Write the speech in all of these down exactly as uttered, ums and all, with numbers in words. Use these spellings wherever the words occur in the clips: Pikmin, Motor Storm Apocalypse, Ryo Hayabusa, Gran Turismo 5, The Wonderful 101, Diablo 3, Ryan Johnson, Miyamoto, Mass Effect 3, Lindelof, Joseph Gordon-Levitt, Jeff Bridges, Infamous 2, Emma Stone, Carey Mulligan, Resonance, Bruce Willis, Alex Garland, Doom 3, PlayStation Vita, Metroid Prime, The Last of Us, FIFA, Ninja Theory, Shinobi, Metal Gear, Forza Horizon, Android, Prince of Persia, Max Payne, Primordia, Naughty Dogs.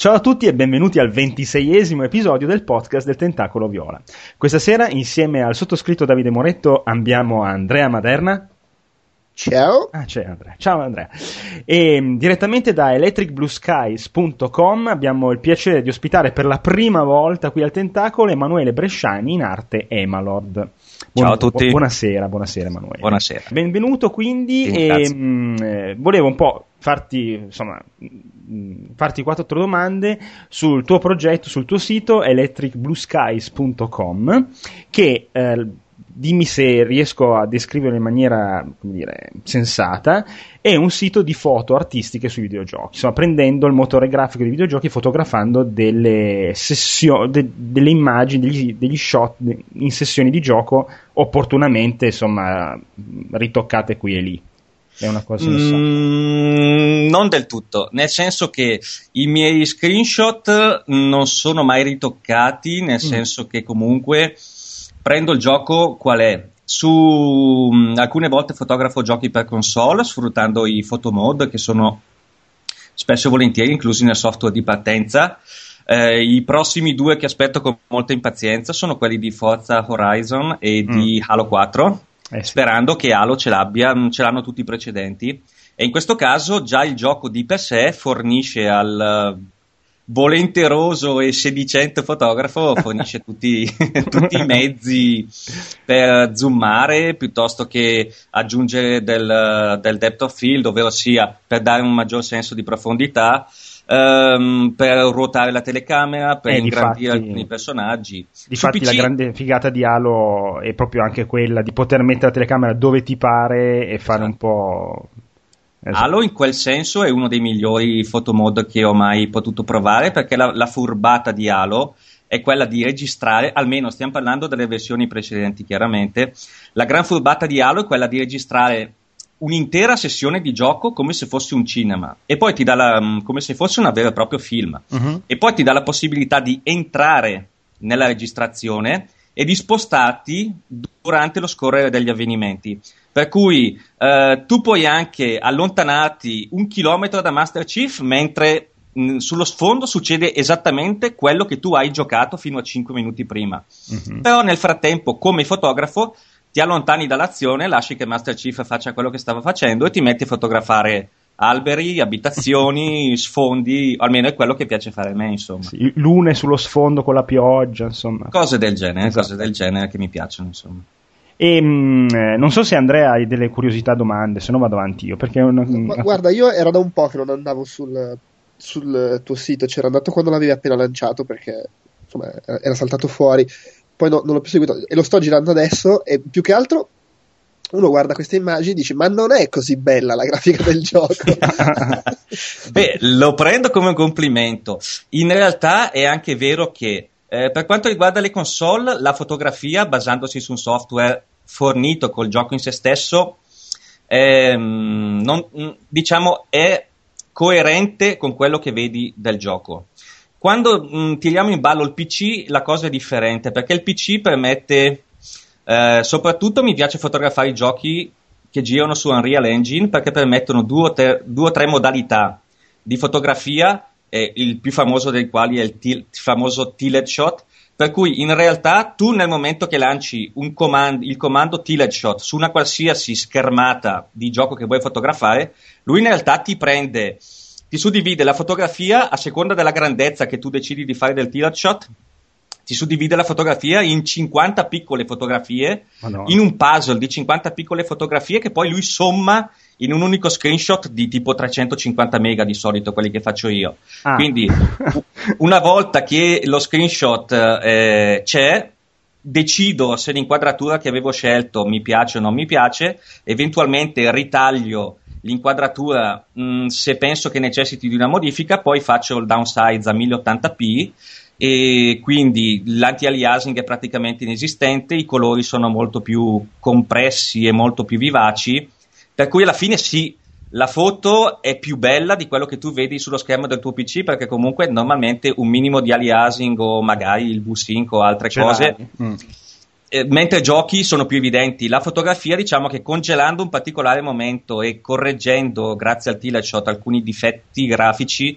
Ciao a tutti e benvenuti al ventiseiesimo episodio del podcast del Tentacolo Viola. Questa sera insieme al sottoscritto Davide Moretto abbiamo Andrea Maderna. Ciao. Ah, c'è Andrea. Ciao Andrea. E direttamente da Electric Blue Skies punto com abbiamo il piacere di ospitare per la prima volta qui al Tentacolo Emanuele Bresciani, in arte Emalord. Buon, Ciao a tutti. Buonasera, buonasera Emanuele. Buonasera. Benvenuto quindi. Sì, e, mh, volevo un po' farti insomma farti quattro domande sul tuo progetto, sul tuo sito electric blue skies punto com, che eh, dimmi se riesco a descriverlo in maniera, come dire, sensata. È un sito di foto artistiche sui videogiochi, insomma prendendo il motore grafico dei videogiochi e fotografando delle sessioni, de- delle immagini, degli, degli shot in sessioni di gioco opportunamente insomma ritoccate qui e lì. È una cosa mm, non del tutto, nel senso che i miei screenshot non sono mai ritoccati, nel mm. senso che comunque prendo il gioco qual è. Su mh, alcune volte fotografo giochi per console sfruttando i photomod, che sono spesso e volentieri inclusi nel software di partenza. Eh, i prossimi due che aspetto con molta impazienza sono quelli di Forza Horizon e mm. di Halo quattro. Eh sì. Sperando che Halo ce l'abbia, ce l'hanno tutti i precedenti, e in questo caso già il gioco di per sé fornisce al volenteroso e sedicente fotografo fornisce tutti, tutti i mezzi per zoomare, piuttosto che aggiungere del, del depth of field, ovvero sia per dare un maggior senso di profondità, Um, per ruotare la telecamera, per eh, ingrandire difatti, alcuni personaggi. Difatti P C... la grande figata di Halo è proprio anche quella di poter mettere la telecamera dove ti pare e fare, esatto, un po'... Esatto. Halo in quel senso è uno dei migliori photomod che ho mai potuto provare, perché la, la furbata di Halo è quella di registrare, almeno stiamo parlando delle versioni precedenti chiaramente, la gran furbata di Halo è quella di registrare un'intera sessione di gioco come se fosse un cinema, e poi ti dà la, come se fosse un vero e proprio film, uh-huh. e poi ti dà la possibilità di entrare nella registrazione e di spostarti durante lo scorrere degli avvenimenti, per cui eh, tu puoi anche allontanarti un chilometro da Master Chief mentre mh, sullo sfondo succede esattamente quello che tu hai giocato fino a cinque minuti prima, uh-huh. però nel frattempo come fotografo ti allontani dall'azione, lasci che Master Chief faccia quello che stava facendo e ti metti a fotografare alberi, abitazioni, sfondi, almeno è quello che piace fare a me, insomma. Sì, lune sullo sfondo con la pioggia, insomma. Cose del genere, esatto. Cose del genere che mi piacciono, insomma. E, mh, non so se Andrea hai delle curiosità, domande, se no vado avanti io. Perché non... Guarda, io era da un po' che non andavo sul, sul tuo sito, c'era andato quando l'avevi appena lanciato perché insomma era saltato fuori. Poi no, non l'ho più seguito e lo sto girando adesso, e più che altro uno guarda queste immagini e dice ma non è così bella la grafica del gioco. Beh, lo prendo come un complimento. In realtà è anche vero che eh, per quanto riguarda le console la fotografia, basandosi su un software fornito col gioco in se stesso, eh, non, diciamo è coerente con quello che vedi del gioco. Quando mh, tiriamo in ballo il P C la cosa è differente, perché il P C permette, eh, soprattutto mi piace fotografare i giochi che girano su Unreal Engine, perché permettono due o, ter- due o tre modalità di fotografia, eh, il più famoso dei quali è il, til- il famoso tilled shot, per cui in realtà tu nel momento che lanci un comand- il comando tilled shot su una qualsiasi schermata di gioco che vuoi fotografare, lui in realtà ti prende... ti suddivide la fotografia a seconda della grandezza che tu decidi di fare del tilled shot, ti suddivide la fotografia in cinquanta piccole fotografie, Madonna. In un puzzle di cinquanta piccole fotografie che poi lui somma in un unico screenshot di tipo trecentocinquanta mega di solito, quelli che faccio io. Ah. Quindi una volta che lo screenshot eh, c'è, decido se l'inquadratura che avevo scelto mi piace o non mi piace, eventualmente ritaglio l'inquadratura mh, se penso che necessiti di una modifica, poi faccio il downsize a mille ottanta p e quindi l'anti-aliasing è praticamente inesistente, i colori sono molto più compressi e molto più vivaci, per cui alla fine sì, la foto è più bella di quello che tu vedi sullo schermo del tuo P C, perché comunque normalmente un minimo di aliasing o magari il V-Sync o altre Ce cose mentre giochi sono più evidenti. La fotografia, diciamo che congelando un particolare momento e correggendo grazie al tilled shot alcuni difetti grafici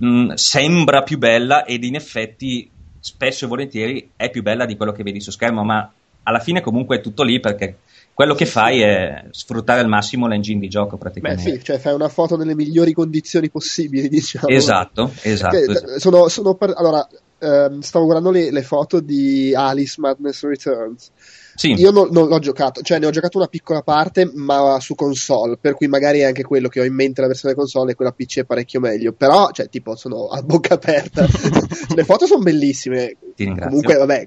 mh, sembra più bella, ed in effetti spesso e volentieri è più bella di quello che vedi su schermo, ma alla fine comunque è tutto lì, perché quello che fai è sfruttare al massimo l'engine di gioco praticamente. Beh sì, cioè fai una foto nelle migliori condizioni possibili, diciamo. Esatto, esatto. Che, esatto. Sono, sono per, allora, ehm, stavo guardando le, le foto di Alice Madness Returns. Sì. Io non, non l'ho giocato, cioè ne ho giocato una piccola parte, ma su console, per cui magari anche quello che ho in mente la versione console e quella P C è parecchio meglio, però cioè tipo sono a bocca aperta. Le foto sono bellissime. Ti ringrazio. Comunque vabbè,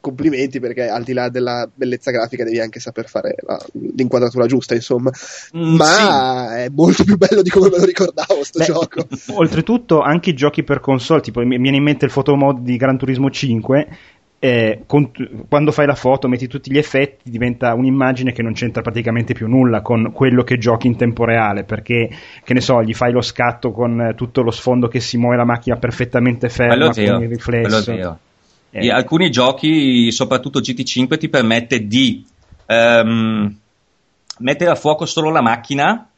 complimenti, perché al di là della bellezza grafica devi anche saper fare la, l'inquadratura giusta, insomma. Mm, ma sì, è molto più bello di come me lo ricordavo sto Beh, gioco. Oltretutto anche i giochi per console, tipo mi viene in mente il photomod di Gran Turismo cinque. Eh, con, quando fai la foto metti tutti gli effetti, diventa un'immagine che non c'entra praticamente più nulla con quello che giochi in tempo reale, perché che ne so, gli fai lo scatto con eh, tutto lo sfondo che si muove, la macchina perfettamente ferma con il riflesso. Eh. E alcuni giochi, soprattutto G T cinque, ti permette di ehm, mettere a fuoco solo la macchina,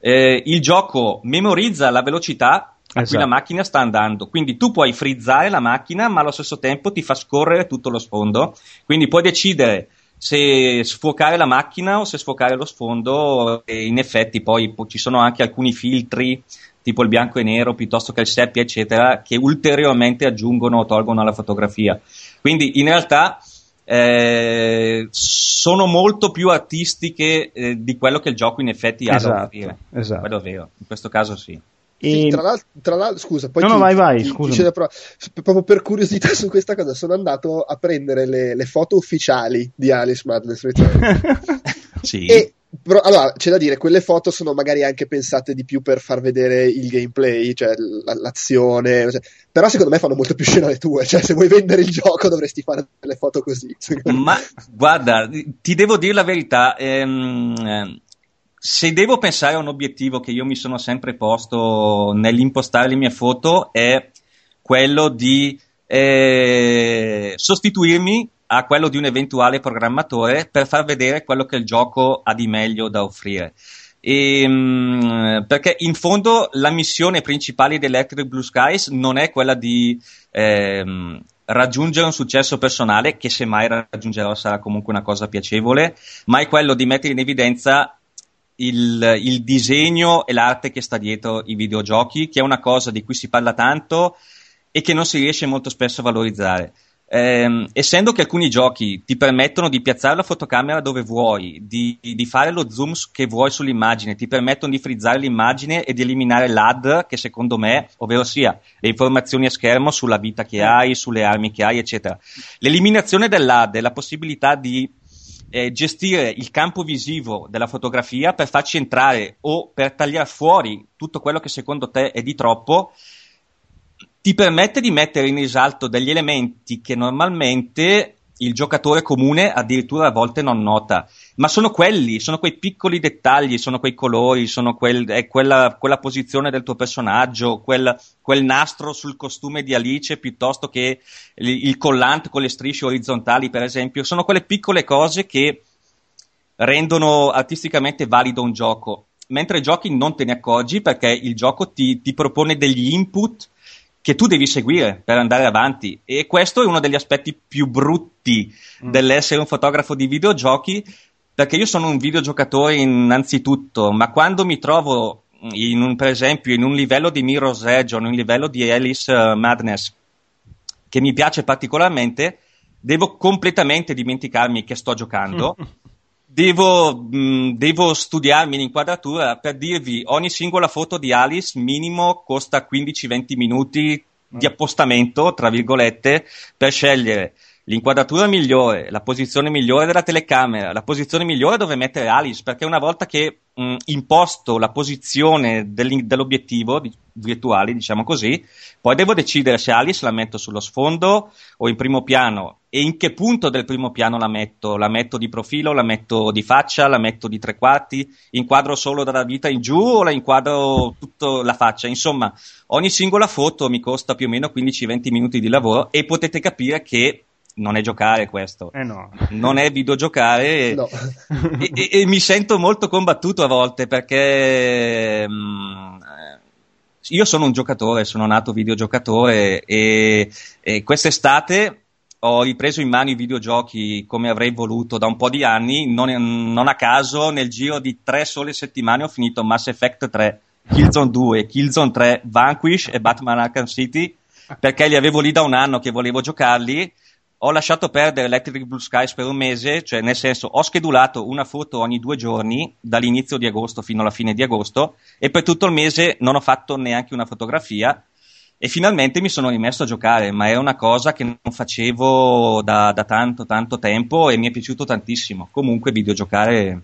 eh, il gioco memorizza la velocità a cui, esatto, la macchina sta andando, quindi tu puoi frizzare la macchina ma allo stesso tempo ti fa scorrere tutto lo sfondo, quindi puoi decidere se sfocare la macchina o se sfocare lo sfondo, e in effetti poi po- ci sono anche alcuni filtri tipo il bianco e nero piuttosto che il seppia eccetera, che ulteriormente aggiungono o tolgono alla fotografia, quindi in realtà Eh, sono molto più artistiche eh, di quello che il gioco in effetti ha, esatto, da offrire, esatto. Quello è vero, in questo caso sì. E... Tra, l'al- tra l'altro, scusa, poi no, ti, no, vai, vai, ti, scusa. Ti pro- proprio per curiosità su questa cosa, sono andato a prendere le, le foto ufficiali di Alice Madness Return. Sì. E però, allora, c'è da dire, quelle foto sono magari anche pensate di più per far vedere il gameplay, cioè l- l'azione, cioè, però secondo me fanno molto più scena le tue, cioè se vuoi vendere il gioco dovresti fare delle foto così. Ma guarda, ti devo dire la verità, ehm, se devo pensare a un obiettivo che io mi sono sempre posto nell'impostare le mie foto, è quello di eh, sostituirmi a quello di un eventuale programmatore per far vedere quello che il gioco ha di meglio da offrire. E, mh, perché in fondo la missione principale di Electric Blue Skies non è quella di ehm, raggiungere un successo personale, che se mai raggiungerò sarà comunque una cosa piacevole, ma è quello di mettere in evidenza il, il disegno e l'arte che sta dietro i videogiochi, che è una cosa di cui si parla tanto e che non si riesce molto spesso a valorizzare. Eh, essendo che alcuni giochi ti permettono di piazzare la fotocamera dove vuoi, di, di fare lo zoom che vuoi sull'immagine, ti permettono di frizzare l'immagine e di eliminare l'A D, che secondo me, ovvero sia le informazioni a schermo sulla vita che hai, sulle armi che hai eccetera, l'eliminazione dell'A D e la possibilità di eh, gestire il campo visivo della fotografia per farci entrare o per tagliare fuori tutto quello che secondo te è di troppo, ti permette di mettere in risalto degli elementi che normalmente il giocatore comune addirittura a volte non nota, ma sono quelli, sono quei piccoli dettagli, sono quei colori, sono quel, è quella, quella posizione del tuo personaggio, quel, quel nastro sul costume di Alice piuttosto che il, il collante con le strisce orizzontali per esempio, sono quelle piccole cose che rendono artisticamente valido un gioco, mentre giochi non te ne accorgi perché il gioco ti, ti propone degli input che tu devi seguire per andare avanti, e questo è uno degli aspetti più brutti mm. dell'essere un fotografo di videogiochi, perché io sono un videogiocatore innanzitutto, ma quando mi trovo in un, per esempio in un livello di Mirror's Edge o in un livello di Alice Madness che mi piace particolarmente, devo completamente dimenticarmi che sto giocando. Mm. Devo, mh, devo studiarmi l'inquadratura. Per dirvi, ogni singola foto di Alice minimo costa quindici venti minuti di appostamento, tra virgolette, per scegliere l'inquadratura migliore, la posizione migliore della telecamera, la posizione migliore dove mettere Alice, perché una volta che mh, imposto la posizione dell'obiettivo di, virtuale, diciamo così, poi devo decidere se Alice la metto sullo sfondo o in primo piano, e in che punto del primo piano la metto, la metto di profilo, la metto di faccia, la metto di tre quarti, inquadro solo dalla vita in giù o la inquadro tutta la faccia, insomma ogni singola foto mi costa più o meno quindici venti minuti di lavoro, e potete capire che non è giocare questo, eh no. non è videogiocare, no. e, e, e mi sento molto combattuto a volte perché... Mh, io sono un giocatore, sono nato videogiocatore e, e quest'estate ho ripreso in mano i videogiochi come avrei voluto da un po' di anni, non, non a caso nel giro di tre sole settimane ho finito Mass Effect tre, Killzone due, Killzone tre, Vanquish e Batman Arkham City, perché li avevo lì da un anno che volevo giocarli. Ho lasciato perdere Electric Blue Skies per un mese, cioè nel senso ho schedulato una foto ogni due giorni, dall'inizio di agosto fino alla fine di agosto, e per tutto il mese non ho fatto neanche una fotografia, e finalmente mi sono rimesso a giocare, ma è una cosa che non facevo da, da tanto tanto tempo e mi è piaciuto tantissimo. Comunque videogiocare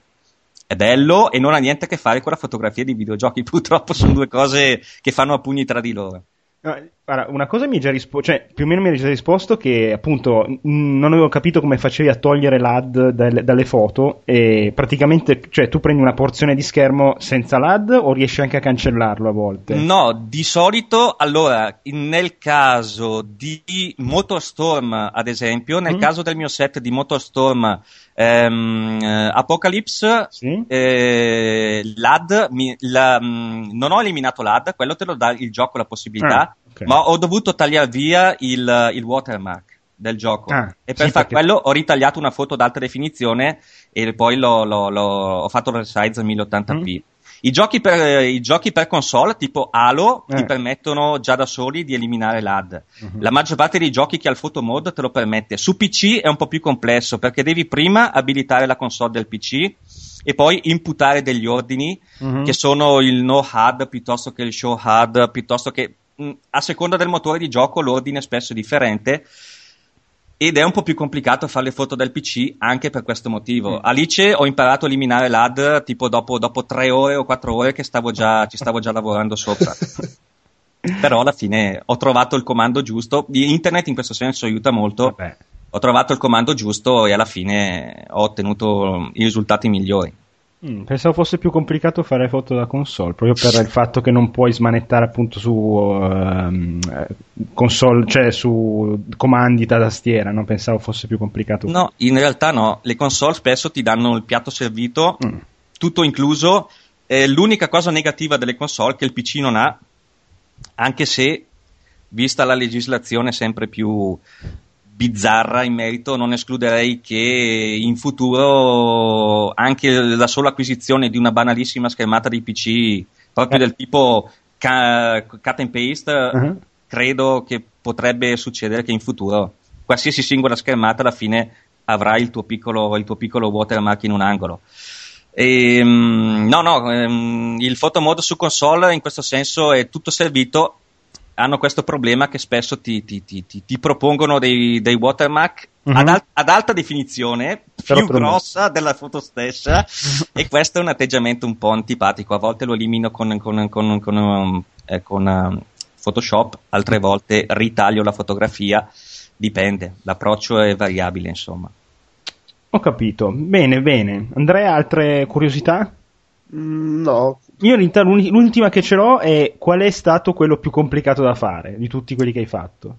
è bello e non ha niente a che fare con la fotografia di videogiochi, purtroppo sono due cose che fanno a pugni tra di loro. Guarda, una cosa mi hai già risposto, cioè più o meno mi hai già risposto, che appunto n- non avevo capito come facevi a togliere l'A D dal- dalle foto, e praticamente cioè tu prendi una porzione di schermo senza l'A D o riesci anche a cancellarlo a volte? No, di solito, allora nel caso di Motor Storm ad esempio, nel mm. caso del mio set di Motor Storm ehm, eh, Apocalypse, sì? eh, l'A D mi, la, mh, non ho eliminato l'A D, quello te lo dà il gioco la possibilità. Ah. Okay. Ma ho dovuto tagliare via il, il watermark del gioco, ah, e per sì, far perché... quello ho ritagliato una foto ad alta definizione e poi l'ho, l'ho, l'ho, ho fatto il resize mille ottanta p. Mm. I, giochi per, I giochi per console tipo Halo eh. ti permettono già da soli di eliminare l'A D. Mm-hmm. La maggior parte dei giochi che ha il photo mode te lo permette. Su P C è un po' più complesso perché devi prima abilitare la console del P C e poi imputare degli ordini mm-hmm. che sono il no H U D piuttosto che il show H U D, piuttosto che a seconda del motore di gioco l'ordine è spesso differente ed è un po' più complicato fare le foto dal P C anche per questo motivo. Mm. Alice ho imparato a eliminare l'A D tipo dopo, dopo tre ore o quattro ore che stavo già, ci stavo già lavorando sopra. Però alla fine ho trovato il comando giusto, internet in questo senso aiuta molto. Vabbè. Ho trovato il comando giusto e alla fine ho ottenuto i risultati migliori. Mm, pensavo fosse più complicato fare foto da console proprio per il fatto che non puoi smanettare appunto su uh, console, cioè su comandi da tastiera. Non pensavo fosse più complicato. No, in realtà no, le console spesso ti danno il piatto servito mm. tutto incluso. Eh, l'unica cosa negativa delle console che il P C non ha, anche se vista la legislazione sempre più bizzarra in merito, non escluderei che in futuro anche la sola acquisizione di una banalissima schermata di P C proprio eh. del tipo ca- cut and paste uh-huh. credo che potrebbe succedere che in futuro qualsiasi singola schermata alla fine avrà il tuo piccolo, il tuo piccolo watermark in un angolo. E, no no ehm, il photo mode su console in questo senso è tutto servito. Hanno questo problema che spesso ti, ti, ti, ti, ti propongono dei, dei watermark mm-hmm. ad, al- ad alta definizione, più grossa della foto stessa, e questo è un atteggiamento un po' antipatico. A volte lo elimino con, con, con, con, um, eh, con um, Photoshop, altre volte ritaglio la fotografia, dipende, l'approccio è variabile insomma. Ho capito, bene bene. Andrea, altre curiosità? Mm, no. Io in realtà l'ultima che ce l'ho è: qual è stato quello più complicato da fare di tutti quelli che hai fatto?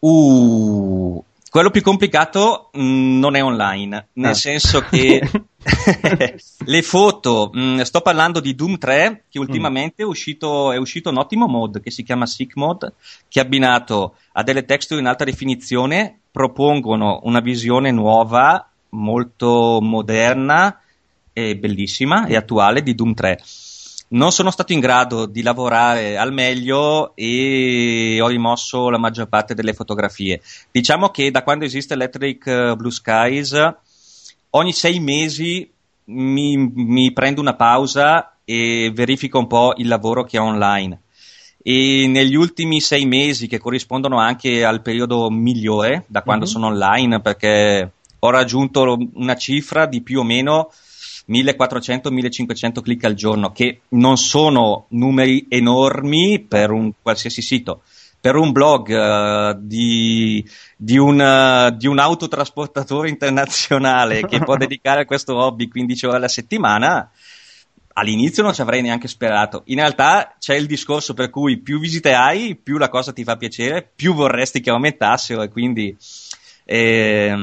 Uh, quello più complicato mh, non è online, nel ah. senso che le foto, mh, sto parlando di Doom tre che ultimamente mm. è, uscito, è uscito un ottimo mod che si chiama Sick Mode, che è abbinato a delle texture in alta definizione, propongono una visione nuova, molto moderna, bellissima e attuale di Doom tre. Non sono stato in grado di lavorare al meglio e ho rimosso la maggior parte delle fotografie. Diciamo che da quando esiste Electric Blue Skies ogni sei mesi mi, mi prendo una pausa e verifico un po' il lavoro che ho online, e negli ultimi sei mesi, che corrispondono anche al periodo migliore da quando mm-hmm. sono online, perché ho raggiunto una cifra di più o meno millequattrocento millecinquecento click al giorno, che non sono numeri enormi per un qualsiasi sito. Per un blog uh, di, di, un, uh, di un autotrasportatore internazionale che può dedicare a questo hobby quindici ore alla settimana, all'inizio non ci avrei neanche sperato. In realtà c'è il discorso per cui più visite hai, più la cosa ti fa piacere, più vorresti che aumentassero, e quindi... Eh,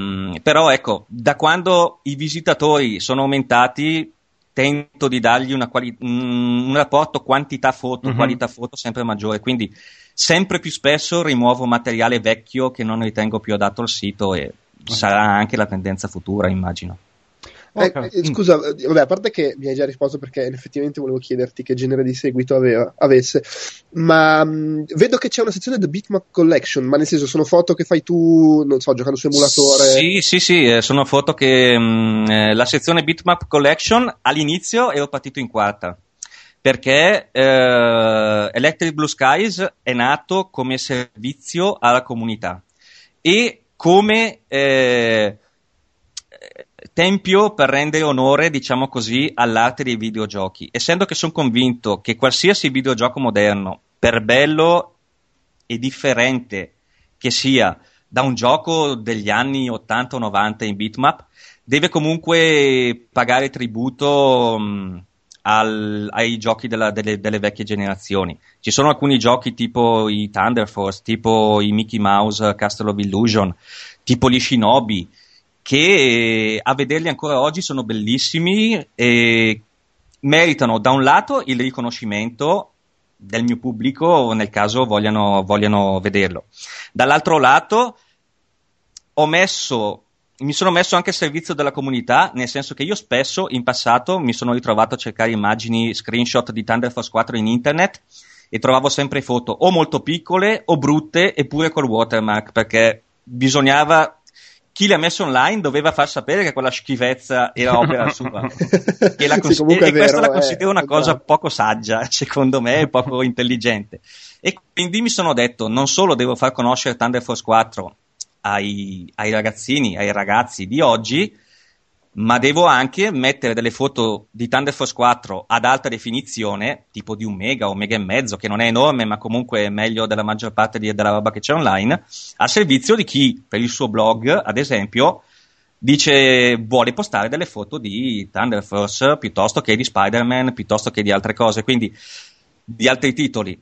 però ecco, da quando i visitatori sono aumentati tento di dargli una quali- un rapporto quantità foto, mm-hmm. qualità foto sempre maggiore, quindi sempre più spesso rimuovo materiale vecchio che non ritengo più adatto al sito, e okay. sarà anche la tendenza futura, immagino. Okay. Eh, scusa, vabbè, a parte che mi hai già risposto, perché effettivamente volevo chiederti che genere di seguito aveva, avesse, ma mh, vedo che c'è una sezione The Bitmap Collection, ma nel senso sono foto che fai tu, non so, giocando su emulatore? Sì, sì, sì, sono foto che mh, la sezione Bitmap Collection all'inizio ero partito in quarta, perché eh, Electric Blue Skies è nato come servizio alla comunità e come... Eh, tempio per rendere onore, diciamo così, all'arte dei videogiochi, essendo che sono convinto che qualsiasi videogioco moderno, per bello e differente che sia da un gioco degli anni ottanta novanta in bitmap, deve comunque pagare tributo mh, al, ai giochi della, delle, delle vecchie generazioni. Ci sono alcuni giochi tipo i Thunder Force, tipo i Mickey Mouse Castle of Illusion, tipo gli Shinobi, che a vederli ancora oggi sono bellissimi e meritano da un lato il riconoscimento del mio pubblico nel caso vogliano, vogliano vederlo, dall'altro lato ho messo, mi sono messo anche al servizio della comunità, nel senso che io spesso in passato mi sono ritrovato a cercare immagini, screenshot di Thunder Force quattro in internet e trovavo sempre foto o molto piccole o brutte eppure col watermark, perché bisognava... Chi l'ha messo online doveva far sapere che quella schifezza era opera sua. E, la cons- sì, e, vero, e questa la considero eh, una cosa esatto. poco saggia, secondo me, poco intelligente. E quindi mi sono detto, non solo devo far conoscere Thunder Force quattro ai, ai ragazzini, ai ragazzi di oggi, ma devo anche mettere delle foto di Thunder Force quattro ad alta definizione, tipo di un mega o mega e mezzo, che non è enorme, ma comunque è meglio della maggior parte di, della roba che c'è online, a servizio di chi, per il suo blog, ad esempio, dice vuole postare delle foto di Thunder Force piuttosto che di Spider-Man, piuttosto che di altre cose, quindi di altri titoli.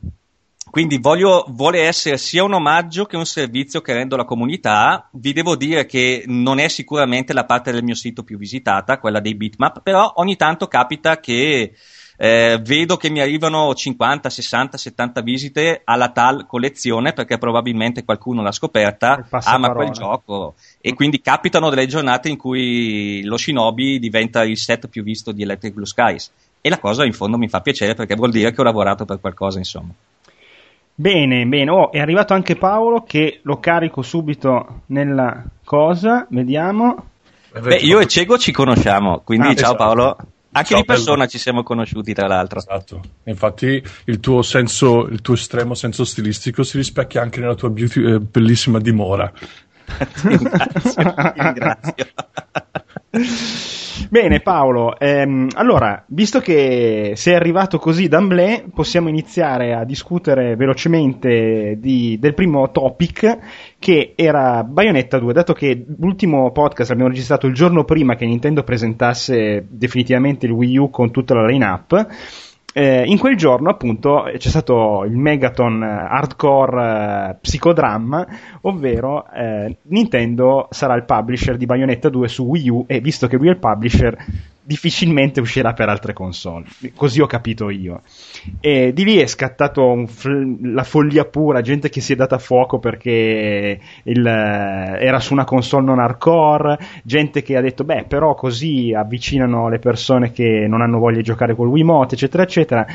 Quindi voglio, vuole essere sia un omaggio che un servizio che rendo alla comunità. Vi devo dire che non è sicuramente la parte del mio sito più visitata, quella dei bitmap, però ogni tanto capita che eh, vedo che mi arrivano cinquanta, sessanta, settanta visite alla tal collezione, perché probabilmente qualcuno l'ha scoperta, ama quel gioco, e quindi capitano delle giornate in cui lo Shinobi diventa il set più visto di Electric Blue Skies, e la cosa in fondo mi fa piacere, perché vuol dire che ho lavorato per qualcosa, insomma. Bene, bene, oh, è arrivato anche Paolo, che lo carico subito nella cosa, vediamo. Beh, io e Cego ci conosciamo, quindi ah, ciao esatto. Paolo, anche ciao, di persona bello. Ci siamo conosciuti, tra l'altro. Esatto, infatti il tuo senso, il tuo estremo senso stilistico si rispecchia anche nella tua beauty, eh, bellissima dimora. Ti ringrazio, ti ringrazio. Bene Paolo, ehm, allora, visto che sei arrivato così d'amblè, possiamo iniziare a discutere velocemente di, del primo topic, che era Bayonetta due, dato che l'ultimo podcast l'abbiamo registrato il giorno prima che Nintendo presentasse definitivamente il Wii U con tutta la line-up. Eh, in quel giorno appunto c'è stato il megaton hardcore eh, psicodramma, ovvero eh, Nintendo sarà il publisher di Bayonetta due su Wii U, e visto che lui è il publisher difficilmente uscirà per altre console, così ho capito io, e di lì è scattato un fl- la follia pura, gente che si è data a fuoco perché il, era su una console non hardcore, gente che ha detto beh però così avvicinano le persone che non hanno voglia di giocare col Wiimote, eccetera eccetera.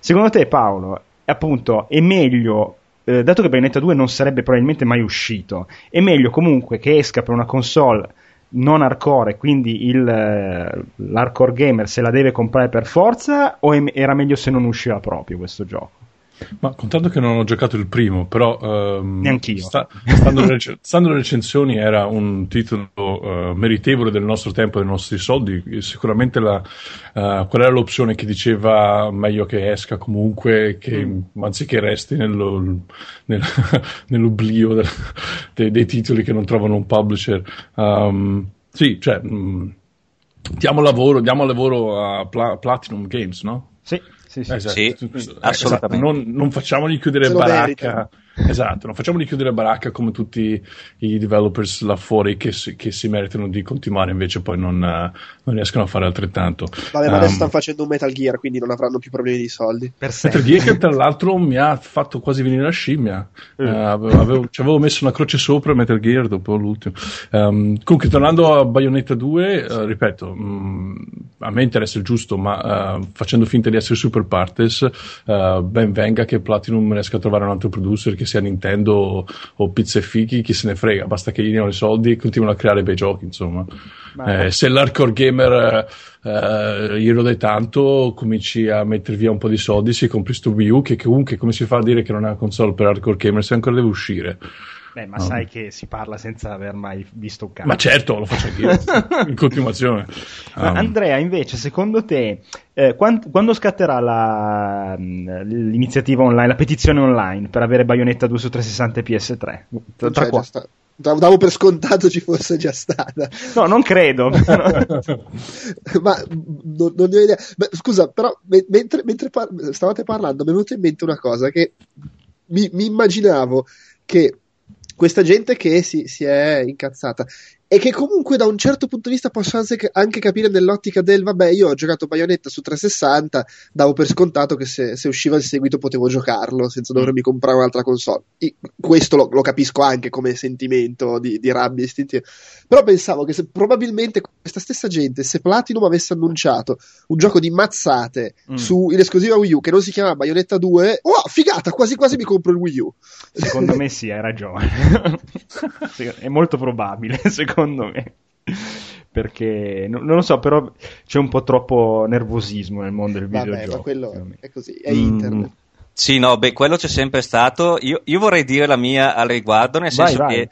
Secondo te Paolo, appunto, è meglio, eh, dato che Bayonetta due non sarebbe probabilmente mai uscito, è meglio comunque che esca per una console non hardcore, quindi il, l'hardcore gamer se la deve comprare per forza, o è, era meglio se non usciva proprio questo gioco? Ma contando che non ho giocato il primo, però ehm, neanch'io sta, stando, le rec- stando le recensioni era un titolo uh, meritevole del nostro tempo e dei nostri soldi, sicuramente la, uh, qual era l'opzione che diceva meglio che esca comunque che, mm. anziché resti nello, nel, nell'oblio del, dei, dei titoli che non trovano un publisher. Um, sì, cioè mh, diamo lavoro diamo lavoro a Pla- Platinum Games, no? Sì. Sì, sì, esatto. Sì, esatto. Assolutamente. Non, non facciamoli chiudere baracca. Esatto, non facciamoli chiudere baracca come tutti i developers là fuori che si, che si meritano di continuare, invece poi non, non riescono a fare altrettanto. Vabbè, ma adesso um, stanno facendo un Metal Gear, quindi non avranno più problemi di soldi. Per Metal Gear che tra l'altro mi ha fatto quasi venire la scimmia. Mm. Uh, avevo, ci avevo messo una croce sopra Metal Gear dopo l'ultimo. Um, comunque, tornando a Bayonetta due, uh, ripeto, mh, a me interessa il giusto, ma uh, facendo finta di essere super partes, uh, ben venga che Platinum riesca a trovare un altro producer, che sia Nintendo o pizza e fichi, chi se ne frega, basta che gli diano i soldi e continuano a creare bei giochi, insomma. Ma... eh, se l'hardcore gamer eh, gli rode tanto, cominci a mettere via un po' di soldi, si compri sto Wii U, che comunque come si fa a dire che non è una console per hardcore gamer se ancora deve uscire? Beh, ma no, sai che si parla senza aver mai visto un cazzo. Ma certo, lo faccio anch'io in continuazione. Ma um. Andrea, invece, secondo te eh, quando, quando scatterà la, l'iniziativa online, la petizione online per avere Bayonetta due su trecentosessanta e P S tre? Tra, tra qua. Sta- davo per scontato ci fosse già stata. No, non credo. Ma non, non ne ho idea. Beh, scusa, però me- mentre, mentre par- stavate parlando mi è venuta in mente una cosa che mi, mi immaginavo che questa gente che si, si è incazzata e che comunque da un certo punto di vista posso anche capire nell'ottica del vabbè, io ho giocato Bayonetta su trecentosessanta, davo per scontato che se, se usciva il seguito potevo giocarlo senza dovermi comprare un'altra console. E questo lo, lo capisco anche come sentimento di, di rabbia istintiva, però pensavo che se, probabilmente questa stessa gente, se Platinum avesse annunciato un gioco di mazzate mm. su in esclusiva Wii U che non si chiamava Bayonetta due, oh figata, quasi quasi mi compro il Wii U. Secondo me sì, hai ragione. È molto probabile, secondo secondo me, perché non lo so, però c'è un po' troppo nervosismo nel mondo del videogioco. Vabbè, ma quello è così, è internet. Mm, sì, no, beh, quello c'è sempre stato. Io, io vorrei dire la mia al riguardo, nel vai, senso vai. che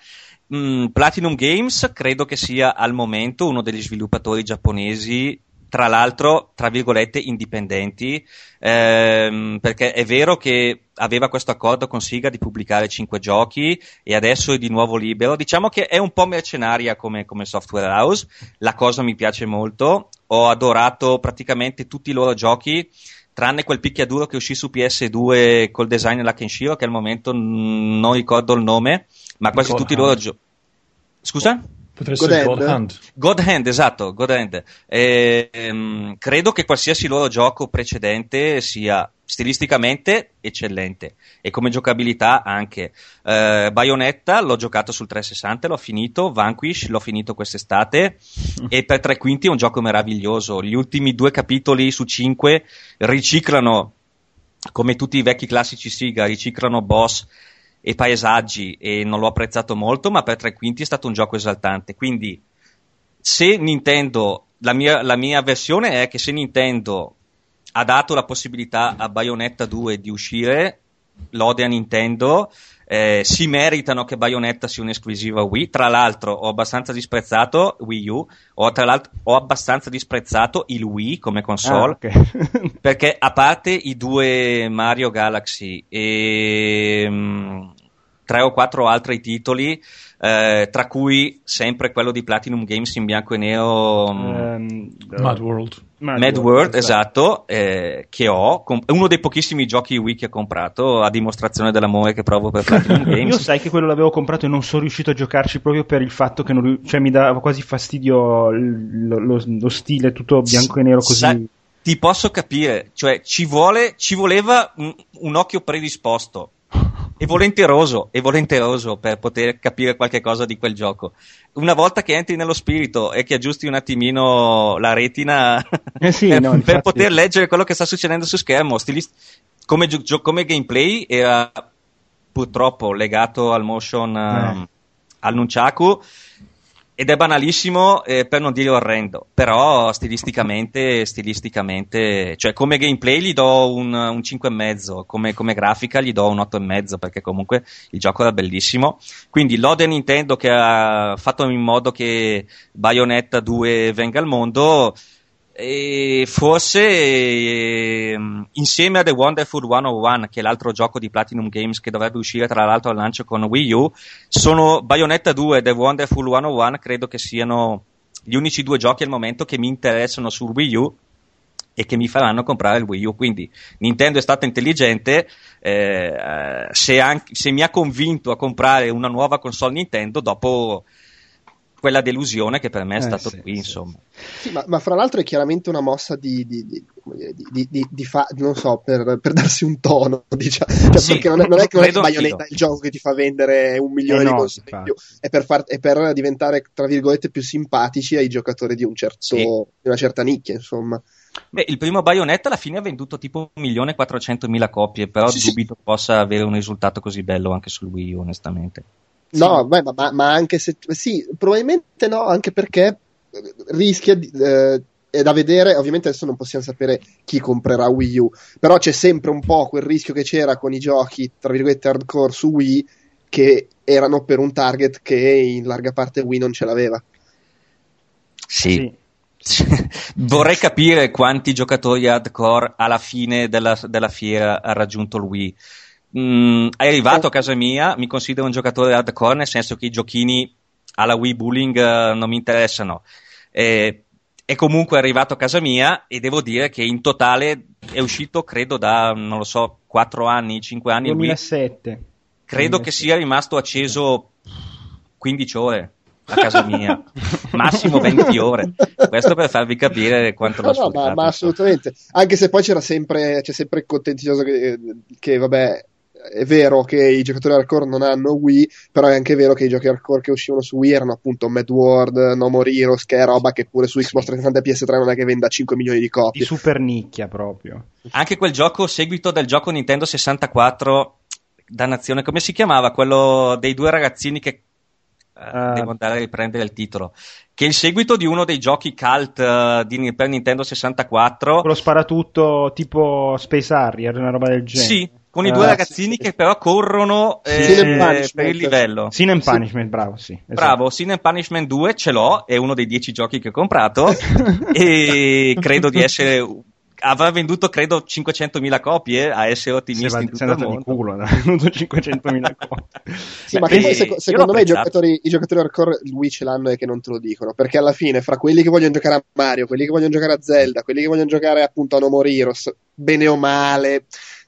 mh, Platinum Games credo che sia al momento uno degli sviluppatori giapponesi, tra l'altro, tra virgolette, indipendenti, ehm, perché è vero che aveva questo accordo con Sega di pubblicare cinque giochi e adesso è di nuovo libero. Diciamo che è un po' mercenaria come, come software house, la cosa mi piace molto, ho adorato praticamente tutti i loro giochi, tranne quel picchiaduro che uscì su P S due col design della Kenshiro, che al momento n- non ricordo il nome, ma quasi God tutti Hand. I loro giochi. Scusa? Potrebbe essere God Hand. God Hand, esatto, God Hand. Eh, ehm, credo che qualsiasi loro gioco precedente sia stilisticamente eccellente e come giocabilità anche. Eh, Bayonetta l'ho giocato sul trecentosessanta, l'ho finito, Vanquish l'ho finito quest'estate e per tre quinti è un gioco meraviglioso. Gli ultimi due capitoli su cinque riciclano, come tutti i vecchi classici Sega, riciclano boss e paesaggi, e non l'ho apprezzato molto, ma per tre quinti è stato un gioco esaltante. Quindi se Nintendo, la mia, la mia versione è che se Nintendo ha dato la possibilità a Bayonetta due di uscire, lode a Nintendo, eh, si meritano che Bayonetta sia un'esclusiva Wii. Tra l'altro ho abbastanza disprezzato Wii U, ho, tra l'altro, ho abbastanza disprezzato il Wii come console, ah, okay. Perché a parte i due Mario Galaxy e... Mh, tre o quattro altri titoli, eh, tra cui sempre quello di Platinum Games in bianco e nero, um, Mad World, Mad, Mad World, World, esatto, eh, che ho, è uno dei pochissimi giochi Wii che ho comprato, a dimostrazione dell'amore che provo per Platinum Games. Io sai che quello l'avevo comprato e non sono riuscito a giocarci proprio per il fatto che non, cioè, mi dava quasi fastidio lo, lo, lo stile tutto bianco e nero così. Sai, ti posso capire, cioè ci vuole, ci voleva un, un occhio predisposto e volenteroso, e volenteroso per poter capire qualche cosa di quel gioco. Una volta che entri nello spirito e che aggiusti un attimino la retina, eh sì, per, no, per poter leggere quello che sta succedendo su schermo, stilist- come, gi- come gameplay era purtroppo legato al motion, um, eh. al nunchaku, ed è banalissimo, eh, per non dire orrendo, però stilisticamente stilisticamente cioè come gameplay gli do un, un cinque e mezzo, come, come grafica gli do un otto e mezzo, perché comunque il gioco era bellissimo. Quindi lode a Nintendo che ha fatto in modo che Bayonetta due venga al mondo, e forse eh, insieme a The Wonderful centouno, che è l'altro gioco di Platinum Games che dovrebbe uscire tra l'altro al lancio con Wii U, sono Bayonetta due e The Wonderful centouno credo che siano gli unici due giochi al momento che mi interessano sul Wii U, e che mi faranno comprare il Wii U. Quindi Nintendo è stata intelligente, eh, se, anche, se mi ha convinto a comprare una nuova console Nintendo dopo quella delusione che per me è eh, stato sì, qui sì, insomma sì, ma, ma fra l'altro è chiaramente una mossa di, di, di, di, di, di fa, non so per, per darsi un tono, diciamo. Cioè, sì, perché non è, non è che non è Bayonetta è il gioco che ti fa vendere un milione eh no, di console in più, è per, far, è per diventare tra virgolette più simpatici ai giocatori di un certo sì. di una certa nicchia, insomma. Beh, il primo Bayonetta alla fine ha venduto tipo un milione e quattrocentomila copie, però sì, dubito sì. possa avere un risultato così bello anche sul Wii U, onestamente. No, sì. ma, ma, ma anche se sì, probabilmente no, anche perché rischia di, eh, è da vedere, ovviamente adesso non possiamo sapere chi comprerà Wii U, però c'è sempre un po' quel rischio che c'era con i giochi tra virgolette hardcore su Wii, che erano per un target che in larga parte Wii non ce l'aveva. Sì, sì. Vorrei capire quanti giocatori hardcore alla fine della, della fiera ha raggiunto il Wii. Mm, è arrivato a casa mia, mi considero un giocatore hardcore, nel senso che i giochini alla Wii Bowling uh, non mi interessano, e, e comunque è arrivato a casa mia e devo dire che in totale è uscito credo da, non lo so, quattro anni, cinque anni duemilasette Wii. Credo duemilasette che sia rimasto acceso quindici ore a casa mia, massimo venti ore, questo per farvi capire quanto l'ho no, sfruttato. No, ma, ma assolutamente, anche se poi c'era sempre, c'è sempre il contenzioso che, che vabbè, è vero che i giocatori hardcore non hanno Wii, però è anche vero che i giochi hardcore che uscivano su Wii erano appunto Mad World, No More Heroes, che è roba che pure su Xbox trecentosessanta e P S tre non è che venda cinque milioni di copie. Di super nicchia proprio. Anche quel gioco seguito del gioco Nintendo sessantaquattro, dannazione, come si chiamava? Quello dei due ragazzini che uh, devo andare a riprendere il titolo, che è il seguito di uno dei giochi cult uh, di, per Nintendo sessantaquattro. Quello sparatutto tipo Space Harrier, una roba del genere. Sì. Con i due ah, ragazzini sì, sì. che però corrono eh, per il livello. Sin and Punishment, bravo, sì. Esatto. Bravo, Sin and Punishment due ce l'ho, è uno dei dieci giochi che ho comprato e credo di essere... avrà venduto credo cinquecentomila copie, a essere ottimisti in tutto il mondo. Di culo, ha venduto cinquecentomila copie. Sì, ma che poi seco- secondo me i giocatori, i giocatori hardcore lui ce l'hanno e che non te lo dicono, perché alla fine fra quelli che vogliono giocare a Mario, quelli che vogliono giocare a Zelda, quelli che vogliono giocare appunto a No More Heroes, bene o male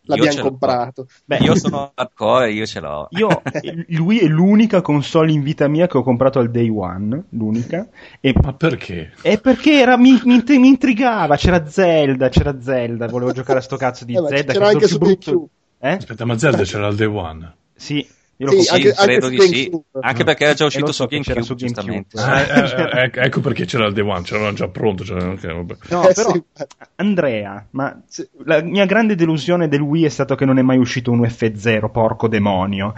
l'abbiamo comprato. Beh, io sono hardcore, io ce l'ho. Io, lui è l'unica console in vita mia che ho comprato al day one, l'unica. E ma perché? È perché era, mi, mi, mi intrigava, c'era Zelda, c'era Zelda, volevo giocare a sto cazzo di eh, Zelda. C'era che anche su brutto. Eh? Aspetta, ma Zelda c'era al day one? Sì. Io sì, sì, anche, credo anche di sì, anche perché era già uscito so su GameCube, su GameCube giustamente. Ah, eh, eh, ecco perché c'era il Day One, c'era già pronto. C'era... Okay, vabbè. No, però, Andrea, ma la mia grande delusione del Wii è stato che non è mai uscito un F-Zero, porco demonio.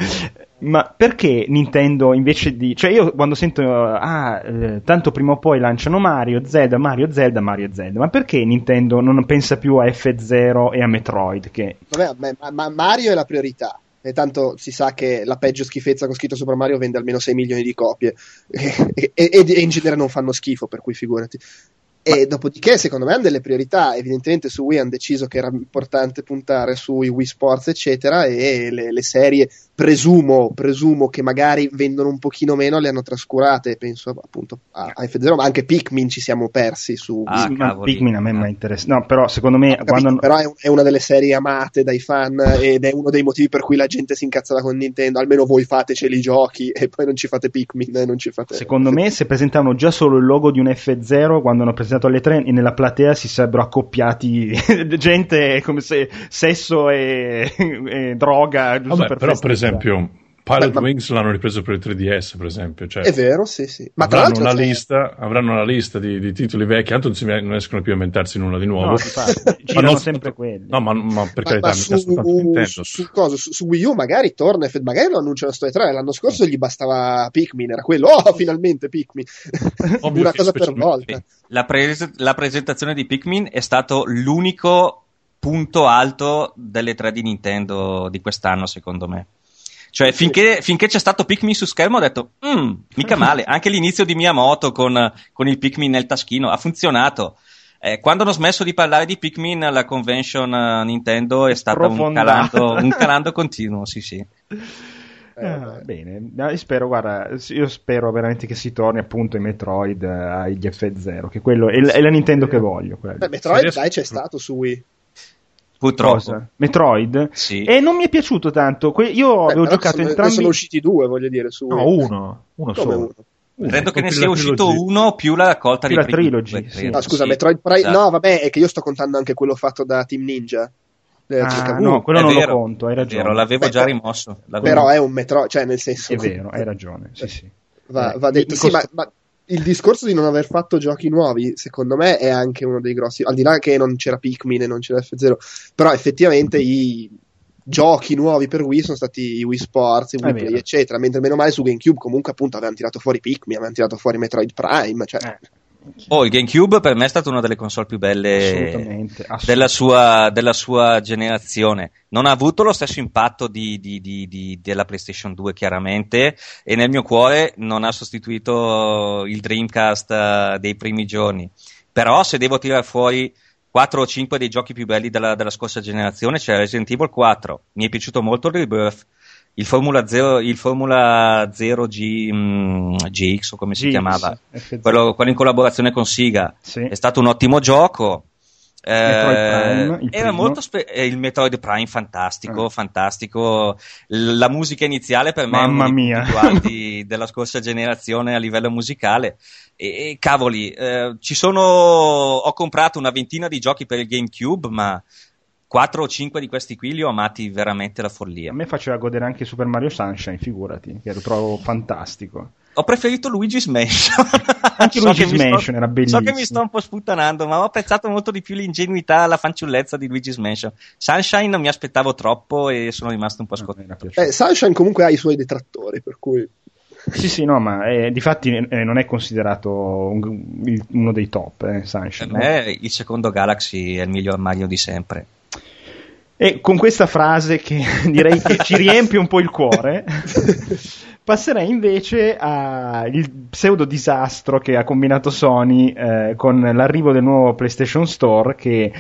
Ma perché Nintendo invece di... Cioè io quando sento, ah, eh, tanto prima o poi lanciano Mario, Zelda, Mario, Zelda, Mario, Zelda, ma perché Nintendo non pensa più a F-Zero e a Metroid? Che... Vabbè, ma, ma Mario è la priorità. E tanto si sa che la peggio schifezza che ho scritto Super Mario vende almeno sei milioni di copie e, e, e in genere non fanno schifo, per cui figurati. Ma... e dopodiché secondo me hanno delle priorità, evidentemente su Wii hanno deciso che era importante puntare sui Wii Sports eccetera, e le, le serie presumo, presumo che magari vendono un pochino meno, le hanno trascurate, penso appunto a, a F-Zero, ma anche Pikmin ci siamo persi su ah, Wii. Ma Pikmin a me mi interessa, no, però secondo me capito, quando... però è, un, è una delle serie amate dai fan ed è uno dei motivi per cui la gente si incazzava con Nintendo, almeno voi fateceli i giochi e poi non ci fate Pikmin e non ci fate... Secondo me se presentavano già solo il logo di un F-Zero quando hanno presentato alle tre e nella platea si sarebbero accoppiati gente come se sesso e, e droga giusto. Vabbè, per però festeggia. Per esempio Pilot Beh, Wings ma... l'hanno ripreso per il tre D S per esempio, cioè, è vero sì sì ma avranno una cioè... lista avranno una lista di, di titoli vecchi, tanto non, si, non escono più a inventarsi nulla di nuovo, no, girano sempre quelli no ma, ma per ma, carità ma su, uh, su, su, cosa, su, su Wii U magari torna, magari lo annunciano sto E tre, l'anno scorso gli bastava Pikmin, era quello oh finalmente Pikmin una cosa per volta. La, pres- la presentazione di Pikmin è stato l'unico punto alto delle tre di Nintendo di quest'anno secondo me. Cioè, finché, finché c'è stato Pikmin su schermo ho detto, mm, mica male, anche l'inizio di Miyamoto con, con il Pikmin nel taschino ha funzionato. Eh, quando hanno smesso di parlare di Pikmin, la convention Nintendo è stata un calando, un calando continuo, sì sì. Ah, bene, spero, guarda, io spero veramente che si torni appunto ai Metroid, agli F-Zero, che quello è, sì, è la Nintendo sì. che voglio. Beh, Metroid sì, dai c'è stato su Wii. Purtroppo. Cosa? Metroid? Sì. E non mi è piaciuto tanto. Que- io Beh, avevo giocato sono, entrambi. Ne sono usciti due, voglio dire. Su... No, uno. Uno Come solo. Uno? Uno. Credo che ne sia uscito trilogy. uno più la raccolta più di la trilogy. Primi... Sì. No, scusa, sì, Metroid Prime. Esatto. No, vabbè, è che io sto contando anche quello fatto da Team Ninja. Ah, no, quello è non vero, lo conto, hai ragione. È vero, l'avevo Beh, già rimosso. L'avevo... Però è un metro, cioè nel senso. È vero, hai ragione. Sì, sì. Va, va detto. Sì, ma, ma il discorso di non aver fatto giochi nuovi, secondo me, è anche uno dei grossi. Al di là che non c'era Pikmin e non c'era F-Zero, però effettivamente i giochi nuovi per Wii sono stati i Wii Sports, i Wii Play, eccetera. Mentre meno male su GameCube, comunque, appunto, avevano tirato fuori Pikmin, avevano tirato fuori Metroid Prime, cioè. Eh. Oh, il GameCube per me è stata una delle console più belle assolutamente, assolutamente. Della, sua, della sua generazione. Non ha avuto lo stesso impatto di, di, di, di, della PlayStation due, chiaramente, e nel mio cuore non ha sostituito il Dreamcast dei primi giorni. Però se devo tirare fuori quattro o cinque dei giochi più belli della, della scorsa generazione, c'è Resident Evil quattro, mi è piaciuto molto il Rebirth, il Formula zero, il Formula zero G, mm, G X o come si G X, chiamava quello, quello in collaborazione con Sega, sì. È stato un ottimo gioco. Eh, Prime, il, era molto spe- il Metroid Prime fantastico, eh. fantastico. La musica iniziale per me Mamma è uno mia. dei più alti della scorsa generazione a livello musicale. E, e cavoli, eh, ci sono. Ho comprato una ventina di giochi per il GameCube, ma quattro o cinque di questi qui li ho amati veramente la follia. A me faceva godere anche Super Mario Sunshine, figurati, che lo trovo fantastico. Ho preferito Luigi's Mansion. Anche so Luigi's Mansion sto, era bellissimo. So che mi sto un po' sputtanando, ma ho apprezzato molto di più l'ingenuità, la fanciullezza di Luigi's Mansion. Sunshine non mi aspettavo troppo e sono rimasto un po' scottato. Eh, Sunshine comunque ha i suoi detrattori, per cui... Sì, sì, no, ma eh, difatti eh, non è considerato un, il, uno dei top, eh, Sunshine. Per me no? Il secondo Galaxy è il miglior Mario di sempre. E con questa frase che direi che ci riempie un po' il cuore, passerei invece al pseudo disastro che ha combinato Sony eh, con l'arrivo del nuovo PlayStation Store, che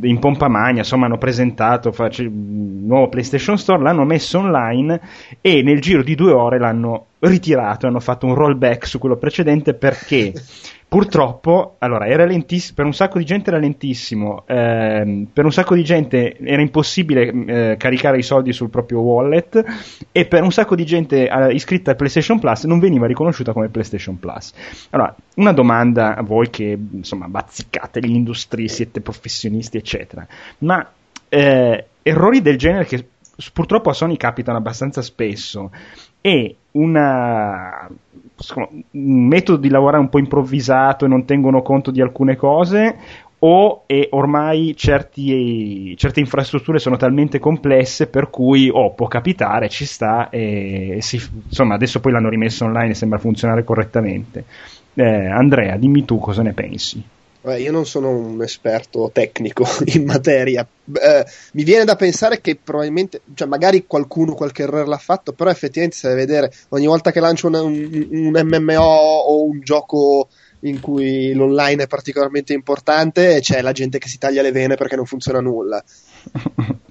in pompa magna, insomma, hanno presentato face, il nuovo PlayStation Store, l'hanno messo online e nel giro di due ore l'hanno ritirato, hanno fatto un rollback su quello precedente perché... Purtroppo, allora, era lentissimo, per un sacco di gente era lentissimo, ehm, per un sacco di gente era impossibile eh, caricare i soldi sul proprio wallet e per un sacco di gente eh, iscritta a PlayStation Plus non veniva riconosciuta come PlayStation Plus. Allora, una domanda a voi che, insomma, bazzicate l'industria, siete professionisti, eccetera, ma eh, errori del genere che purtroppo a Sony capitano abbastanza spesso e una... un metodo di lavorare un po' improvvisato e non tengono conto di alcune cose, o e ormai certi, certe infrastrutture sono talmente complesse per cui oh, può capitare, ci sta e si, insomma adesso poi l'hanno rimesso online e sembra funzionare correttamente. eh, Andrea, dimmi tu cosa ne pensi. Beh, io non sono un esperto tecnico in materia, eh, mi viene da pensare che probabilmente, cioè magari qualcuno qualche errore l'ha fatto, però effettivamente se vedere ogni volta che lancio un, un, un M M O o un gioco in cui l'online è particolarmente importante c'è la gente che si taglia le vene perché non funziona nulla.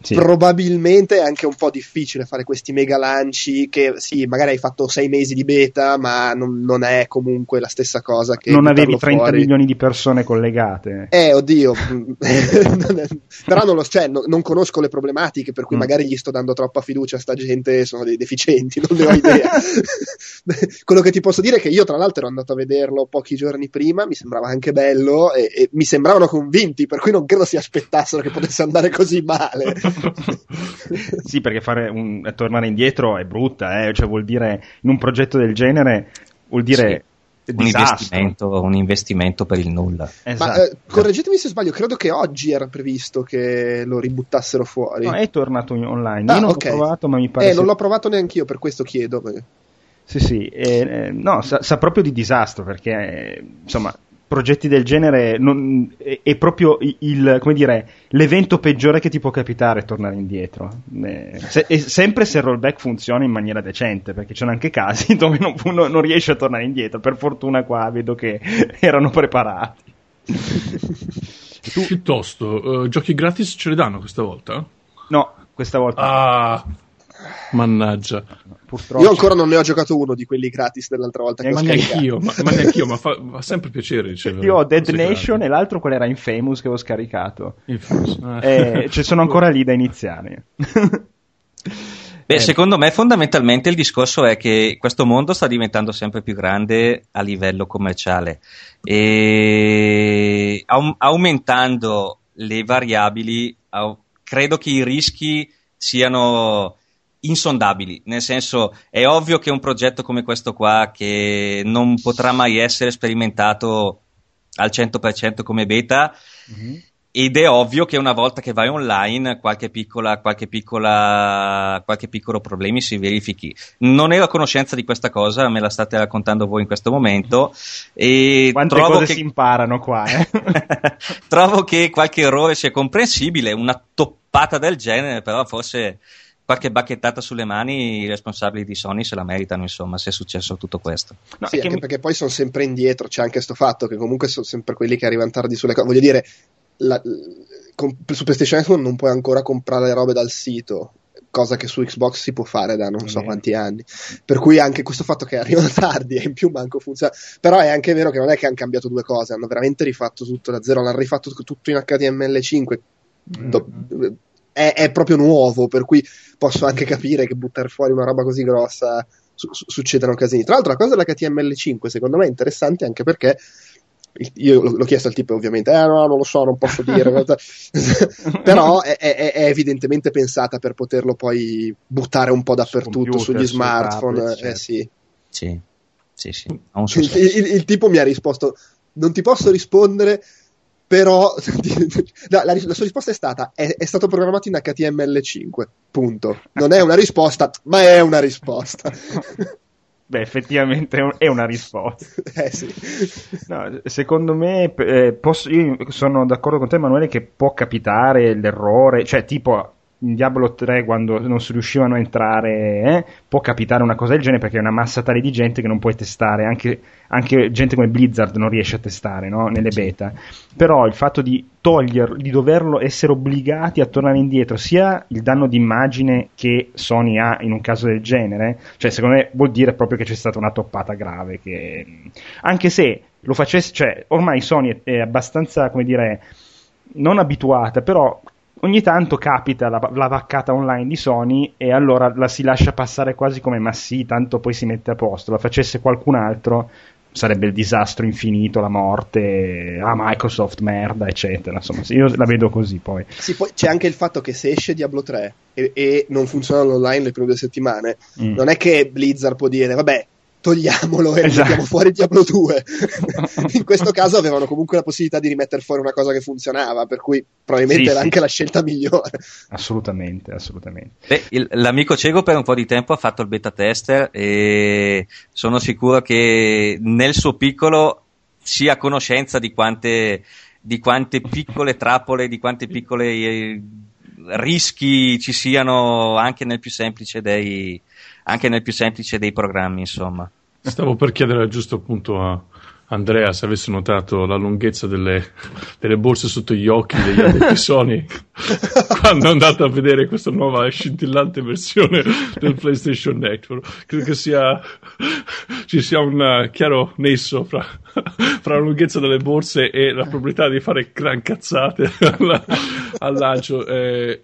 Sì. Probabilmente è anche un po' difficile fare questi mega lanci che sì, magari hai fatto sei mesi di beta ma non, non è comunque la stessa cosa che non avevi trenta fuori. Milioni di persone collegate, eh oddio però non lo cioè, no, non conosco le problematiche per cui mm. magari gli sto dando troppa fiducia a sta gente, sono dei deficienti, non ne ho idea. Quello che ti posso dire è che io tra l'altro ero andato a vederlo pochi giorni prima, mi sembrava anche bello e, e mi sembravano convinti, per cui non credo si aspettassero che potesse andare così male. Sì, perché fare un, tornare indietro è brutta, eh? Cioè vuol dire in un progetto del genere vuol dire sì, un, investimento, un investimento per il nulla. Esatto. Ma, eh, correggetemi se sbaglio, credo che oggi era previsto che lo ributtassero fuori. No, è tornato online. Ah, io non okay. l'ho provato, ma mi pare. Eh, se... non l'ho provato neanch'io, per questo chiedo. Sì, sì, eh, no, sa, sa proprio di disastro perché eh, insomma. Progetti del genere non, è, è proprio il, come dire, l'evento peggiore che ti può capitare tornare indietro. Eh, se, e sempre se il rollback funziona in maniera decente, perché ci sono anche casi dove non, non, non riesci a tornare indietro. Per fortuna qua vedo che erano preparati. Tu? Piuttosto, uh, giochi gratis ce li danno questa volta? No, questa volta. Ah. Mannaggia. Purtroppo. Io ancora non ne ho giocato uno di quelli gratis dell'altra volta che ho scaricato. Ma neanch'io, ma, ma fa, fa sempre piacere. Ricevere, io ho Dead Nation e l'altro quello era Infamous che avevo scaricato. Infamous. Ah. Eh, cioè sono ancora lì da iniziare. Beh, eh. secondo me fondamentalmente il discorso è che questo mondo sta diventando sempre più grande a livello commerciale e aum- aumentando le variabili au- credo che i rischi siano insondabili, nel senso è ovvio che un progetto come questo qua che non potrà mai essere sperimentato al cento per cento come beta, mm-hmm. Ed è ovvio che una volta che vai online qualche piccola, qualche piccola, qualche piccolo problemi si verifichi. Non ero a conoscenza di questa cosa, me la state raccontando voi in questo momento. E quante trovo cose che... si imparano qua, eh? Trovo che qualche errore sia comprensibile, una toppata del genere, però forse qualche bacchettata sulle mani i responsabili di Sony se la meritano, insomma, se è successo tutto questo. No, sì, anche mi... perché poi sono sempre indietro, c'è anche sto fatto che comunque sono sempre quelli che arrivano tardi sulle cose, voglio dire... La, con, su PlayStation non puoi ancora comprare le robe dal sito, cosa che su Xbox si può fare da non so quanti anni, per cui anche questo fatto che arrivano tardi e in più manco funziona. Però è anche vero che non è che hanno cambiato due cose, hanno veramente rifatto tutto da zero, l'hanno rifatto tutto in H T M L cinque, do, è, è proprio nuovo, per cui posso anche capire che buttare fuori una roba così grossa su, su, succedano casini. Tra l'altro la cosa dell'H T M L cinque secondo me è interessante anche perché io l'ho chiesto al tipo ovviamente, eh no, non lo so, non posso dire, però è, è, è evidentemente pensata per poterlo poi buttare un po' dappertutto, computer, sugli smartphone, tablet, eh, certo. sì. Sì, sì, sì. Il, il, il tipo mi ha risposto, non ti posso rispondere, però no, la, la sua risposta è stata, è, è stato programmato in H T M L cinque, punto. Non è una risposta, ma è una risposta. Beh, effettivamente è una risposta. Eh sì. No, secondo me, eh, posso, io sono d'accordo con te, Emanuele, che può capitare l'errore, cioè tipo in Diablo tre quando non si riuscivano a entrare, eh, può capitare una cosa del genere perché è una massa tale di gente che non puoi testare, anche, anche gente come Blizzard non riesce a testare, no? Nelle beta. Però il fatto di toglierlo, di doverlo essere obbligati a tornare indietro, sia il danno d'immagine che Sony ha in un caso del genere, cioè secondo me vuol dire proprio che c'è stata una toppata grave, che anche se lo facesse, cioè ormai Sony è abbastanza, come dire, non abituata, però ogni tanto capita la, la vaccata online di Sony e allora la si lascia passare quasi come ma sì, tanto poi si mette a posto. La facesse qualcun altro sarebbe il disastro infinito, la morte, ah Microsoft merda eccetera, insomma io la vedo così. Poi sì, poi c'è anche il fatto che se esce Diablo tre e, e non funziona online le prime due settimane, mm. non è che Blizzard può dire vabbè togliamolo e esatto. mettiamo fuori Diablo due. In questo caso avevano comunque la possibilità di rimettere fuori una cosa che funzionava, per cui probabilmente sì, era sì. anche la scelta migliore. Assolutamente, assolutamente. Beh, il, l'amico cieco per un po' di tempo ha fatto il beta tester e sono sicuro che nel suo piccolo sia a conoscenza di quante, di quante piccole trappole, di quante piccole eh, rischi ci siano anche nel più semplice dei anche nel più semplice dei programmi, insomma. Stavo per chiedere al giusto appunto a Andrea se avesse notato la lunghezza delle, delle borse sotto gli occhi degli addetti Sony quando è andato a vedere questa nuova scintillante versione del PlayStation Network. Credo che sia ci sia un chiaro nesso fra, fra la lunghezza delle borse e la probabilità di fare gran cazzate alla, al lancio. Eh,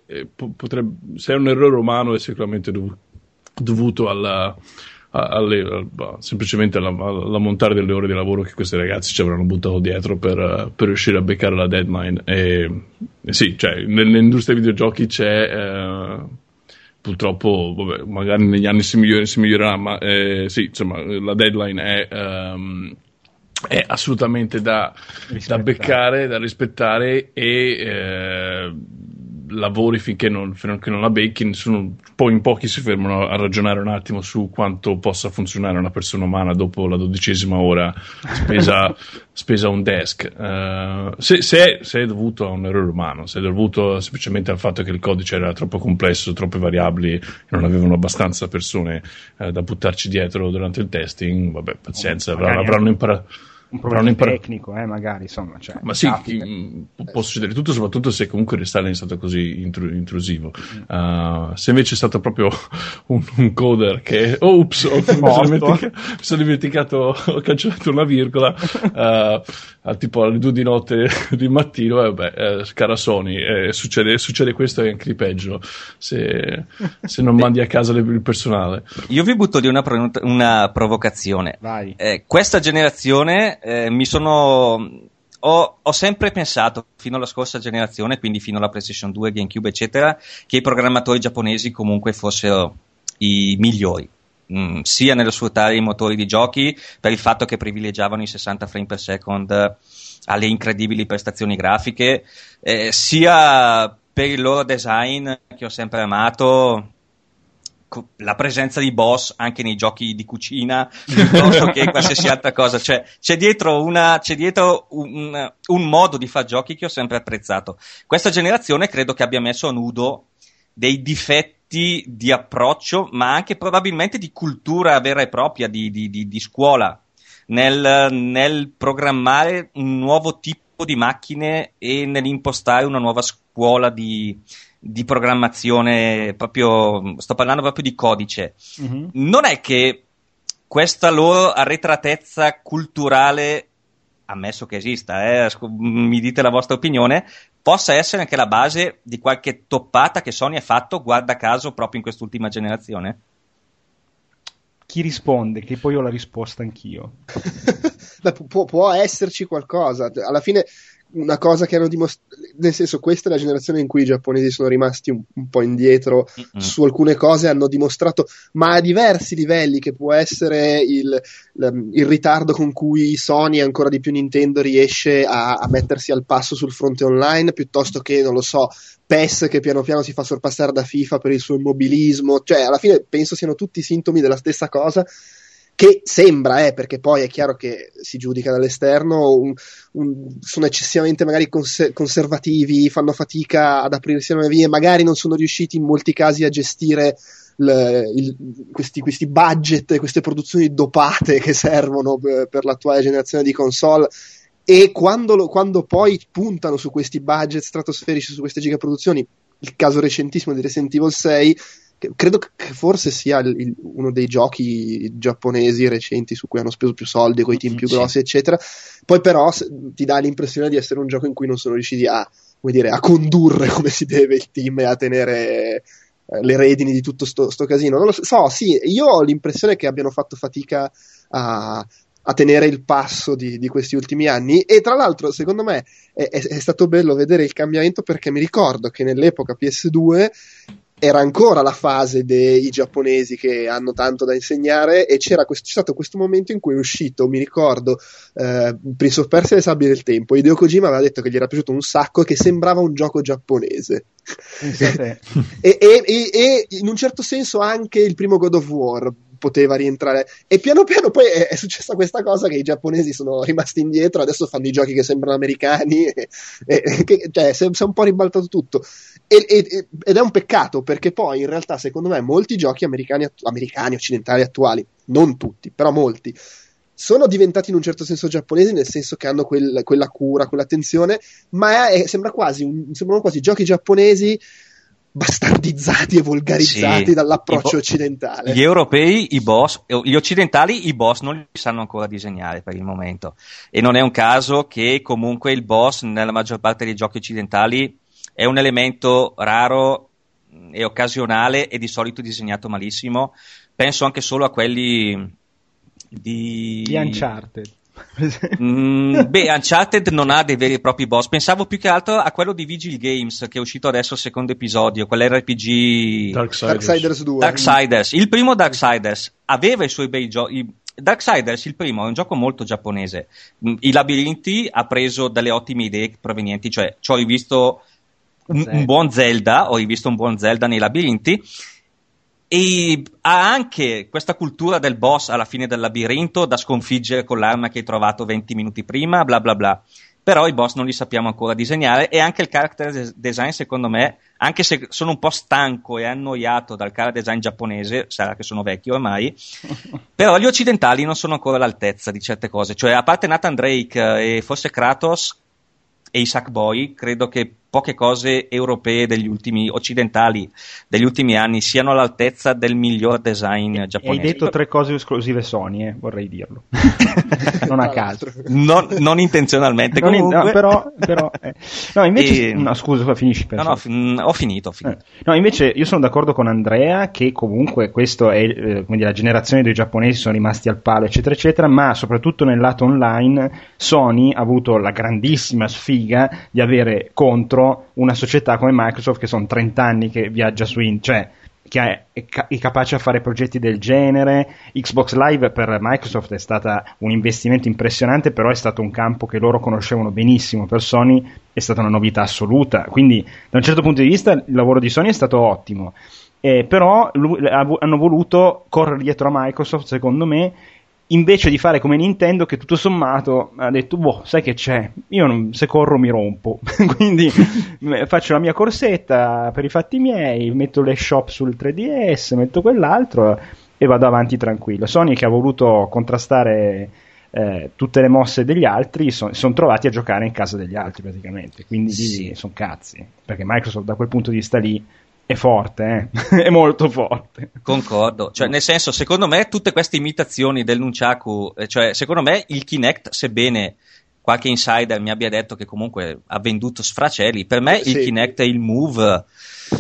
potrebbe, se è un errore umano è sicuramente dovuto dovuto alla, alle, alla, semplicemente alla, all'ammontare delle ore di lavoro che questi ragazzi ci avranno buttato dietro per, per riuscire a beccare la deadline. E, e sì, cioè, nell'industria dei videogiochi c'è eh, purtroppo, vabbè, magari negli anni si, migliore, si migliorerà, ma eh, sì, insomma, la deadline è, um, è assolutamente da, da beccare, da rispettare e eh, lavori finché non, finché non la becchi, nessuno, poi in pochi si fermano a ragionare un attimo su quanto possa funzionare una persona umana dopo la dodicesima ora spesa, spesa un desk. Uh, se, se, se è dovuto a un errore umano, se è dovuto semplicemente al fatto che il codice era troppo complesso, troppe variabili e non avevano abbastanza persone uh, da buttarci dietro durante il testing, vabbè, pazienza, avranno imparato. un problema impar- tecnico, eh, magari, insomma, cioè, ma sì, mh, può succedere tutto, soprattutto se comunque il restyling è stato così intru- intrusivo. Uh, se invece è stato proprio un, un coder che oh, ups, oh, mi sono dimenticato, mi sono dimenticato ho cancellato una virgola, uh, tipo alle due di notte di mattino, eh, beh, eh, cara Sony, eh, succede, succede questo e anche di peggio se, se non mandi a casa le, il personale. Io vi butto di una, pro- una provocazione. Vai. Eh, questa generazione eh, mi sono... Ho, ho sempre pensato, fino alla scorsa generazione, quindi fino alla PlayStation due, GameCube, eccetera, che i programmatori giapponesi comunque fossero i migliori, mm, sia nello sfruttare i motori di giochi, per il fatto che privilegiavano i sessanta frame per second alle incredibili prestazioni grafiche, eh, sia per il loro design, che ho sempre amato, co- la presenza di boss anche nei giochi di cucina, piuttosto che qualsiasi altra cosa. Cioè, c'è dietro, una, c'è dietro un, un modo di far giochi che ho sempre apprezzato. Questa generazione credo che abbia messo a nudo dei difetti di approccio, ma anche probabilmente di cultura vera e propria, di, di, di, di scuola, nel, nel programmare un nuovo tipo di macchine e nell'impostare una nuova scuola di, di programmazione, proprio sto parlando proprio di codice. Mm-hmm. Non è che questa loro arretratezza culturale, ammesso che esista, eh, mi dite la vostra opinione, possa essere anche la base di qualche toppata che Sony ha fatto, guarda caso, proprio in quest'ultima generazione? Chi risponde? Che poi ho la risposta anch'io. Pu- può esserci qualcosa. Alla fine una cosa che hanno dimostrato, nel senso, questa è la generazione in cui i giapponesi sono rimasti un, un po' indietro. Mm-hmm. Su alcune cose hanno dimostrato, ma a diversi livelli, che può essere il, il ritardo con cui Sony e ancora di più Nintendo riesce a, a mettersi al passo sul fronte online, piuttosto che, non lo so, P E S che piano piano si fa sorpassare da FIFA per il suo immobilismo. Cioè, alla fine penso siano tutti sintomi della stessa cosa, che sembra, eh, perché poi è chiaro che si giudica dall'esterno, un, un, sono eccessivamente magari cons- conservativi, fanno fatica ad aprirsi nuove vie, magari non sono riusciti in molti casi a gestire le, il, questi, questi budget, queste produzioni dopate che servono per, per l'attuale generazione di console, e quando, lo, quando poi puntano su questi budget stratosferici, su queste gigaproduzioni, il caso recentissimo di Resident Evil sei, credo che forse sia il, il, uno dei giochi giapponesi recenti su cui hanno speso più soldi, con i team più grossi, eccetera. Poi però se, ti dà l'impressione di essere un gioco in cui non sono riusciti a, come dire, a condurre come si deve il team e a tenere eh, le redini di tutto sto, sto casino. Non lo so, sì, io ho l'impressione che abbiano fatto fatica a... a tenere il passo di, di questi ultimi anni, e tra l'altro secondo me è, è, è stato bello vedere il cambiamento, perché mi ricordo che nell'epoca P S due era ancora la fase dei giapponesi che hanno tanto da insegnare, e c'era questo, c'è stato questo momento in cui è uscito, mi ricordo, eh, Prince of Persia e le sabbie del tempo. Hideo Kojima aveva detto che gli era piaciuto un sacco e che sembrava un gioco giapponese. e, e, e, e in un certo senso anche il primo God of War poteva rientrare, e piano piano poi è, è successa questa cosa che i giapponesi sono rimasti indietro, adesso fanno i giochi che sembrano americani, e, e, che, cioè si è un po' ribaltato tutto, e, e, ed è un peccato, perché poi in realtà secondo me molti giochi americani, americani occidentali attuali, non tutti, però molti, sono diventati in un certo senso giapponesi, nel senso che hanno quel, quella cura, quell'attenzione, ma è, sembra quasi un, sembrano quasi giochi giapponesi bastardizzati e volgarizzati, sì, dall'approccio bo- occidentale. Gli europei, i boss, gli occidentali, i boss non li sanno ancora disegnare per il momento, e non è un caso che comunque il boss nella maggior parte dei giochi occidentali è un elemento raro e occasionale, e di solito disegnato malissimo. Penso anche solo a quelli di... di Uncharted. mm, beh, Uncharted non ha dei veri e propri boss. Pensavo più che altro a quello di Vigil Games, che è uscito adesso al secondo episodio, quell'erre pi gi Darksiders. Darksiders due. Darksiders. Il primo Darksiders aveva i suoi bei giochi. Darksiders, il primo, è un gioco molto giapponese. I labirinti ha preso dalle ottime idee provenienti, cioè ci ho rivisto un, un buon Zelda, ho rivisto un buon Zelda nei labirinti. E ha anche questa cultura del boss alla fine del labirinto da sconfiggere con l'arma che hai trovato venti minuti prima, bla bla bla. però i boss non li sappiamo ancora disegnare, e anche il character design, secondo me, anche se sono un po' stanco e annoiato dal character design giapponese, sarà che sono vecchio ormai, però gli occidentali non sono ancora all'altezza di certe cose, cioè a parte Nathan Drake e forse Kratos e i Sackboy, credo che poche cose europee degli ultimi occidentali degli ultimi anni siano all'altezza del miglior design e, giapponese. Hai detto tre cose esclusive Sony, eh? Vorrei dirlo. Non a caso. Non, non intenzionalmente, non comunque. In, no, però, però eh. No, invece e... no, scusa, finisci per. No, no, fin- ho finito, ho finito. Eh. No, invece io sono d'accordo con Andrea che comunque questo è eh, quindi la generazione dei giapponesi sono rimasti al palo, eccetera eccetera, ma soprattutto nel lato online Sony ha avuto la grandissima sfiga di avere contro una società come Microsoft, che sono trenta anni che viaggia su in, cioè che è, ca- è capace a fare progetti del genere. Xbox Live per Microsoft è stata un investimento impressionante, però è stato un campo che loro conoscevano benissimo, per Sony è stata una novità assoluta, quindi da un certo punto di vista il lavoro di Sony è stato ottimo, eh, però l- hanno voluto correre dietro a Microsoft, secondo me, invece di fare come Nintendo, che tutto sommato ha detto, boh, sai che c'è, io non, se corro mi rompo, quindi faccio la mia corsetta per i fatti miei, metto le shop sul tre D S, metto quell'altro e vado avanti tranquillo. Sony, che ha voluto contrastare eh, tutte le mosse degli altri, sono son trovati a giocare in casa degli altri praticamente, quindi sì, sono cazzi, perché Microsoft da quel punto di vista lì è forte, eh? È molto forte. Concordo, cioè nel senso, secondo me tutte queste imitazioni del Nunchaku, cioè secondo me il Kinect, sebbene qualche insider mi abbia detto che comunque ha venduto sfracelli, per me sì, il Kinect e il Move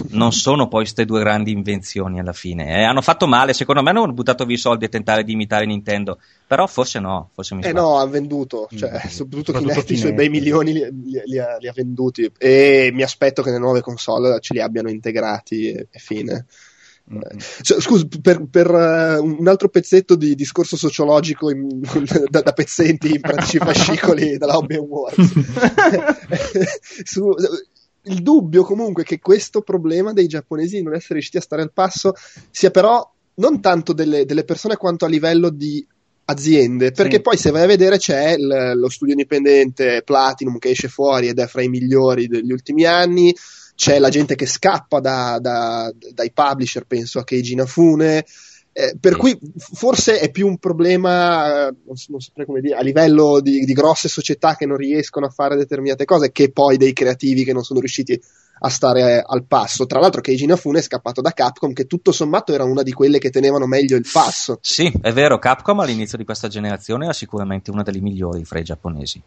non sono poi queste due grandi invenzioni alla fine, eh? Hanno fatto male, secondo me hanno buttato via i soldi a tentare di imitare Nintendo, però forse no, forse mi eh no, ha venduto, cioè mm. soprattutto Kinect i suoi bei milioni li, li, li, ha, li ha venduti, e mi aspetto che le nuove console ce li abbiano integrati e, e fine. Mm. Scusa, per, per uh, un altro pezzetto di discorso sociologico in, da, da pezzenti in pratici fascicoli dalla Hobby Awards. Su, il dubbio comunque che questo problema dei giapponesi di non essere riusciti a stare al passo sia però non tanto delle, delle persone quanto a livello di aziende, perché sì, poi se vai a vedere c'è l, lo studio indipendente Platinum che esce fuori ed è fra i migliori degli ultimi anni, c'è la gente che scappa da, da, dai publisher, penso a Keiji Inafune, eh, per sì, cui forse è più un problema, non, non saprei come dire, a livello di, di grosse società che non riescono a fare determinate cose, che poi dei creativi che non sono riusciti a stare al passo. Tra l'altro Keiji Inafune è scappato da Capcom, che tutto sommato era una di quelle che tenevano meglio il passo. Sì, è vero, Capcom all'inizio di questa generazione era sicuramente una delle migliori fra i giapponesi.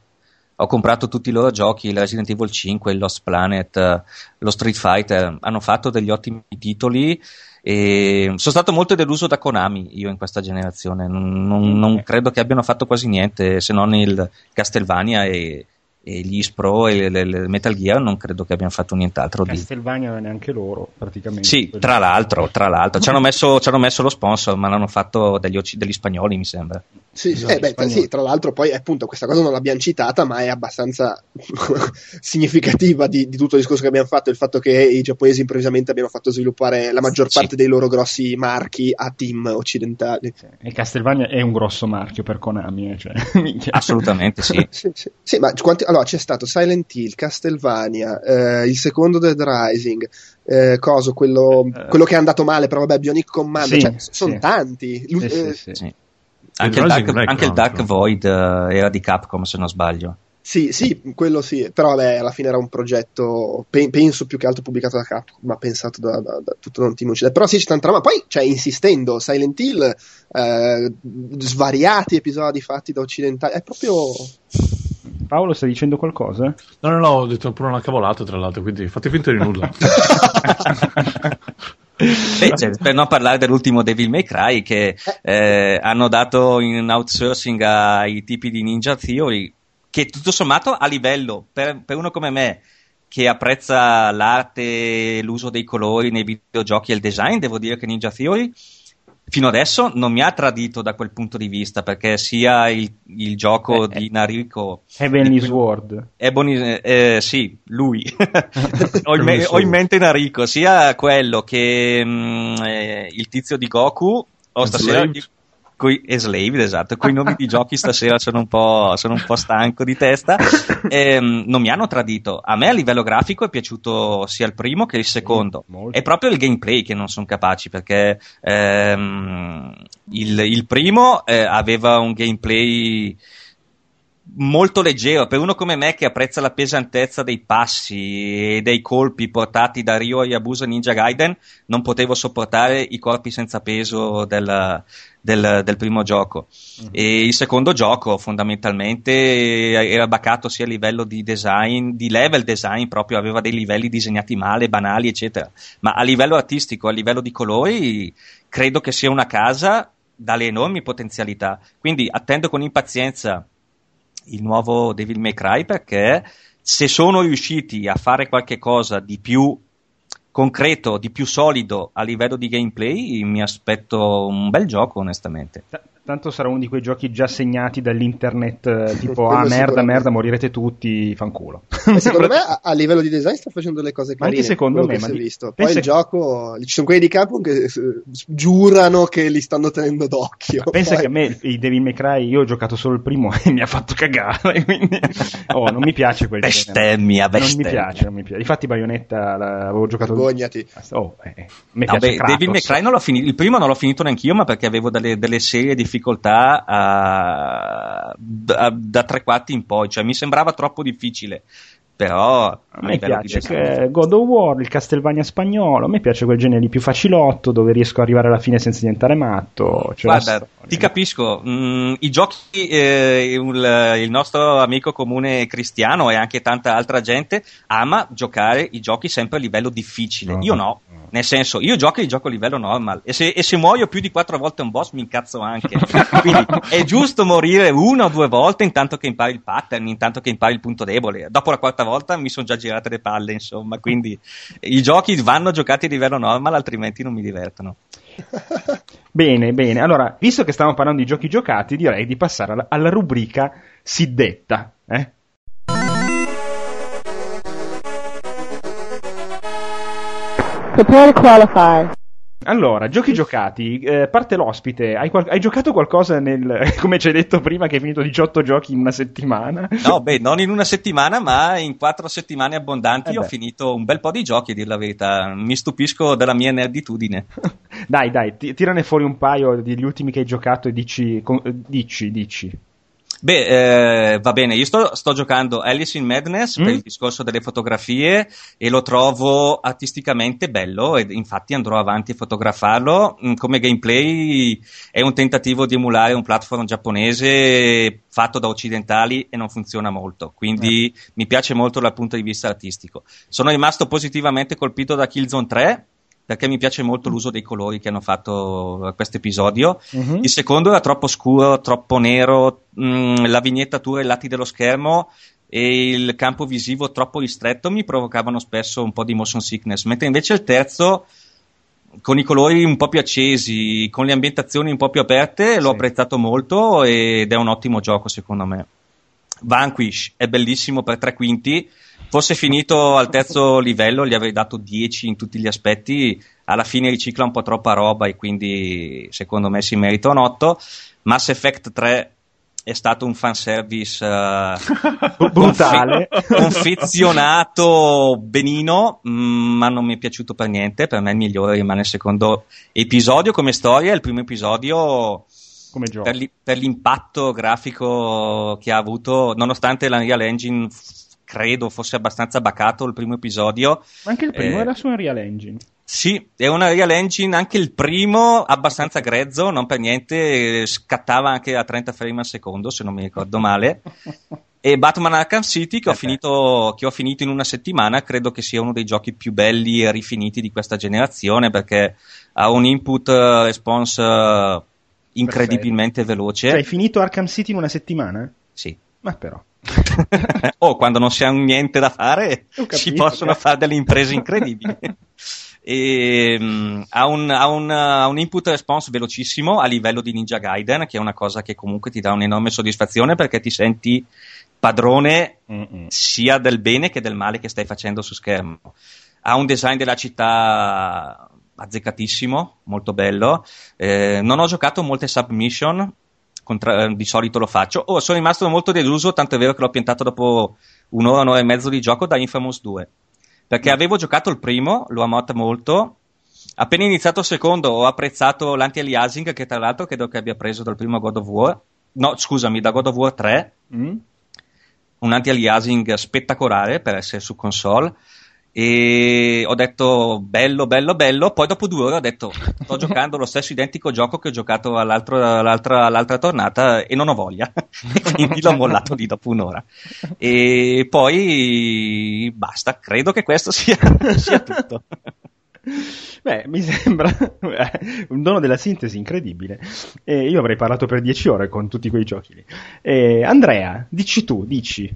Ho comprato tutti i loro giochi, il Resident Evil cinque, il Lost Planet, lo Street Fighter, hanno fatto degli ottimi titoli e sono stato molto deluso da Konami io in questa generazione, non, non, non credo che abbiano fatto quasi niente se non il Castlevania e, e gli Spro e le, le Metal Gear, non credo che abbiano fatto nient'altro. Castlevania di... neanche loro praticamente. Sì, tra l'altro, tra l'altro ci hanno messo, ci hanno messo lo sponsor, ma l'hanno fatto degli, degli spagnoli mi sembra. Sì, eh beh, sì, tra l'altro poi appunto questa cosa non l'abbiamo citata, ma è abbastanza significativa di, di tutto il discorso che abbiamo fatto, il fatto che i giapponesi improvvisamente abbiano fatto sviluppare la maggior parte sì, dei loro grossi marchi a team occidentali. E Castlevania è un grosso marchio per Konami, eh, cioè, assolutamente sì. Sì, sì, sì, ma quanti, allora c'è stato Silent Hill, Castlevania, eh, il secondo Dead Rising, eh, coso, quello, quello che è andato male, però vabbè, Bionic Commando, sì, cioè, sono sì, tanti. L- sì, sì, sì. Eh, sì. Anche il, Dark, anche il Dark Void uh, era di Capcom se non sbaglio. Sì, sì, quello sì, però beh, alla fine era un progetto, pe- penso più che altro pubblicato da Capcom, ma pensato da, da, da tutto un team occidentale. Però sì, c'è tanta trama, poi cioè, insistendo, Silent Hill, eh, svariati episodi fatti da occidentali, è proprio... Paolo, stai dicendo qualcosa? No, no, no, ho detto pure una cavolata tra l'altro, quindi fate finta di nulla. Invece, per non parlare dell'ultimo Devil May Cry, che eh, hanno dato in outsourcing ai tipi di Ninja Theory, che tutto sommato a livello, per, per uno come me che apprezza l'arte, l'uso dei colori nei videogiochi e il design, devo dire che Ninja Theory fino adesso non mi ha tradito da quel punto di vista, perché sia il, il gioco eh, di Nariko Ebony Sword Ebony, eh, sì, lui ho, in me- ho in mente Nariko, sia quello che mh, eh, il tizio di Goku o oh, stasera coi Enslaved, esatto, coi nomi di giochi stasera sono un po', sono un po' stanco di testa. E, non mi hanno tradito, a me a livello grafico è piaciuto sia il primo che il secondo, molto. È proprio il gameplay che non sono capaci, perché ehm, il, il primo eh, aveva un gameplay molto leggero per uno come me che apprezza la pesantezza dei passi e dei colpi portati da Ryo Hayabusa Ninja Gaiden. Non potevo sopportare i corpi senza peso del, del, del primo gioco. Mm-hmm. E il secondo gioco fondamentalmente era bacato sia a livello di design, di level design proprio, aveva dei livelli disegnati male, banali eccetera, ma a livello artistico, a livello di colori credo che sia una casa dalle enormi potenzialità, quindi attendo con impazienza il nuovo Devil May Cry, perché se sono riusciti a fare qualche cosa di più concreto, di più solido a livello di gameplay, mi aspetto un bel gioco onestamente. T- tanto sarà uno di quei giochi già segnati dall'internet tipo ah merda merda morirete tutti, fanculo. Secondo me a livello di design sta facendo delle cose carine, ma anche secondo me, ma di... visto. Poi pensa... il gioco, ci sono quelli di Capcom che giurano che li stanno tenendo d'occhio, ma pensa poi... che a me i Devil May Cry, io ho giocato solo il primo e mi ha fatto cagare, quindi oh, non mi piace quel bestemmia, non mi piace, non mi piace. Infatti Bayonetta l'avevo giocato, vergognati. Oh, eh. Mi piace. Vabbè, Devil May Cry non l'ho finito, il primo non l'ho finito neanch'io, ma perché avevo delle, delle serie di difficoltà a, a, da tre quarti in poi, cioè mi sembrava troppo difficile, però a me piace che God of War, il Castlevania spagnolo, a me piace quel genere di più facilotto dove riesco ad arrivare alla fine senza diventare matto. Cioè guarda, ti capisco, mm, i giochi eh, il, il nostro amico comune Cristiano e anche tanta altra gente ama giocare i giochi sempre a livello difficile, uh-huh. Io no, uh-huh. Nel senso, io gioco e gioco a livello normal e se, e se muoio più di quattro volte un boss mi incazzo anche quindi è giusto morire una o due volte intanto che impari il pattern, intanto che impari il punto debole. Dopo la quarta volta mi sono già girate le palle, insomma, quindi i giochi vanno giocati a livello normal, altrimenti non mi divertono. Bene, bene, allora, visto che stiamo parlando di giochi giocati, direi di passare alla, alla rubrica Siddetta, eh? Prepare to qualify. Allora, giochi giocati, eh, parte l'ospite, hai, qual- hai giocato qualcosa nel, come ci hai detto prima che hai finito diciotto giochi in una settimana? No, beh, non in una settimana, ma in quattro settimane abbondanti eh ho finito un bel po' di giochi, a dir la verità, mi stupisco della mia nerditudine. Dai, dai, t- tirane fuori un paio degli ultimi che hai giocato e dici, con- dici, dici. Beh, eh, va bene, io sto, sto giocando Alice in Madness mm. per il discorso delle fotografie e lo trovo artisticamente bello e infatti andrò avanti a fotografarlo. Come gameplay è un tentativo di emulare un platform giapponese fatto da occidentali e non funziona molto, quindi mm. mi piace molto dal punto di vista artistico. Sono rimasto positivamente colpito da Killzone tre perché mi piace molto l'uso dei colori che hanno fatto a questo episodio. Mm-hmm. Il secondo era troppo scuro, troppo nero, mh, la vignettatura ai lati dello schermo e il campo visivo troppo ristretto mi provocavano spesso un po' di motion sickness, mentre invece il terzo, con i colori un po' più accesi, con le ambientazioni un po' più aperte, sì. L'ho apprezzato molto ed è un ottimo gioco secondo me. Vanquish è bellissimo per tre quinti, fosse finito al terzo livello gli avrei dato dieci in tutti gli aspetti, alla fine ricicla un po' troppa roba e quindi secondo me si merita un otto. Mass Effect tre è stato un fanservice uh, brutale, confezionato benino, mh, ma non mi è piaciuto per niente. Per me il migliore rimane il secondo episodio come storia, il primo episodio come gioco. Per, li, per l'impatto grafico che ha avuto, nonostante l'Unreal Engine f- credo fosse abbastanza bacato il primo episodio. Ma anche il primo eh, era su Unreal Engine. Sì, è un Unreal Engine, anche il primo abbastanza grezzo, non per niente, scattava anche a trenta frame al secondo se non mi ricordo male. E Batman Arkham City che ho, finito, che ho finito in una settimana, credo che sia uno dei giochi più belli e rifiniti di questa generazione perché ha un input response incredibilmente perfetto. Veloce. Cioè, hai finito Arkham City in una settimana? Sì. Ma però. Oh, quando non si ha niente da fare, capito, si possono cazzo. Fare delle imprese incredibili. E, um, ha, un, ha, un, ha un input response velocissimo a livello di Ninja Gaiden, che è una cosa che comunque ti dà un'enorme soddisfazione perché ti senti padrone Mm-mm. sia del bene che del male che stai facendo su schermo. Ha un design della città azzeccatissimo, molto bello. Eh, non ho giocato molte submission, contra- di solito lo faccio. Oh, sono rimasto molto deluso, tanto è vero che l'ho piantato dopo un'ora, un'ora e mezzo di gioco, da Infamous due. Perché avevo giocato il primo, l'ho amato molto. Appena iniziato il secondo ho apprezzato l'anti-aliasing, che tra l'altro credo che abbia preso dal primo God of War. No, scusami, da God of War tre. Mm. Un anti-aliasing spettacolare per essere su console. E ho detto bello, bello, bello. Poi dopo due ore ho detto sto giocando lo stesso identico gioco che ho giocato all'altra tornata e non ho voglia. Quindi l'ho mollato lì dopo un'ora. E poi basta, credo che questo sia, sia tutto. Beh, mi sembra un dono della sintesi incredibile. Eh, io avrei parlato per dieci ore con tutti quei giochi lì. Eh, Andrea, dici tu, dici.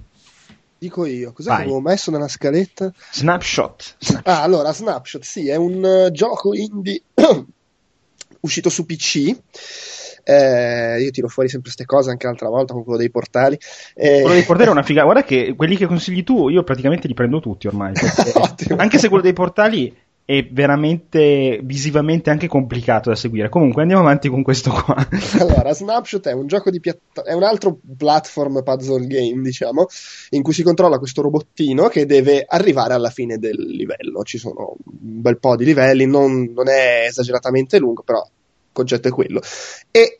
Dico io, cos'è Vai. Che avevo messo nella scaletta? Snapshot. Snapshot. Ah, allora, Snapshot, sì, è un uh, gioco indie uscito su P C. Eh, io tiro fuori sempre queste cose anche l'altra volta con quello dei portali. Eh... Quello dei portali è una figata. Guarda che quelli che consigli tu, io praticamente li prendo tutti ormai. Perché... anche se quello dei portali... è veramente visivamente anche complicato da seguire. Comunque andiamo avanti con questo qua. Allora, Snapshot è un gioco di piatta- è un altro platform puzzle game, diciamo, in cui si controlla questo robottino che deve arrivare alla fine del livello. Ci sono un bel po' di livelli, non, non è esageratamente lungo, però il concetto è quello. E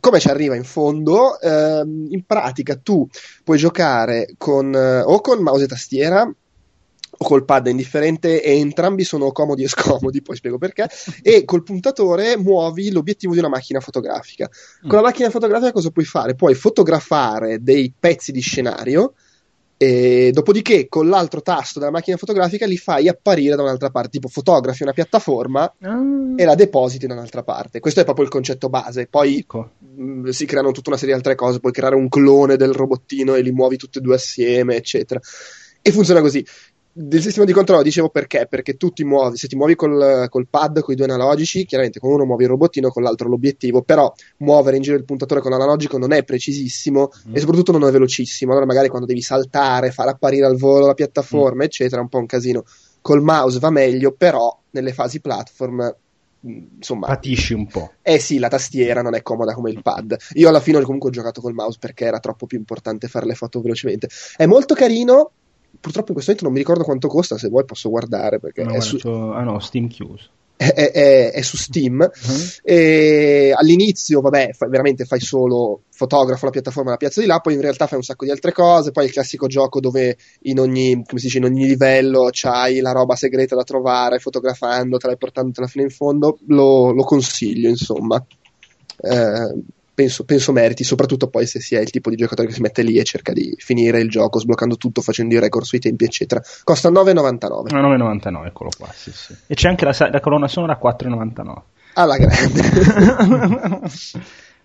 come ci arriva in fondo? Ehm, in pratica tu puoi giocare con eh, o con mouse e tastiera o col pad, è indifferente, e entrambi sono comodi e scomodi, poi spiego perché, e col puntatore muovi l'obiettivo di una macchina fotografica. Con la macchina fotografica cosa puoi fare? Puoi fotografare dei pezzi di scenario e dopodiché con l'altro tasto della macchina fotografica li fai apparire da un'altra parte, tipo fotografi una piattaforma mm. e la depositi da un'altra parte. Questo è proprio il concetto base. Poi mh, si creano tutta una serie di altre cose, puoi creare un clone del robottino e li muovi tutti e due assieme, eccetera, e funziona così. Del sistema di controllo dicevo perché perché tu ti muovi, se ti muovi col, col pad con i due analogici, chiaramente con uno muovi il robottino, con l'altro l'obiettivo, però muovere in giro il puntatore con l'analogico non è precisissimo mm. e soprattutto non è velocissimo, allora magari quando devi saltare, far apparire al volo la piattaforma mm. eccetera, è un po' un casino. Col mouse va meglio, però nelle fasi platform insomma patisci un po'. Eh sì, la tastiera non è comoda come il pad. Io alla fine comunque ho giocato col mouse perché era troppo più importante fare le foto velocemente. È molto carino. Purtroppo in questo momento non mi ricordo quanto costa, se vuoi posso guardare perché no, è su... ah no, Steam chiuso. È, è, è su Steam. Mm-hmm. E all'inizio, vabbè, fai, veramente fai solo fotografo la piattaforma, la piazza di là, poi in realtà fai un sacco di altre cose. Poi il classico gioco dove in ogni, come si dice, in ogni livello c'hai la roba segreta da trovare, fotografandotela e portandotela fino in fondo. Lo, lo consiglio, insomma. Eh, Penso, penso meriti, soprattutto poi se si è il tipo di giocatore che si mette lì e cerca di finire il gioco sbloccando tutto, facendo i record sui tempi eccetera. Costa nove e novantanove. nove e novantanove, eccolo qua, sì, sì. E c'è anche la, la colonna sonora quattro e novantanove. Alla grande.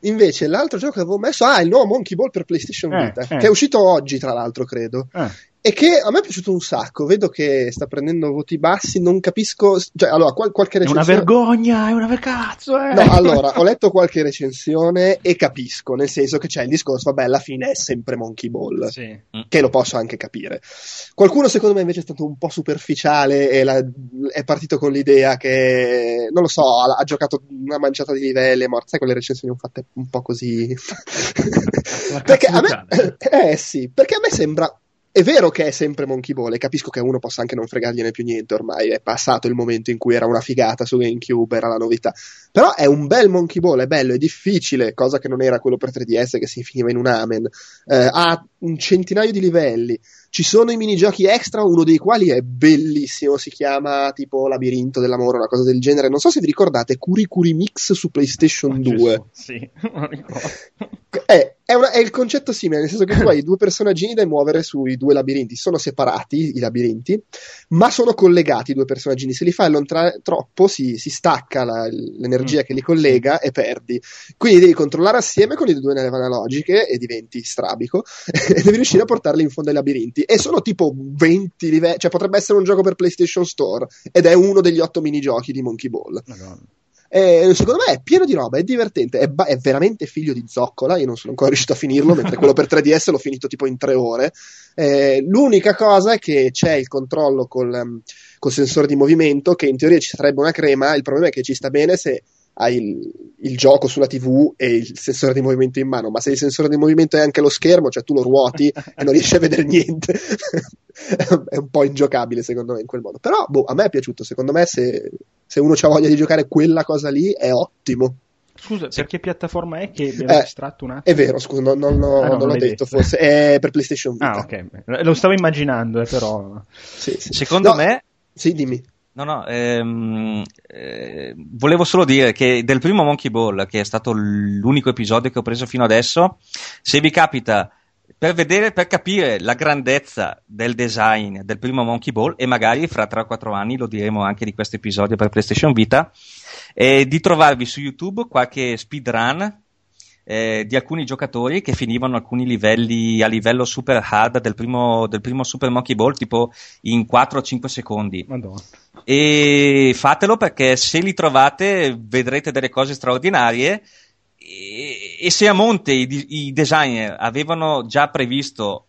Invece l'altro gioco che avevo messo, ah, il nuovo Monkey Ball per PlayStation eh, Vita, eh. che è uscito oggi tra l'altro, credo. Eh. E che a me è piaciuto un sacco, vedo che sta prendendo voti bassi, non capisco, cioè allora qual- qualche recensione... È una vergogna, è una vercazzo, eh! No, allora, ho letto qualche recensione e capisco, nel senso che c'è il discorso, vabbè, alla fine è sempre Monkey Ball, sì. Che lo posso anche capire. Qualcuno secondo me invece è stato un po' superficiale e la... è partito con l'idea che, non lo so, ha, ha giocato una manciata di livelli, ma sai quelle recensioni ho fatte un po' così... perché a me... Eh sì, perché a me sembra... È vero che è sempre Monkey Ball e capisco che uno possa anche non fregargliene più niente, ormai è passato il momento in cui era una figata su GameCube, era la novità, però è un bel Monkey Ball, è bello, è difficile, cosa che non era quello per tre D S che si finiva in un amen, eh, ha un centinaio di livelli, ci sono i minigiochi extra, uno dei quali è bellissimo, si chiama tipo Labirinto dell'amore, una cosa del genere, non so se vi ricordate Curi Curi Mix su PlayStation oh, due. Gesù, sì, non ricordo. È, è, una, è il concetto simile, nel senso che tu hai due personaggini da muovere sui due labirinti, sono separati i labirinti, ma sono collegati i due personaggini, se li fai allontanare troppo si, si stacca la, l'energia mm. che li collega e perdi, quindi devi controllare assieme con i due nelle analogiche e diventi strabico e devi riuscire a portarli in fondo ai labirinti, e sono tipo venti livelli, cioè potrebbe essere un gioco per PlayStation Store ed è uno degli otto minigiochi di Monkey Ball. Madonna. Eh, secondo me è pieno di roba, è divertente, è, ba- è veramente figlio di zoccola. Io non sono ancora riuscito a finirlo, mentre quello per tre D S l'ho finito tipo in tre ore. Eh, l'unica cosa è che c'è il controllo col, col sensore di movimento, che in teoria ci sarebbe una crema. Il problema è che ci sta bene se hai il, il gioco sulla tivù e il sensore di movimento in mano, ma se il sensore di movimento è anche lo schermo, cioè tu lo ruoti e non riesci a vedere niente è un po' ingiocabile secondo me in quel modo, però boh, a me è piaciuto. Secondo me se, se uno c'ha voglia di giocare quella cosa lì è ottimo. Scusa, sì. Per che piattaforma è che abbiamo eh, estratto un attimo? È vero, scusa, non, non, non, ah, no, non, non l'ho detto, detto forse è per PlayStation Vita. Ah, ok, lo stavo immaginando però sì, sì. Secondo no, me sì, dimmi. No, no, ehm, eh, volevo solo dire che del primo Monkey Ball, che è stato l'unico episodio che ho preso fino adesso, se vi capita, per vedere, per capire la grandezza del design del primo Monkey Ball, e magari fra tre o quattro anni lo diremo anche di questo episodio per PlayStation Vita, eh, di trovarvi su YouTube qualche speedrun eh, di alcuni giocatori che finivano alcuni livelli a livello super hard del primo, del primo Super Monkey Ball, tipo in quattro o cinque secondi. Madonna. E fatelo, perché se li trovate vedrete delle cose straordinarie, e, e se a monte i, i designer avevano già previsto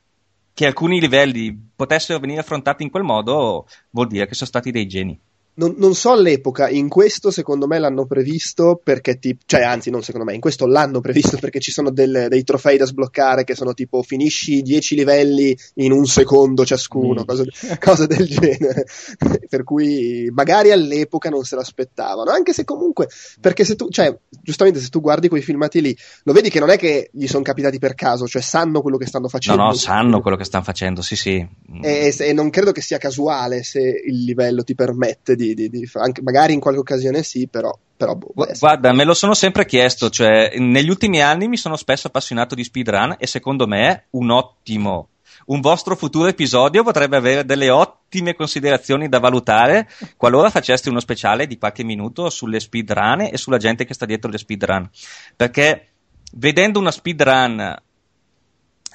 che alcuni livelli potessero venire affrontati in quel modo, vuol dire che sono stati dei geni. Non, non so all'epoca, in questo secondo me l'hanno previsto perché ti, cioè anzi non secondo me, in questo l'hanno previsto perché ci sono del, dei trofei da sbloccare che sono tipo finisci dieci livelli in un secondo ciascuno, mm. cose, cose del genere per cui magari all'epoca non se l'aspettavano, anche se comunque, perché se tu, cioè giustamente se tu guardi quei filmati lì lo vedi che non è che gli sono capitati per caso, cioè sanno quello che stanno facendo. No no, sanno quello che stanno facendo, sì sì. E, e non credo che sia casuale se il livello ti permette di Di, di, anche, magari in qualche occasione sì, però, però boh, guarda, me lo sono sempre chiesto, cioè negli ultimi anni mi sono spesso appassionato di speedrun e secondo me un ottimo un vostro futuro episodio potrebbe avere delle ottime considerazioni da valutare qualora faceste uno speciale di qualche minuto sulle speedrun e sulla gente che sta dietro le speedrun, perché vedendo una speedrun,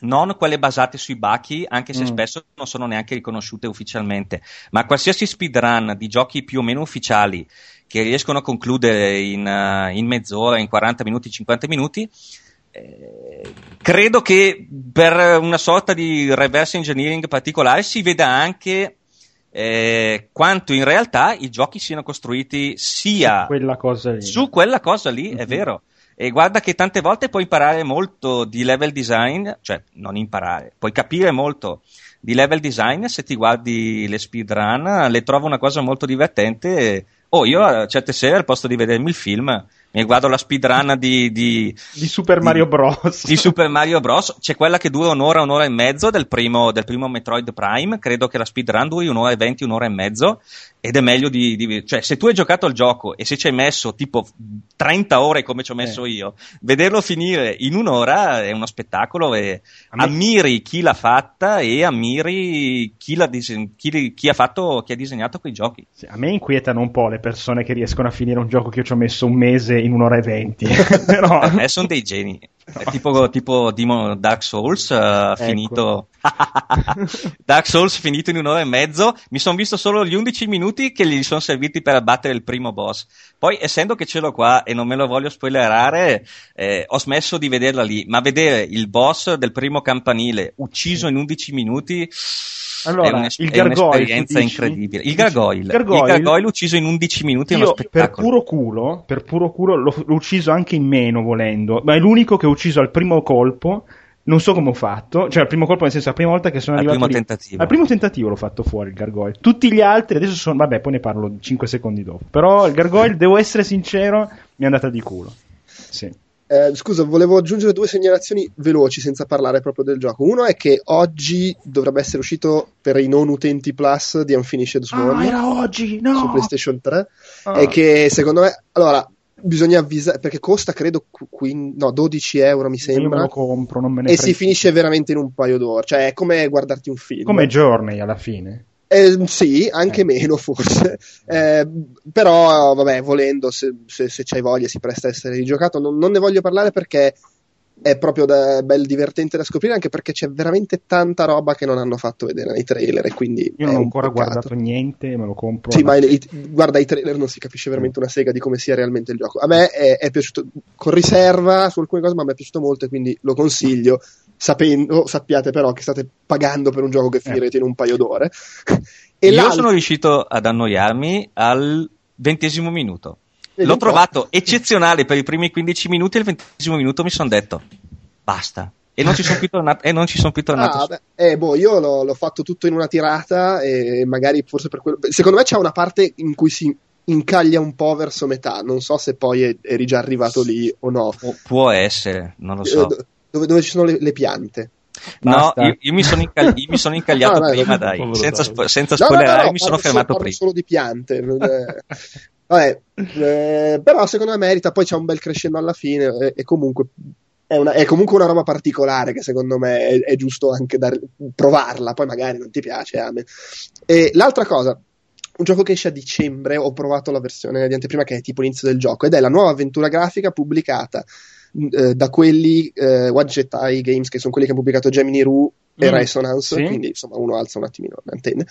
non quelle basate sui bachi, anche se mm. spesso non sono neanche riconosciute ufficialmente, ma qualsiasi speedrun di giochi più o meno ufficiali che riescono a concludere in, uh, in mezz'ora, in quaranta minuti, cinquanta minuti, eh, credo che per una sorta di reverse engineering particolare si veda anche eh, quanto in realtà i giochi siano costruiti sia su quella cosa lì, su quella cosa lì mm-hmm. è vero. E guarda che tante volte puoi imparare molto di level design, cioè non imparare, puoi capire molto di level design se ti guardi le speedrun, le trovo una cosa molto divertente. O oh, io a certe sere al posto di vedermi il film mi guardo la speedrun di, di, di Super di, Mario Bros. Di Super Mario Bros. C'è quella che dura un'ora, un'ora e mezzo del primo, del primo Metroid Prime, credo che la speedrun duri un'ora e venti, un'ora e mezzo, ed è meglio di, di... Cioè, se tu hai giocato al gioco e se ci hai messo tipo trenta ore come ci ho messo eh. io, vederlo finire in un'ora è uno spettacolo, e me... ammiri chi l'ha fatta e ammiri chi, l'ha dise... chi, chi ha fatto, chi ha disegnato quei giochi. Sì, a me inquietano un po' le persone che riescono a finire un gioco che io ci ho messo un mese in un'ora e venti. Però... eh, sono dei geni. No. Tipo, tipo Demon Dark Souls uh, ecco. finito Dark Souls finito in un'ora e mezzo. Mi sono visto solo gli undici minuti che gli sono serviti per abbattere il primo boss. Poi, essendo che ce l'ho qua e non me lo voglio spoilerare, eh, ho smesso di vederla lì, ma vedere il boss del primo campanile ucciso in undici minuti allora, è, un es- il gargoyle, è un'esperienza incredibile. Il gargoyle, il gargoyle, il gargoyle ucciso in undici minuti io, è uno spettacolo. Per puro culo, per puro culo l'ho, l'ho ucciso anche in meno volendo, ma è l'unico che ho ucciso al primo colpo. Non so come ho fatto, cioè al primo colpo, nel senso la prima volta che sono arrivato al primo lì, tentativo al primo tentativo l'ho fatto fuori il gargoyle. Tutti gli altri adesso sono, vabbè, poi ne parlo cinque secondi dopo, però il gargoyle devo essere sincero mi è andata di culo. Sì. Eh, scusa, volevo aggiungere due segnalazioni veloci senza parlare proprio del gioco. Uno è che oggi dovrebbe essere uscito per i non utenti Plus di Unfinished Swan. Ah, era oggi, no! Su PlayStation tre. Ah. E che secondo me, allora, bisogna avvisare, perché costa credo quin- no, dodici euro mi sembra. Io lo compro, non me ne E si finisce veramente in un paio d'ore, cioè è come guardarti un film. Come Journey alla fine. Eh, sì, anche meno forse, eh, però vabbè, volendo, se, se, se c'hai voglia si presta a essere rigiocato. Non, non ne voglio parlare perché è proprio da, bel divertente da scoprire, anche perché c'è veramente tanta roba che non hanno fatto vedere nei trailer, e quindi io non ho ancora peccato. guardato niente, me lo compro. Sì, ma i, guarda i trailer non si capisce veramente una sega di come sia realmente il gioco. A me è, è piaciuto con riserva su alcune cose, ma a me è piaciuto molto e quindi lo consiglio, sapendo, sappiate però che state pagando per un gioco che finirete eh. in un paio d'ore. E io l'altro... sono riuscito ad annoiarmi al ventesimo minuto. L'ho trovato eccezionale per i primi quindici minuti, e il ventesimo minuto mi sono detto basta, e non ci sono più tornato. E non ci sono più tornato. Ah, beh, eh, boh, io l'ho, l'ho fatto tutto in una tirata, e magari forse per quello. Secondo me c'è una parte in cui si incaglia un po' verso metà, non so se poi è, eri già arrivato lì o no. Pu- può essere, non lo so. Dove, dove ci sono le, le piante? No, io, io, mi sono inca- io mi sono incagliato no, no, prima, dai, dai. senza, spo- senza no, spoilerare, no, no, no, mi sono fermato prima. Solo di piante. Vabbè, eh, però secondo me merita, poi c'è un bel crescendo alla fine, e, e comunque è, una, è comunque una roba particolare che secondo me è, è giusto anche dar, provarla, poi magari non ti piace, amen. E l'altra cosa, un gioco che esce a dicembre, ho provato la versione di anteprima che è tipo l'inizio del gioco, ed è la nuova avventura grafica pubblicata eh, da quelli eh, Wagetai Games, che sono quelli che hanno pubblicato Gemini Rue e mm. Resonance, sì. Quindi insomma uno alza un attimino le antenne,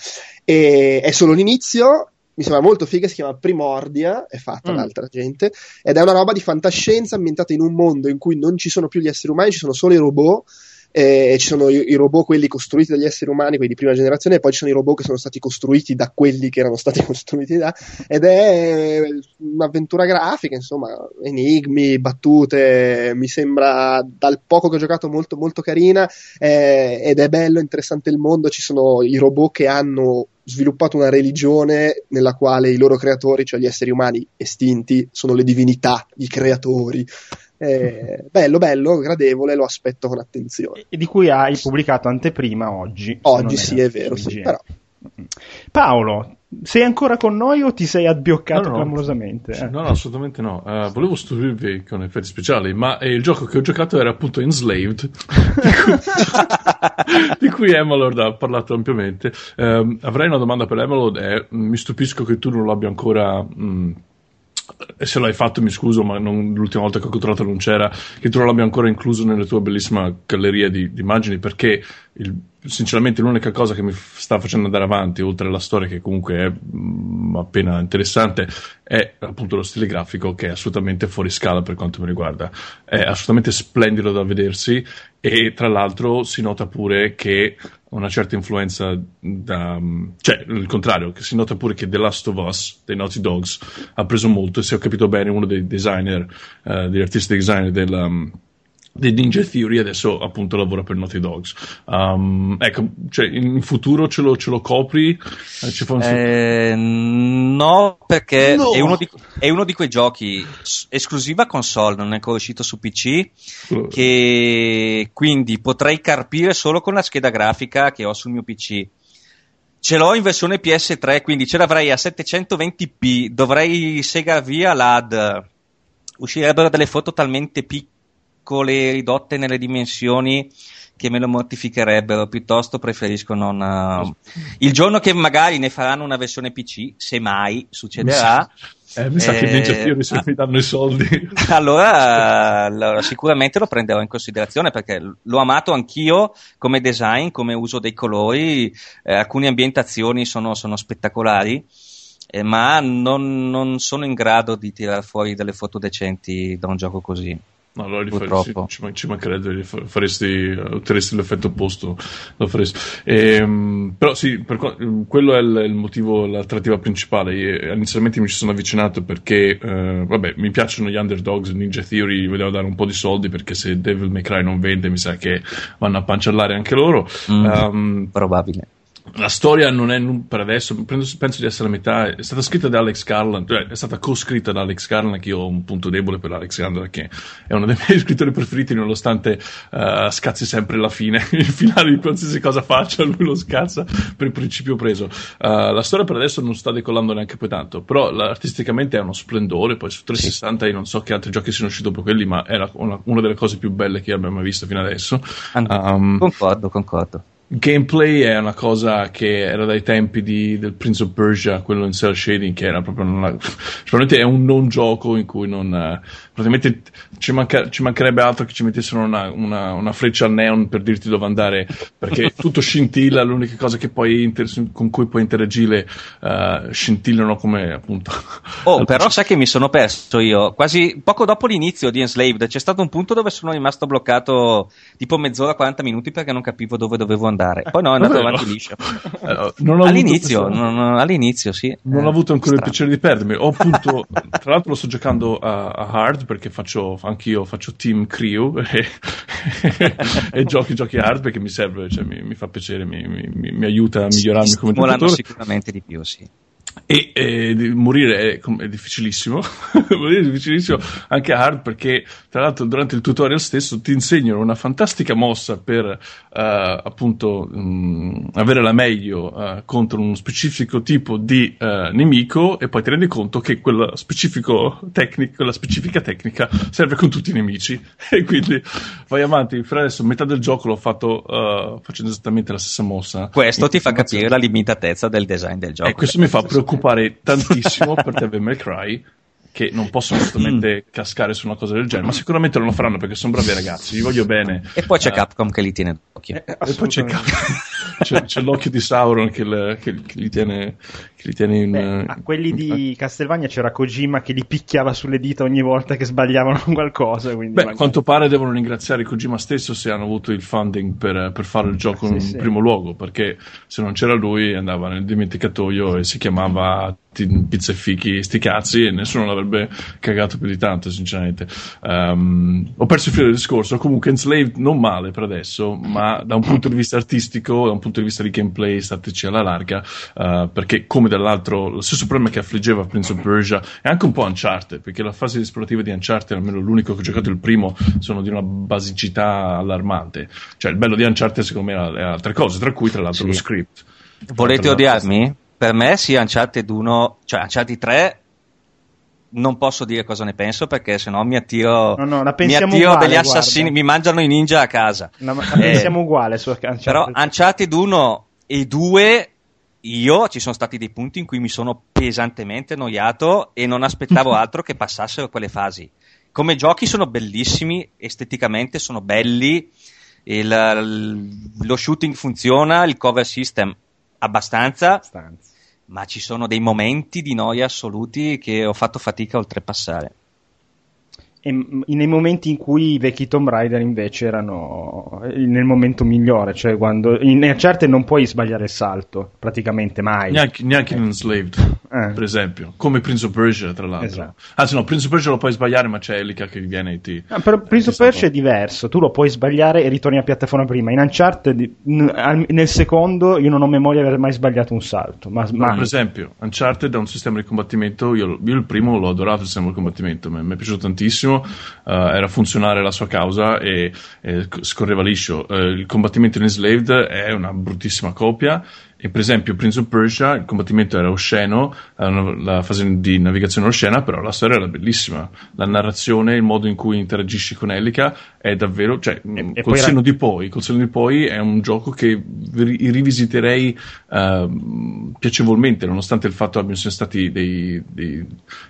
e è solo l'inizio. Mi sembra molto figa, si chiama Primordia, è fatta mm. da altra gente, ed è una roba di fantascienza ambientata in un mondo in cui non ci sono più gli esseri umani, ci sono solo i robot, eh, e ci sono i, i robot quelli costruiti dagli esseri umani, quelli di prima generazione, e poi ci sono i robot che sono stati costruiti da quelli che erano stati costruiti da, ed è un'avventura grafica, insomma, enigmi, battute, mi sembra dal poco che ho giocato molto molto carina, eh, ed è bello, interessante il mondo, ci sono i robot che hanno sviluppato una religione nella quale i loro creatori, cioè gli esseri umani estinti, sono le divinità, i creatori. Eh, bello, bello, gradevole, lo aspetto con attenzione. E di cui hai pubblicato anteprima oggi. Oggi sì, è vero, sì, però. Paolo, sei ancora con noi o ti sei adbioccato no, no, clamorosamente? Eh? No, no, assolutamente no. Uh, volevo stupirvi con effetti speciali, ma eh, il gioco che ho giocato era appunto Enslaved, di cui, di cui Emalord ha parlato ampiamente. Um, avrei una domanda per Emalord, eh, mi stupisco che tu non l'abbia ancora... Mh, e se l'hai fatto mi scuso, ma non, l'ultima volta che ho controllato non c'era, che tu non l'abbia ancora incluso nella tua bellissima galleria di, di immagini, perché il, sinceramente l'unica cosa che mi f- sta facendo andare avanti, oltre alla storia che comunque è mh, appena interessante, è appunto lo stile grafico, che è assolutamente fuori scala per quanto mi riguarda, è assolutamente splendido da vedersi, e tra l'altro si nota pure che una certa influenza da, cioè il contrario, che si nota pure che The Last of Us dei Naughty Dogs ha preso molto, e se ho capito bene uno dei designer uh, degli artisti designer del um, dei Ninja Theory adesso appunto lavora per Naughty Dogs. Um, ecco, cioè in futuro ce lo, ce lo copri? Ci fa un... eh, no, perché no. È, uno di, è uno di quei giochi esclusiva console, non è ancora uscito su P C, uh. che quindi potrei carpire solo con la scheda grafica che ho sul mio P C. Ce l'ho in versione P S tre, quindi ce l'avrei a settecentoventi p, dovrei segare via l'A D, uscirebbero delle foto talmente piccole, le ridotte nelle dimensioni, che me lo mortificherebbero. Piuttosto preferisco non uh... il giorno che magari ne faranno una versione P C, se mai succederà, eh, mi sa eh, che Ninja Theory se mi danno i soldi allora, allora sicuramente lo prenderò in considerazione, perché l'ho amato anch'io come design, come uso dei colori, eh, alcune ambientazioni sono, sono spettacolari, eh, ma non, non sono in grado di tirar fuori delle foto decenti da un gioco così. No, allora li faresti, ci, ci mancherebbe, li faresti, otterresti l'effetto opposto, lo faresti. E, però sì, per, quello è il, il motivo, l'attrattiva principale. Io, inizialmente mi ci sono avvicinato perché eh, vabbè, mi piacciono gli underdogs, Ninja Theory, volevo dare un po' di soldi, perché se Devil May Cry non vende mi sa che vanno a pancellare anche loro. mm, um, Probabile. La storia non è per adesso, penso di essere a metà, è stata scritta da Alex Garland, cioè è stata co-scritta da Alex Garland, che io ho un punto debole per Alex Garland, che è uno dei miei scrittori preferiti, nonostante uh, scazzi sempre la fine, il finale di qualsiasi cosa faccia lui lo scazza per principio preso. Uh, la storia per adesso non sta decollando neanche poi tanto, però artisticamente è uno splendore, poi su trecentosessanta io non so che altri giochi siano usciti dopo quelli, ma era una, una delle cose più belle che abbiamo mai visto fino adesso. Um, concordo, concordo. gameplay è una cosa che era dai tempi di, del Prince of Persia, quello in cel shading, che era proprio una, probabilmente è un non gioco in cui non praticamente ci, manca, ci mancherebbe altro che ci mettessero una, una, una freccia al neon per dirti dove andare, perché tutto scintilla, l'unica cosa che poi inter- con cui puoi interagire uh, scintillano come appunto oh però sai che mi sono perso io quasi poco dopo l'inizio di Enslaved, c'è stato un punto dove sono rimasto bloccato tipo mezz'ora, quaranta minuti, perché non capivo dove dovevo andare. Poi no, è andato avanti liscio. Eh, non all'inizio, non, non, all'inizio sì. Non ho avuto ancora strano. Il piacere di perdermi. Ho appunto, tra l'altro lo sto giocando a, a hard, perché faccio anch'io faccio team crew e, e giochi giochi hard perché mi serve, cioè mi, mi fa piacere, mi, mi, mi aiuta a migliorarmi come giocatore. Sicuramente di più, sì. E eh, morire è, è difficilissimo morire è difficilissimo anche hard, perché tra l'altro durante il tutorial stesso ti insegnano una fantastica mossa per uh, appunto mh, avere la meglio uh, contro uno specifico tipo di uh, nemico, e poi ti rendi conto che quella, specifico tecnic- quella specifica tecnica serve con tutti i nemici e quindi vai avanti. Per adesso metà del gioco l'ho fatto uh, facendo esattamente la stessa mossa. Questo ti fa capire la limitatezza del design del gioco, e eh, questo mi fa preoccupare tantissimo per Devil May Cry, che non possono assolutamente cascare su una cosa del genere, ma sicuramente non lo faranno perché sono bravi ragazzi, li voglio bene. E poi c'è uh, Capcom che li tiene d'occhio, eh, e poi c'è, c'è, c'è l'occhio di Sauron che, le, che, che li tiene, che li tiene in, Beh, a quelli in... di Castlevania c'era Kojima che li picchiava sulle dita ogni volta che sbagliavano qualcosa, quindi Beh, magari... quanto pare devono ringraziare Kojima stesso se hanno avuto il funding per, per fare il gioco sì, in sì. primo luogo, perché se non c'era lui andava nel dimenticatoio e si chiamava pizza e fichi, sti cazzi, e nessuno l'avrebbe cagato più di tanto, sinceramente. Um, ho perso il filo del discorso. Comunque Enslaved non male per adesso, ma da un punto di vista artistico, da un punto di vista di gameplay, stateci alla larga, uh, perché come dall'altro lo stesso problema che affliggeva Prince of Persia è anche un po' Uncharted, perché la fase esplorativa di Uncharted, almeno l'unico che ho giocato il primo, sono di una basicità allarmante. Cioè il bello di Uncharted secondo me è altre cose, tra cui tra l'altro sì. lo script. Volete odiarmi? Per me sì, Uncharted uno, cioè Uncharted tre non posso dire cosa ne penso, perché sennò mi attiro, no, no, la mi attiro uguale, degli guarda. assassini, mi mangiano i ninja a casa. No, ma la pensiamo eh, uguale su Uncharted. Però Uncharted uno e due, io ci sono stati dei punti in cui mi sono pesantemente annoiato e non aspettavo altro che passassero quelle fasi. Come giochi sono bellissimi, esteticamente sono belli, il, lo shooting funziona, il cover system abbastanza, abbastanza. Ma ci sono dei momenti di noia assoluti che ho fatto fatica a oltrepassare. E nei momenti in cui i vecchi Tomb Raider invece erano nel momento migliore, cioè quando in Uncharted non puoi sbagliare il salto praticamente mai, neanche, neanche eh. in Enslaved eh. per esempio, come Prince of Persia tra l'altro, esatto. anzi no, Prince of Persia lo puoi sbagliare ma c'è Elica che viene e ti ah, però Prince eh, of Persia è diverso, tu lo puoi sbagliare e ritorni a piattaforma prima. In Uncharted nel secondo io non ho memoria di aver mai sbagliato un salto, ma, ma... No, per esempio Uncharted ha un sistema di combattimento, io, io il primo l'ho adorato il sistema di combattimento, mi, mi è piaciuto tantissimo. Uh, era funzionare la sua causa e, e scorreva liscio. Uh, il combattimento in Enslaved è una bruttissima copia, e per esempio Prince of Persia il combattimento era osceno, la fase di navigazione oscena, però la storia era bellissima, la narrazione, il modo in cui interagisci con Elica è davvero, cioè e, e col senno era... di poi col senno di poi è un gioco che ri- rivisiterei uh, piacevolmente, nonostante il fatto abbiano stati dei, dei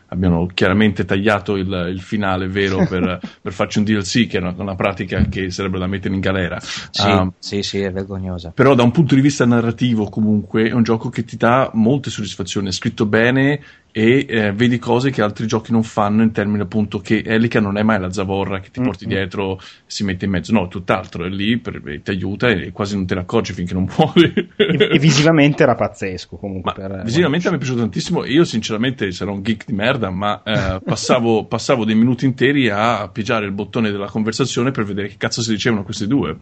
abbiano chiaramente tagliato il, il finale vero per, per farci un D L C, che è una, una pratica che sarebbe da mettere in galera. Sì, uh, sì, sì, è vergognosa. Però da un punto di vista narrativo comunque è un gioco che ti dà molte soddisfazioni, è scritto bene e eh, vedi cose che altri giochi non fanno, in termini appunto che Elica non è mai la zavorra che ti porti mm-hmm. dietro e si mette in mezzo, no, tutt'altro, è lì per, ti aiuta e quasi non te ne accorgi finché non muori. E, e visivamente era pazzesco comunque, ma per, visivamente eh, mi è piaciuto tantissimo. Io sinceramente sarò un geek di merda, ma eh, passavo, passavo dei minuti interi a pigiare il bottone della conversazione per vedere che cazzo si dicevano questi due,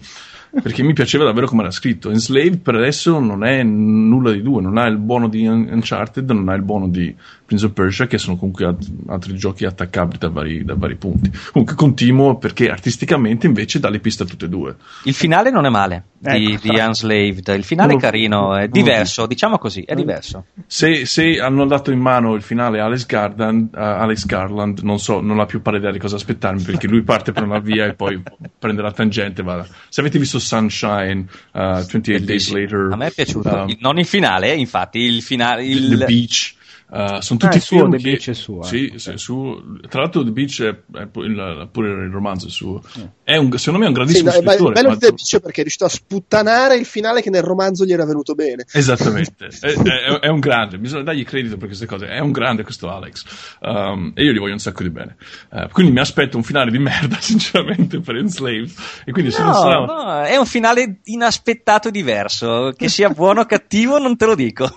perché mi piaceva davvero come era scritto. Enslaved per adesso non è nulla di due, non ha il buono di Uncharted, non ha il buono di Prince of Persia, che sono comunque altri giochi attaccabili da vari, da vari punti. Comunque continuo, perché artisticamente invece dà le piste a tutte e due. Il finale non è male di, ecco, di Enslaved, il finale non, è carino, è diverso, non, diciamo così, è diverso. Se, se hanno dato in mano il finale a Alex Garland, uh, Alex Garland non so, non ha più pari idea di cosa aspettarmi, perché lui parte per una via e poi prende la tangente e va. Se avete visto Sunshine, uh, ventotto Days Later, a me è piaciuto, uh, non il finale, infatti il finale, il The Beach. Uh, sono tutti ah, film The che... Beach è suo, eh. Sì, okay. Su... tra l'altro The Beach è, è pure il romanzo è suo, è un... secondo me è un grandissimo sì, scrittore. È bello ma... The Beach perché è riuscito a sputtanare il finale che nel romanzo gli era venuto bene, esattamente. è, è, è un grande, bisogna dargli credito per queste cose, è un grande questo Alex, um, e io gli voglio un sacco di bene, uh, quindi mi aspetto un finale di merda sinceramente per Enslaved, e quindi no, se non sarà... no, è un finale inaspettato, diverso, che sia buono o cattivo non te lo dico,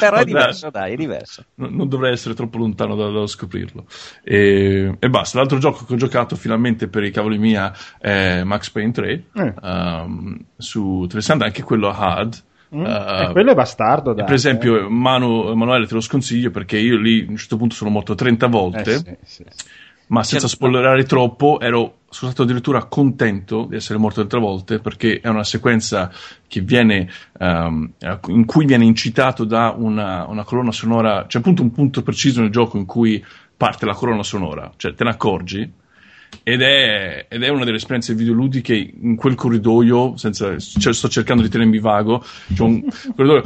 però è diverso, dai, è diverso. Non dovrei essere troppo lontano da, da scoprirlo. E, e basta. L'altro gioco che ho giocato finalmente per i cavoli mia è Max Payne tre, eh. um, su trecento, anche quello a H U D. Mm, uh, e quello è bastardo, dai, per esempio, eh. Manu, Manuele, te lo sconsiglio, perché io lì a un certo punto sono morto trenta volte, eh, sì, sì, sì. Ma senza certo. spoilerare troppo, ero sono stato addirittura contento di essere morto altre volte, perché è una sequenza che viene um, in cui viene incitato da una, una colonna sonora, c'è appunto un punto preciso nel gioco in cui parte la colonna sonora, cioè te ne accorgi, ed è, ed è una delle esperienze videoludiche in quel corridoio, senza, cioè, sto cercando di tenermi vago, cioè un corridoio,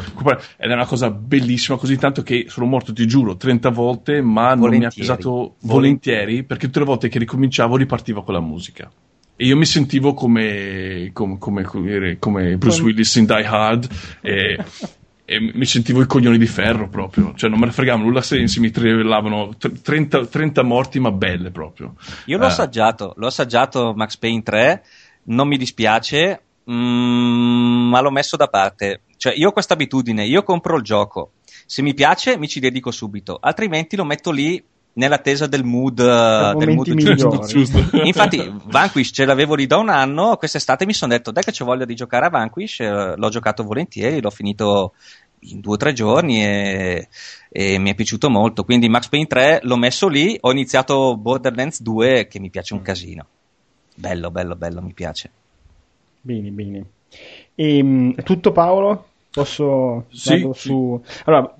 ed è una cosa bellissima, così tanto che sono morto, ti giuro, trenta volte, ma volentieri. Non mi ha pesato volentieri, perché tutte le volte che ricominciavo ripartiva con la musica. E io mi sentivo come, come, come, come Bruce Willis in Die Hard, e... e mi sentivo i coglioni di ferro proprio, cioè non me ne fregavo nulla se mi trivellavano trenta, trenta morti, ma belle proprio. Io l'ho uh. assaggiato, l'ho assaggiato Max Payne tre, non mi dispiace, mh, ma l'ho messo da parte, cioè io ho questa abitudine, io compro il gioco, se mi piace mi ci dedico subito, altrimenti lo metto lì nell'attesa del mood, del mood giusto, giusto. Infatti Vanquish ce l'avevo lì da un anno, quest'estate mi sono detto dai che c'ho voglia di giocare a Vanquish, l'ho giocato volentieri, l'ho finito in due o tre giorni e, e mi è piaciuto molto, quindi Max Payne tre l'ho messo lì, ho iniziato Borderlands due che mi piace un casino, bello bello bello, mi piace. Bene bene, e, è tutto Paolo? Posso? Sì, su... sì. Allora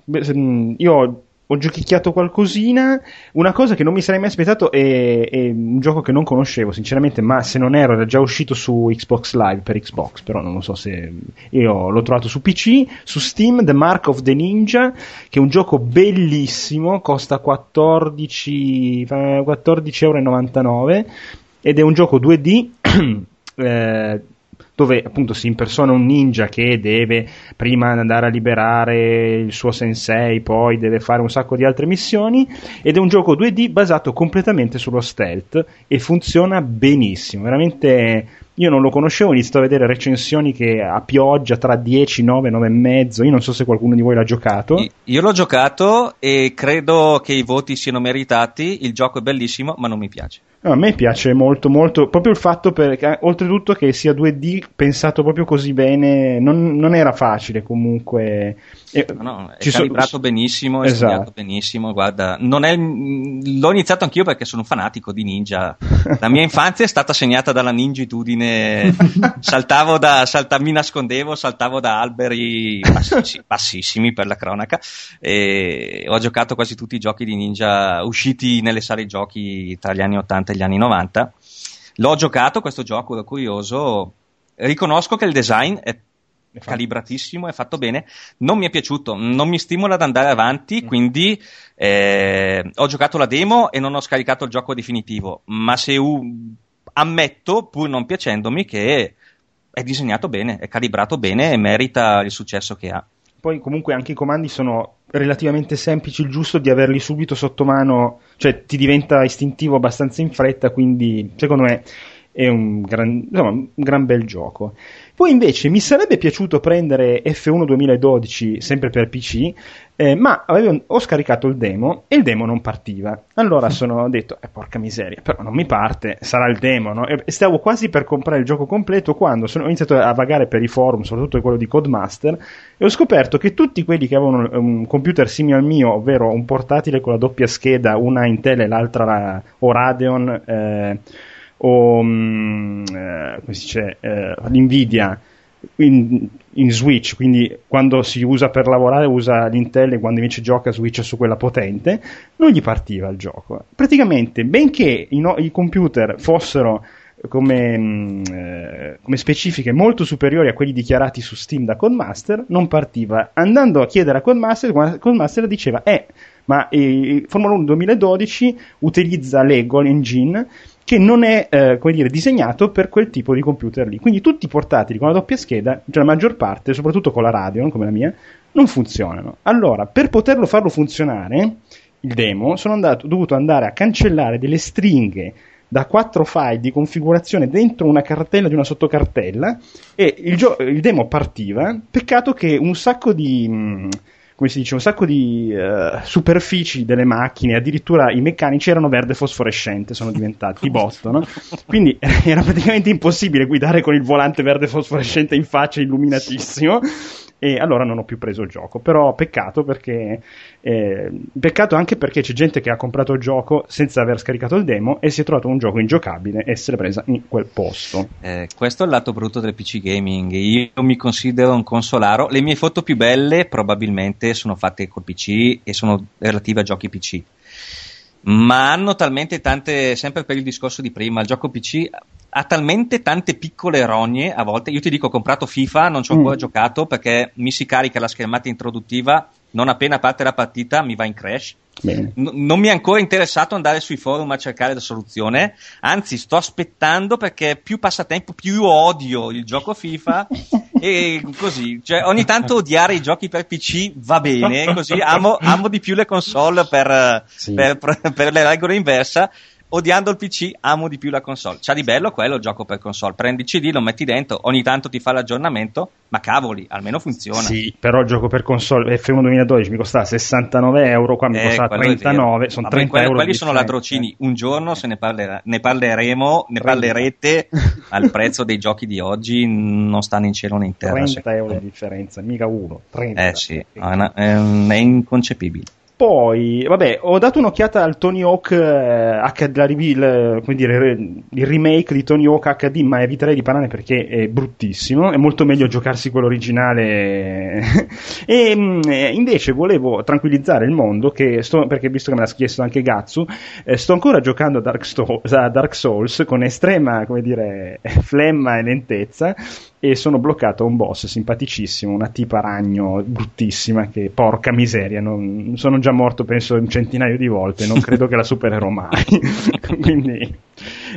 io ho giochicchiato qualcosina, una cosa che non mi sarei mai aspettato, è, è un gioco che non conoscevo sinceramente, ma se non ero era già uscito su Xbox Live per Xbox, però non lo so se... io l'ho trovato su P C, su Steam, The Mark of the Ninja, che è un gioco bellissimo, costa quattordici, quattordici euro e novantanove, ed è un gioco due D eh, dove appunto si impersona un ninja che deve prima andare a liberare il suo sensei, poi deve fare un sacco di altre missioni, ed è un gioco due D basato completamente sullo stealth e funziona benissimo, veramente. Io non lo conoscevo, ho iniziato a vedere recensioni che a pioggia tra dieci, nove, nove e mezzo, io non so se qualcuno di voi l'ha giocato. Io l'ho giocato e credo che i voti siano meritati, il gioco è bellissimo ma non mi piace. A me piace molto molto, proprio il fatto perché oltretutto che sia due D pensato proprio così bene, non, non era facile comunque. E, no, è ci calibrato so... benissimo, è esatto. studiato benissimo, guarda, non è... l'ho iniziato anch'io perché sono un fanatico di ninja, la mia infanzia è stata segnata dalla ningitudine, saltavo da, salta... mi nascondevo, saltavo da alberi bassissimi, bassissimi per la cronaca, e ho giocato quasi tutti i giochi di ninja usciti nelle sale giochi tra gli anni ottanta e gli anni novanta. L'ho giocato questo gioco, da curioso, riconosco che il design è calibratissimo, è fatto bene, non mi è piaciuto, non mi stimola ad andare avanti, quindi eh, ho giocato la demo e non ho scaricato il gioco definitivo, ma se uh, ammetto, pur non piacendomi, che è disegnato bene, è calibrato bene e merita il successo che ha. Poi comunque anche i comandi sono relativamente semplici, il giusto di averli subito sotto mano, cioè ti diventa istintivo abbastanza in fretta, quindi secondo me è un gran, insomma, un gran bel gioco. Poi invece mi sarebbe piaciuto prendere F uno duemiladodici sempre per P C, eh, ma avevo, ho scaricato il demo e il demo non partiva. Allora sono detto, eh, porca miseria, però non mi parte, sarà il demo, no? E stavo quasi per comprare il gioco completo quando sono, ho iniziato a vagare per i forum, soprattutto quello di Codemaster, e ho scoperto che tutti quelli che avevano un computer simile al mio, ovvero un portatile con la doppia scheda, una Intel e l'altra la, o Radeon... Eh, o um, eh, come si dice, eh, l'Nvidia in, in Switch, quindi quando si usa per lavorare usa l'Intel e quando invece gioca Switch su quella potente, non gli partiva il gioco. Praticamente, benché i, no, i computer fossero come, eh, come specifiche molto superiori a quelli dichiarati su Steam da Codemaster, non partiva. Andando a chiedere a Codemaster, Codemaster diceva, eh, ma eh, Formula uno duemiladodici utilizza l'Ego Engine, che non è, eh, come dire, disegnato per quel tipo di computer lì. Quindi tutti i portatili con la doppia scheda, cioè la maggior parte, soprattutto con la Radeon, come la mia, non funzionano. Allora, per poterlo farlo funzionare, il demo, sono andato, dovuto andare a cancellare delle stringhe da quattro file di configurazione dentro una cartella di una sottocartella, e il, gio- il demo partiva. Peccato che un sacco di... Mh, come si dice, un sacco di uh, superfici delle macchine, addirittura i meccanici erano verde fosforescente, sono diventati di botto, no? Quindi era praticamente impossibile guidare con il volante verde fosforescente in faccia, illuminatissimo, e allora non ho più preso il gioco. Però peccato, perché eh, peccato anche perché c'è gente che ha comprato il gioco senza aver scaricato il demo e si è trovato un gioco ingiocabile e se l'è presa in quel posto. Eh, questo è il lato brutto del P C gaming. Io mi considero un consolaro, le mie foto più belle probabilmente sono fatte col P C e sono relative a giochi P C, ma hanno talmente tante, sempre per il discorso di prima, il gioco P C ha talmente tante piccole rogne a volte. Io ti dico, ho comprato FIFA, non ci ho ancora mm. giocato perché mi si carica la schermata introduttiva, non appena parte la partita mi va in crash. Bene. N- non mi è ancora interessato andare sui forum a cercare la soluzione, anzi sto aspettando, perché più passa tempo più odio il gioco FIFA e così, cioè, ogni tanto odiare i giochi per P C va bene, così amo, amo di più le console per, sì. per, per, per le regole inversa. Odiando il P C amo di più la console. C'ha di bello quello il gioco per console, prendi il C D, lo metti dentro, ogni tanto ti fa l'aggiornamento, ma cavoli, almeno funziona. Sì, però il gioco per console F uno duemiladodici mi costava sessantanove euro, qua mi eh, costava trentanove, sono Vabbè, trenta quelli, euro quelli sono ladrocini, un giorno eh. se ne, parlerà, ne parleremo ne parlerete al prezzo dei giochi di oggi, non stanno in cielo né in terra. Trenta euro di differenza, mica uno, trenta. Eh sì, è, una, è, un, è inconcepibile. Poi, vabbè, ho dato un'occhiata al Tony Hawk eh, H D, il, come dire, il remake di Tony Hawk H D, ma eviterei di parlarne perché è bruttissimo, è molto meglio giocarsi quello originale. E invece volevo tranquillizzare il mondo, che sto, perché visto che me l'ha chiesto anche Gatsu, eh, sto ancora giocando a Dark, Sto- a Dark Souls con estrema, come dire, flemma e lentezza, e sono bloccato a un boss simpaticissimo, una tipa ragno bruttissima che, porca miseria, non, sono già morto penso un centinaio di volte, non credo che la supererò mai. Quindi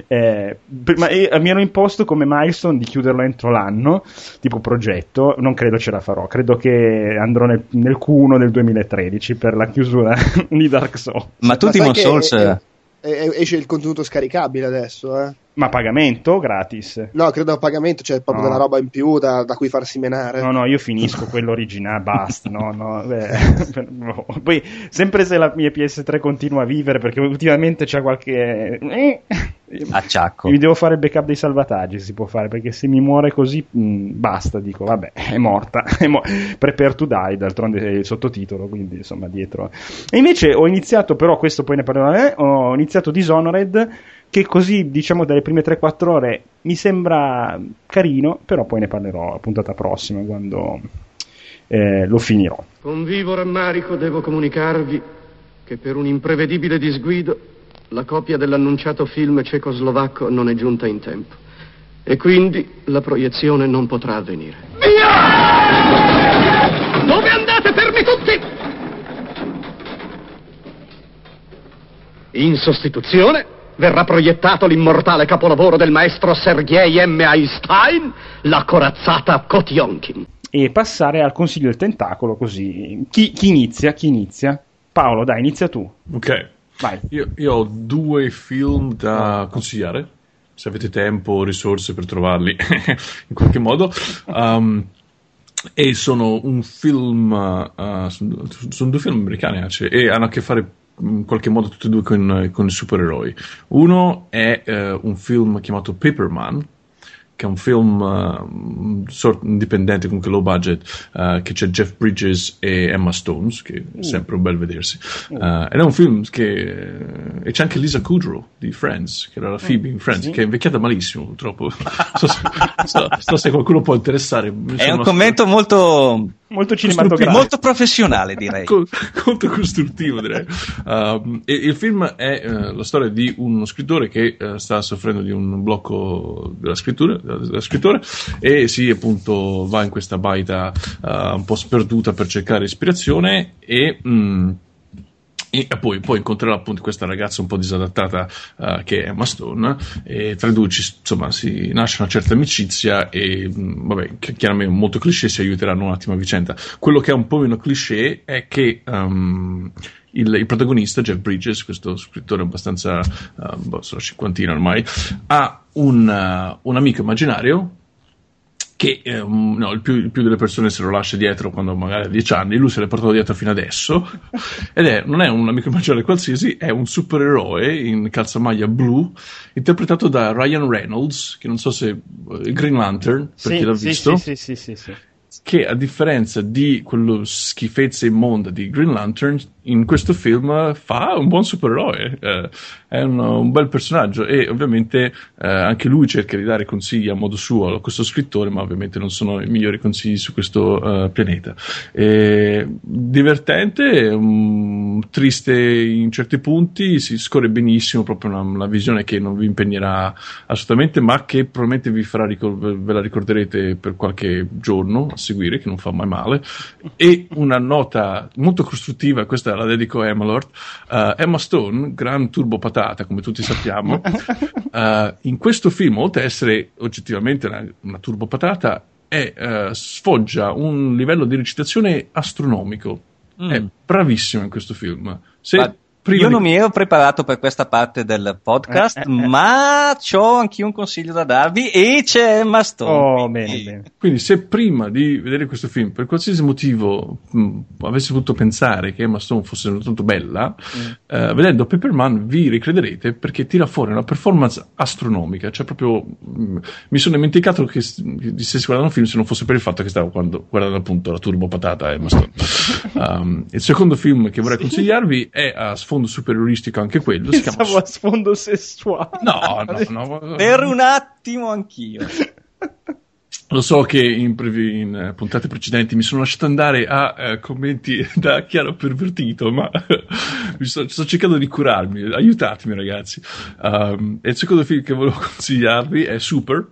eh, ma, eh, mi ero imposto come milestone di chiuderlo entro l'anno, tipo progetto, non credo ce la farò, credo che andrò nel, nel Q uno del duemilatredici per la chiusura di Dark Souls. Ma tutti i Souls... Esce il contenuto scaricabile adesso, eh? Ma pagamento o gratis? No, credo a pagamento, cioè proprio no. Della roba in più da, da cui farsi menare. No, no, io finisco quello originale, basta. No, no, beh, no. Poi, sempre se la mia P S tre continua a vivere, perché ultimamente c'è qualche... Eh, acciacco. Mi devo fare il backup dei salvataggi, si può fare, perché se mi muore così, mh, basta, dico, vabbè, è morta. È mo- Prepare to die, d'altronde è il sottotitolo, quindi insomma dietro. E invece ho iniziato, però questo poi ne parlerò eh, ho iniziato Dishonored, che così, diciamo, dalle prime tre quattro ore mi sembra carino, però poi ne parlerò la puntata prossima quando eh, lo finirò. Con vivo rammarico devo comunicarvi che per un imprevedibile disguido la copia dell'annunciato film cecoslovacco non è giunta in tempo e quindi la proiezione non potrà avvenire. Via! Dove andate? Fermi tutti! In sostituzione verrà proiettato l'immortale capolavoro del maestro Sergei M. Einstein, La corazzata Kotionkin. E passare al consiglio del tentacolo, così. Chi, chi inizia? Chi inizia? Paolo, dai, inizia tu. Ok. Vai. Io, io ho due film da consigliare. se avete tempo, risorse per trovarli in qualche modo. Um, e sono un film, uh, sono, sono due film americani, cioè, e hanno a che fare in qualche modo tutti e due con, con i supereroi. Uno è uh, un film chiamato Paperman, che è un film uh, sort- indipendente, comunque low budget, uh, che c'è Jeff Bridges e Emma Stone, che è sempre un bel vedersi. Uh, ed è un film che... e c'è anche Lisa Kudrow di Friends, che era la Phoebe in Friends, sì, che è invecchiata malissimo, purtroppo. so, se, so, so se qualcuno può interessare. È un commento st- molto... molto cinematografico, molto professionale, direi. Molto costruttivo, direi. Uh, e, il film è uh, la storia di uno scrittore che uh, sta soffrendo di un blocco della scrittura, della scrittura e si appunto va in questa baita uh, un po' sperduta per cercare ispirazione e... Mm, e poi, poi incontrerà appunto questa ragazza un po' disadattata uh, che è Emma Stone, e tra i due ci, insomma si nasce una certa amicizia e mh, vabbè, chiaramente molto cliché, si aiuteranno un'ottima vicenda. Quello che è un po' meno cliché è che um, il, il protagonista Jeff Bridges, questo scrittore abbastanza uh, sono cinquantina ormai, ha un, uh, un amico immaginario che eh, no, il più, il più delle persone se lo lascia dietro quando magari ha dieci anni, lui se l'è portato dietro fino adesso, ed è, non è un amico maggiore qualsiasi, è un supereroe in calzamaglia blu, interpretato da Ryan Reynolds, che non so se Green Lantern, per sì, chi l'ha sì, visto, sì, sì, sì, sì, sì, che a differenza di quello schifezza immonda di Green Lantern, in questo film fa un buon supereroe, eh, è un, un bel personaggio, e ovviamente eh, anche lui cerca di dare consigli a modo suo a questo scrittore, ma ovviamente non sono i migliori consigli su questo uh, pianeta. E, divertente, um, triste in certi punti, si scorre benissimo, proprio una, una visione che non vi impegnerà assolutamente, ma che probabilmente vi farà ricor- ve la ricorderete per qualche giorno a seguire, che non fa mai male. E una nota molto costruttiva, questa la dedico a Emalord. uh, Emma Stone, gran turbopatata come tutti sappiamo, uh, in questo film, oltre a essere oggettivamente una, una turbopatata, è, uh, sfoggia un livello di recitazione astronomico. Mm. È bravissima in questo film. Se ma io non di... mi ero preparato per questa parte del podcast, eh, eh, eh. ma c'ho anch'io un consiglio da darvi, e c'è Emma Stone. Oh, bene, bene. Quindi se prima di vedere questo film per qualsiasi motivo mh, avessi potuto pensare che Emma Stone fosse tanto bella, mm. eh, vedendo Paperman vi ricrederete, perché tira fuori una performance astronomica, cioè proprio mh, mi sono dimenticato che di stessi guardando un film se non fosse per il fatto che stavo quando, guardando appunto la turbopatata Emma Stone. um, il secondo film che vorrei sì. consigliarvi è a sfondo superioristico, anche quello. Si chiama a sfondo sessuale. No, no, no. Per un attimo anch'io. Lo so che in, pre- in puntate precedenti mi sono lasciato andare a uh, commenti da chiaro pervertito, ma mi sto, sto cercando di curarmi. Aiutatemi, ragazzi. Um, e il secondo film che volevo consigliarvi è Super,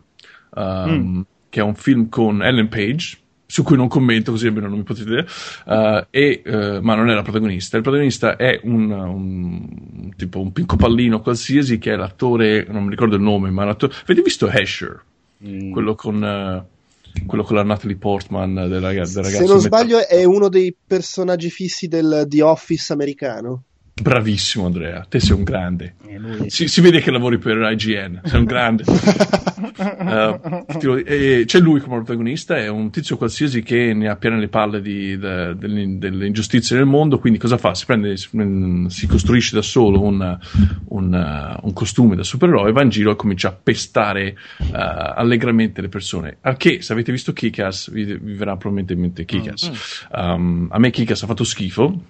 um, mm. che è un film con Ellen Page, su cui non commento, così almeno non mi potete dire, uh, e, uh, ma non è la protagonista. Il protagonista è un, un tipo un picco pallino qualsiasi, che è l'attore, non mi ricordo il nome, ma l'attore... Avete visto Hesher? Mm. Quello con... Uh, quello con la Natalie Portman del ragaz- del ragazzo. Se non sbaglio metà... è uno dei personaggi fissi del The Office americano. Bravissimo Andrea, te sei un grande. Si, si vede che lavori per I G N, sei un grande. uh, e c'è lui come protagonista, è un tizio qualsiasi che ne ha piene le palle di, de, delle, delle ingiustizie nel mondo, quindi cosa fa? Si prende, si costruisce da solo un, un, un costume da supereroe, va in giro e comincia a pestare uh, allegramente le persone. Al che, se avete visto Kick-Ass, vi, vi verrà probabilmente in mente Kick-Ass. Um, a me Kick-Ass ha fatto schifo.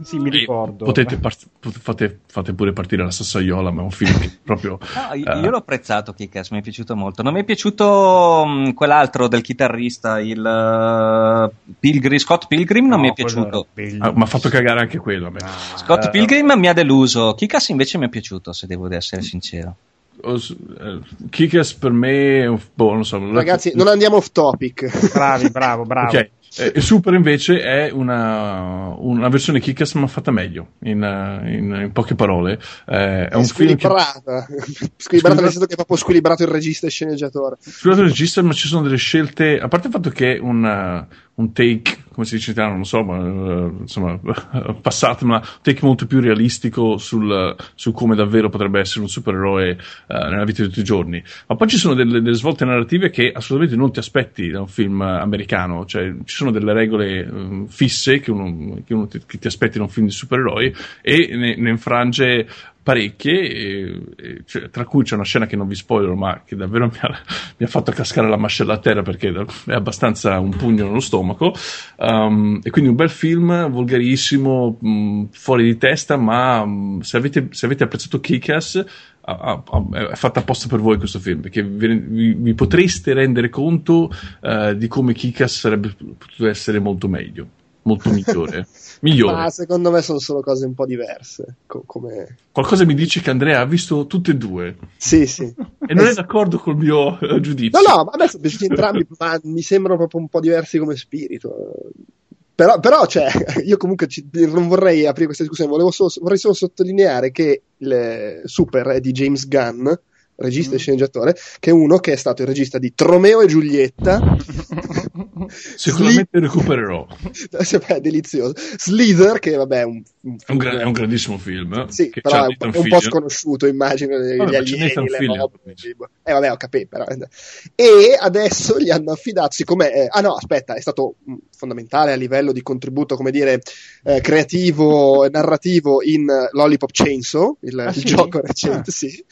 Sì, mi ricordo. Potete part- fate, fate pure partire la sassaiola, ma è un film che proprio... No, io, uh... io l'ho apprezzato Kick-Ass, mi è piaciuto molto. Non mi è piaciuto um, quell'altro del chitarrista, il uh, Pilgrim, Scott Pilgrim, non no, mi è piaciuto. Ah, ma ha fatto cagare anche quello a me. Ah, Scott uh, Pilgrim mi ha deluso, Kick-Ass invece mi è piaciuto, se devo essere sincero. Kick-Ass per me... Boh, non so, ragazzi, non andiamo off topic. Bravi, bravo, bravo. Okay. Eh, Super invece è una, una versione kickass ma fatta meglio, in, in, in poche parole. Eh, è, è un squilibrata, film che... squilibrata nel senso che è proprio squilibrato il regista e il sceneggiatore. Squilibrato il regista, ma ci sono delle scelte, a parte il fatto che è un, un take, come si dice in italiano, non so, ma uh, insomma, passate, ma un take molto più realistico sul, su come davvero potrebbe essere un supereroe uh, nella vita di tutti i giorni. Ma poi ci sono delle, delle svolte narrative che assolutamente non ti aspetti da un film americano, cioè ci sono delle regole um, fisse che uno, che uno ti, che ti aspetti da un film di supereroi, e ne, ne infrange parecchie, e, e, cioè, tra cui c'è una scena che non vi spoilerò, ma che davvero mi ha, mi ha fatto cascare la mascella a terra, perché è abbastanza un pugno nello stomaco. Um, e quindi un bel film, volgarissimo, mh, fuori di testa, ma mh, se, avete, se avete apprezzato Kick-Ass, è fatta apposta per voi questo film, perché vi, vi, vi potreste rendere conto uh, di come Kick-Ass sarebbe potuto essere molto meglio, molto migliore. Migliore. Ma secondo me sono solo cose un po' diverse. Co- come... Qualcosa mi dice che Andrea ha visto tutte e due. Sì, sì. E non è d'accordo col mio uh, giudizio. No, no, ma a me sono piaciuti entrambi, ma mi sembrano proprio un po' diversi come spirito. Però, però cioè, io comunque ci, non vorrei aprire questa discussione, volevo solo, vorrei solo sottolineare che il Super è di James Gunn, regista mm. e sceneggiatore, che è uno che è stato il regista di Tromeo e Giulietta. Sicuramente Sli- recupererò. È delizioso. Slither, che vabbè è un, un, è un, gra- è un grandissimo film, eh? Sì, che però è un, è un po' sconosciuto, immagino, vabbè, gli alieni, le robe, eh, vabbè, ho capito, però. E adesso gli hanno affidato, siccome eh, ah no aspetta è stato fondamentale a livello di contributo, come dire, eh, creativo e narrativo in Lollipop Chainsaw, il, ah, il sì? gioco recente, ah. sì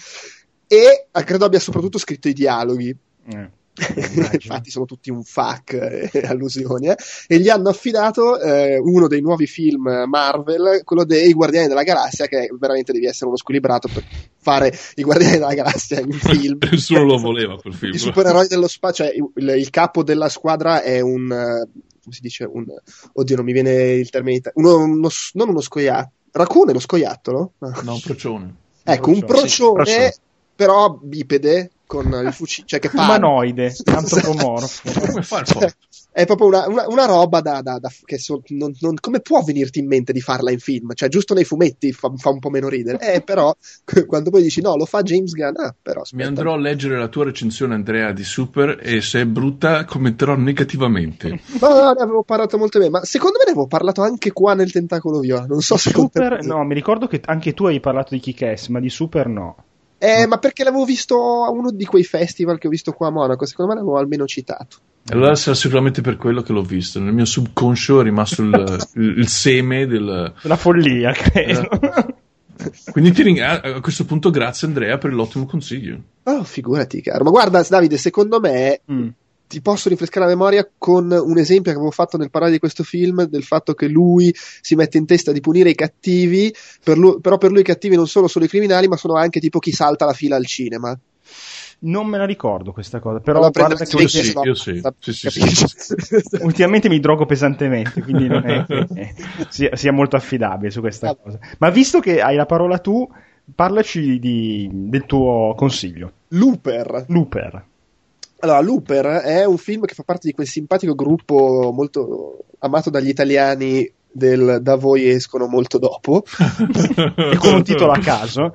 e credo abbia soprattutto scritto i dialoghi. eh. Infatti sono tutti un fuck, eh, allusioni, eh. E gli hanno affidato eh, uno dei nuovi film Marvel, quello dei Guardiani della Galassia, che veramente devi essere uno squilibrato per fare i Guardiani della Galassia in film. Nessuno lo voleva quel film. I supereroi dello spazio, cioè il, il capo della squadra è un, come si dice, un, oddio non mi viene il termine, uno, uno, non uno scoiattolo, raccoon è lo scoiattolo? No, no un procione. Ecco, un procione, sì, procione. Però bipede, con il fucile, cioè che fa umanoide, antropomorfo. Cioè, è proprio una, una, una roba da, da, da che so, non, non, come può venirti in mente di farla in film? Cioè giusto nei fumetti fa, fa un po' meno ridere, eh, però quando poi dici no lo fa James Gunn, ah, però aspetta. Mi andrò a leggere la tua recensione, Andrea, di Super, e se è brutta commenterò negativamente. No, no, ne avevo parlato molto bene, ma secondo me ne avevo parlato anche qua nel Tentacolo Viola, non so se Super te... no, mi ricordo che anche tu hai parlato di Kick-Ass, ma di Super no. Eh, ma perché l'avevo visto a uno di quei festival che ho visto qua a Monaco, secondo me l'avevo almeno citato. Allora sarà sicuramente per quello che l'ho visto, nel mio subconscio è rimasto il, il, il seme del... La follia, credo. Quindi ti ringrazio, a questo punto grazie Andrea per l'ottimo consiglio. Oh, figurati, caro. Ma guarda Davide, secondo me... Mm. Ti posso rinfrescare la memoria con un esempio che avevo fatto nel parlare di questo film, del fatto che lui si mette in testa di punire i cattivi, per lui, però per lui i cattivi non sono solo i criminali, ma sono anche tipo chi salta la fila al cinema. Non me la ricordo questa cosa, però allora, guarda che... Io sì, io sì. Sì, sì, sì, sì. Ultimamente mi drogo pesantemente, quindi non è che sia, sia molto affidabile su questa allora. cosa. Ma visto che hai la parola tu, parlaci di, del tuo consiglio. Looper. Looper. Allora, Looper è un film che fa parte di quel simpatico gruppo molto amato dagli italiani del Da voi escono molto dopo, e con un titolo a caso,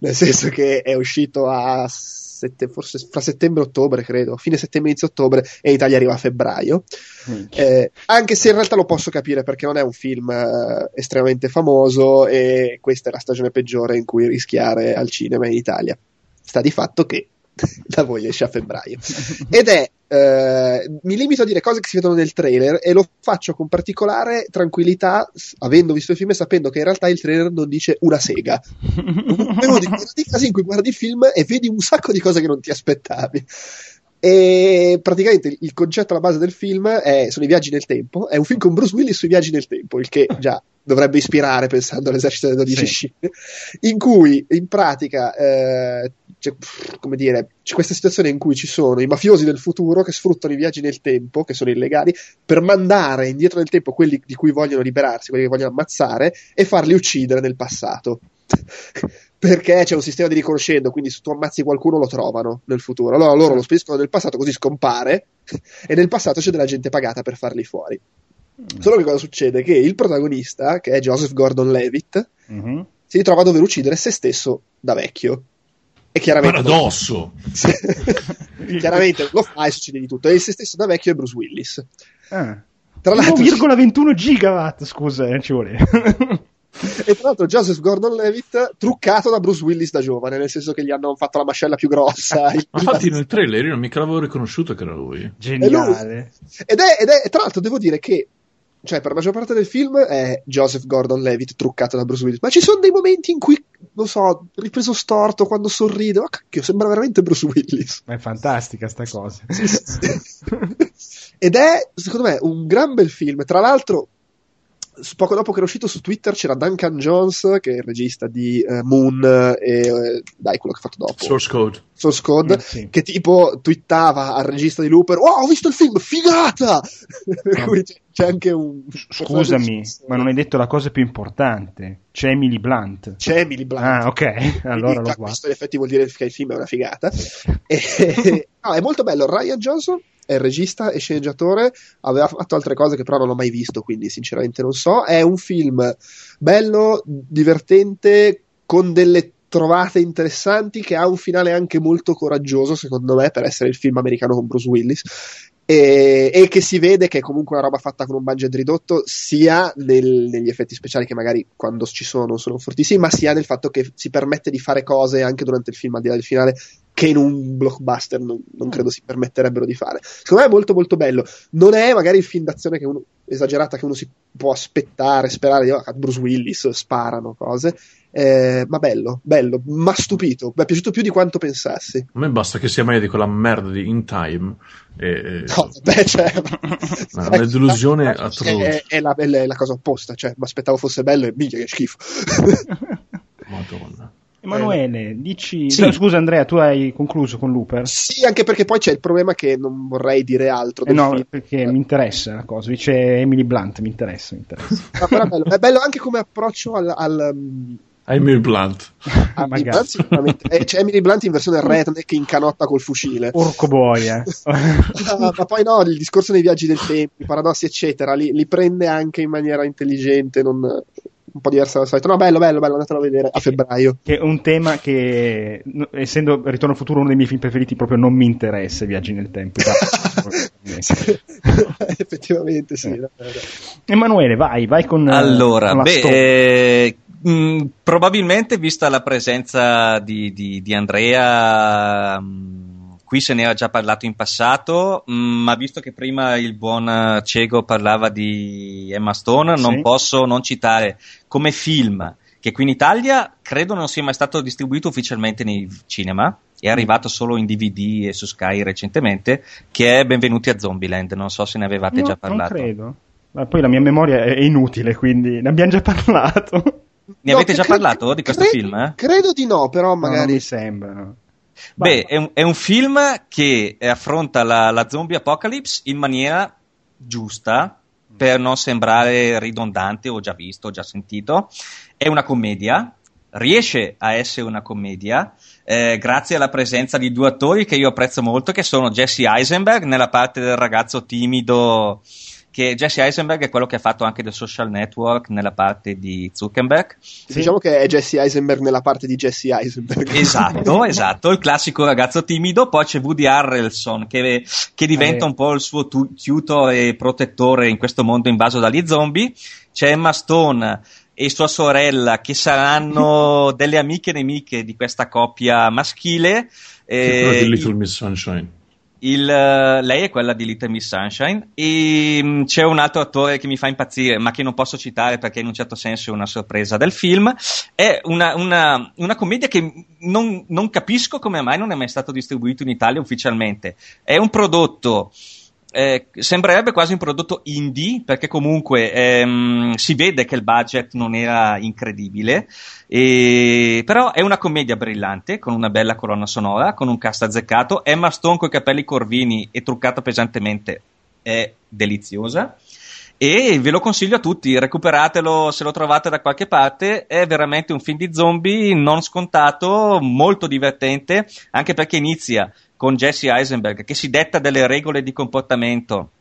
nel senso che è uscito a sette, forse fra settembre e ottobre, credo, fine settembre inizio ottobre, e in Italia arriva a febbraio, mm. eh, anche se in realtà lo posso capire perché non è un film eh, estremamente famoso, e questa è la stagione peggiore in cui rischiare al cinema in Italia. Sta di fatto che Da voi esce a febbraio ed è eh, mi limito a dire cose che si vedono nel trailer, e lo faccio con particolare tranquillità, avendo visto il film e sapendo che in realtà il trailer non dice una sega. È uno di quei casi in cui guardi il film e vedi un sacco di cose che non ti aspettavi. E praticamente il concetto alla base del film è, sono i viaggi nel tempo, è un film con Bruce Willis sui viaggi nel tempo, il che già dovrebbe ispirare, pensando all'Esercito delle dodici sì. scie, in cui in pratica eh, c'è, come dire, c'è questa situazione in cui ci sono i mafiosi del futuro che sfruttano i viaggi nel tempo, che sono illegali, per mandare indietro nel tempo quelli di cui vogliono liberarsi, quelli che vogliono ammazzare, e farli uccidere nel passato. perché c'è un sistema di riconoscendo, quindi se tu ammazzi qualcuno lo trovano nel futuro. Allora loro lo spediscono nel passato così scompare, e nel passato c'è della gente pagata per farli fuori. Mm. Solo che cosa succede? Che il protagonista, che è Joseph Gordon-Levitt, mm-hmm. si ritrova a dover uccidere se stesso da vecchio. E chiaramente paradosso! Lo... chiaramente lo fa e succede di tutto. E il se stesso da vecchio è Bruce Willis. Ah. Tra l'altro... uno virgola ventuno gigawatt, scusa, non ci voleva. E tra l'altro Joseph Gordon-Levitt truccato da Bruce Willis da giovane, nel senso che gli hanno fatto la mascella più grossa. Infatti nel trailer io non mica l'avevo riconosciuto che era lui. Geniale. Ed è, ed è, tra l'altro devo dire che, cioè, per la maggior parte del film è Joseph Gordon-Levitt truccato da Bruce Willis, ma ci sono dei momenti in cui, non so, ripreso storto quando sorride, ma cacchio, sembra veramente Bruce Willis. Ma è fantastica sta cosa. Sì, sì, sì. Ed è, secondo me, un gran bel film. Tra l'altro poco dopo che era uscito su Twitter c'era Duncan Jones, che è il regista di uh, Moon e uh, dai quello che ha fatto dopo Source Code, Source Code eh, sì. che tipo twittava al regista di Looper: "Oh, ho visto il film, figata!" Per cui c'è, c'è anche un... Scusami, ma non hai detto la cosa più importante. C'è Emily Blunt. C'è Emily Blunt. Ah, ok. Allora lo guardo. In effetti vuol dire che il film è una figata. E, no, è molto bello. Ryan Johnson è il regista e sceneggiatore, aveva fatto altre cose che però non l'ho mai visto, quindi sinceramente non so. È un film bello, divertente, con delle trovate interessanti, che ha un finale anche molto coraggioso secondo me per essere il film americano con Bruce Willis, e, e che si vede che è comunque una roba fatta con un budget ridotto, sia nel, negli effetti speciali, che magari quando ci sono sono fortissimi, ma sia nel fatto che si permette di fare cose anche durante il film al di là del finale che in un blockbuster non, non credo si permetterebbero di fare. Secondo me è molto molto bello. Non è magari il film d'azione che uno, esagerata che uno si può aspettare, sperare di oh, Bruce Willis, sparano cose, eh, ma bello, bello, ma stupito, mi è piaciuto più di quanto pensassi. A me basta che sia meglio di quella merda di In Time e, e... no, beh, cioè, no, una delusione atroce. È, è, la, è la cosa opposta, cioè mi aspettavo fosse bello e minchia che schifo. Madonna. Emanuele, dici... Sì. No, scusa Andrea, tu hai concluso con Looper? Sì, anche perché poi c'è il problema che non vorrei dire altro. Eh no, film. Perché mi interessa la cosa, dice Emily Blunt, mi interessa, mi interessa. No, però è bello. È bello anche come approccio al... al Emily Blunt. Ah, Emily Blunt sicuramente. Eh, c'è Emily Blunt in versione redneck in canotta col fucile. Porco boia. Ah, ma poi no, il discorso dei viaggi del tempo, i paradossi eccetera, li, li prende anche in maniera intelligente, non... un po' diversa dal solito. No, bello, bello, bello, andatelo a vedere a febbraio. Che è un tema che, essendo Ritorno al futuro uno dei miei film preferiti, proprio non mi interessa, viaggi nel tempo. Effettivamente sì. Eh. Emanuele, vai, vai con Allora, con beh, eh, mh, probabilmente vista la presenza di, di, di Andrea... Mh, qui se ne era già parlato in passato, ma visto che prima il buon Cego parlava di Emma Stone, non sì. posso non citare come film che qui in Italia credo non sia mai stato distribuito ufficialmente nei cinema, è arrivato solo in D V D e su Sky recentemente, che è Benvenuti a Zombieland, non so se ne avevate no, già parlato. Non credo, ma poi la mia memoria è inutile, quindi ne abbiamo già parlato. Ne no, avete già cre- parlato di questo cre- film? Eh? Credo di no, però magari... No, mi sembra... Beh, è un, è un film che affronta la, la zombie apocalypse in maniera giusta, per non sembrare ridondante o già visto o già sentito. È una commedia, riesce a essere una commedia, eh, grazie alla presenza di due attori che io apprezzo molto, che sono Jesse Eisenberg nella parte del ragazzo timido, che Jesse Eisenberg è quello che ha fatto anche The Social Network nella parte di Zuckerberg. Sì. Diciamo che è Jesse Eisenberg nella parte di Jesse Eisenberg. Esatto, esatto, il classico ragazzo timido. Poi c'è Woody Harrelson che, che diventa eh. un po' il suo tu- tutor e protettore in questo mondo invaso dagli zombie. C'è Emma Stone e sua sorella che saranno delle amiche nemiche di questa coppia maschile. Quello di Little Miss Sunshine. Il, lei è quella di Little Miss Sunshine, e mh, c'è un altro attore che mi fa impazzire ma che non posso citare perché in un certo senso è una sorpresa del film. È una, una, una commedia che non, non capisco come mai non è mai stato distribuito in Italia ufficialmente. È un prodotto, eh, sembrerebbe quasi un prodotto indie, perché comunque ehm, si vede che il budget non era incredibile, e... però è una commedia brillante, con una bella colonna sonora, con un cast azzeccato. Emma Stone con i capelli corvini e truccata pesantemente è deliziosa, e ve lo consiglio a tutti, recuperatelo se lo trovate da qualche parte, è veramente un film di zombie non scontato, molto divertente, anche perché inizia con Jesse Eisenberg che si detta delle regole di comportamento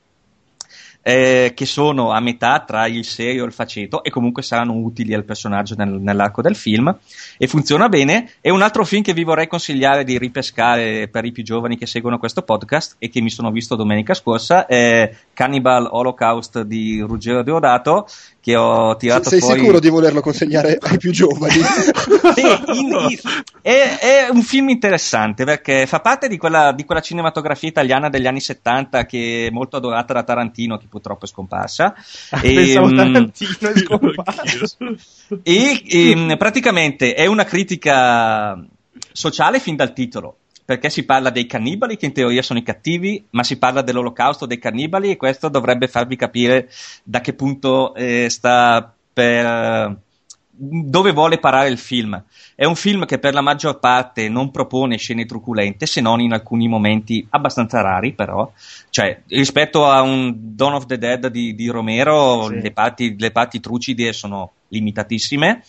eh, che sono a metà tra il serio e il faceto e comunque saranno utili al personaggio nel, nell'arco del film, e funziona bene. E un altro film che vi vorrei consigliare di ripescare per i più giovani che seguono questo podcast e che mi sono visto domenica scorsa è Cannibal Holocaust di Ruggero Deodato, che ho tirato sei fuori. Sei sicuro di volerlo consegnare ai più giovani? Sì, in, in, è, è un film interessante perché fa parte di quella, di quella cinematografia italiana degli anni settanta che è molto adorata da Tarantino, che purtroppo è scomparsa. Ah, e, pensavo Tarantino è scomparso. E, e praticamente è una critica sociale fin dal titolo, perché si parla dei cannibali, che in teoria sono i cattivi, ma si parla dell'olocausto dei cannibali, e questo dovrebbe farvi capire da che punto eh, sta per... dove vuole parare il film. È un film che per la maggior parte non propone scene truculente, se non in alcuni momenti abbastanza rari, però. Cioè, rispetto a un Dawn of the Dead di, di Romero, sì, le parti, le parti trucide sono limitatissime.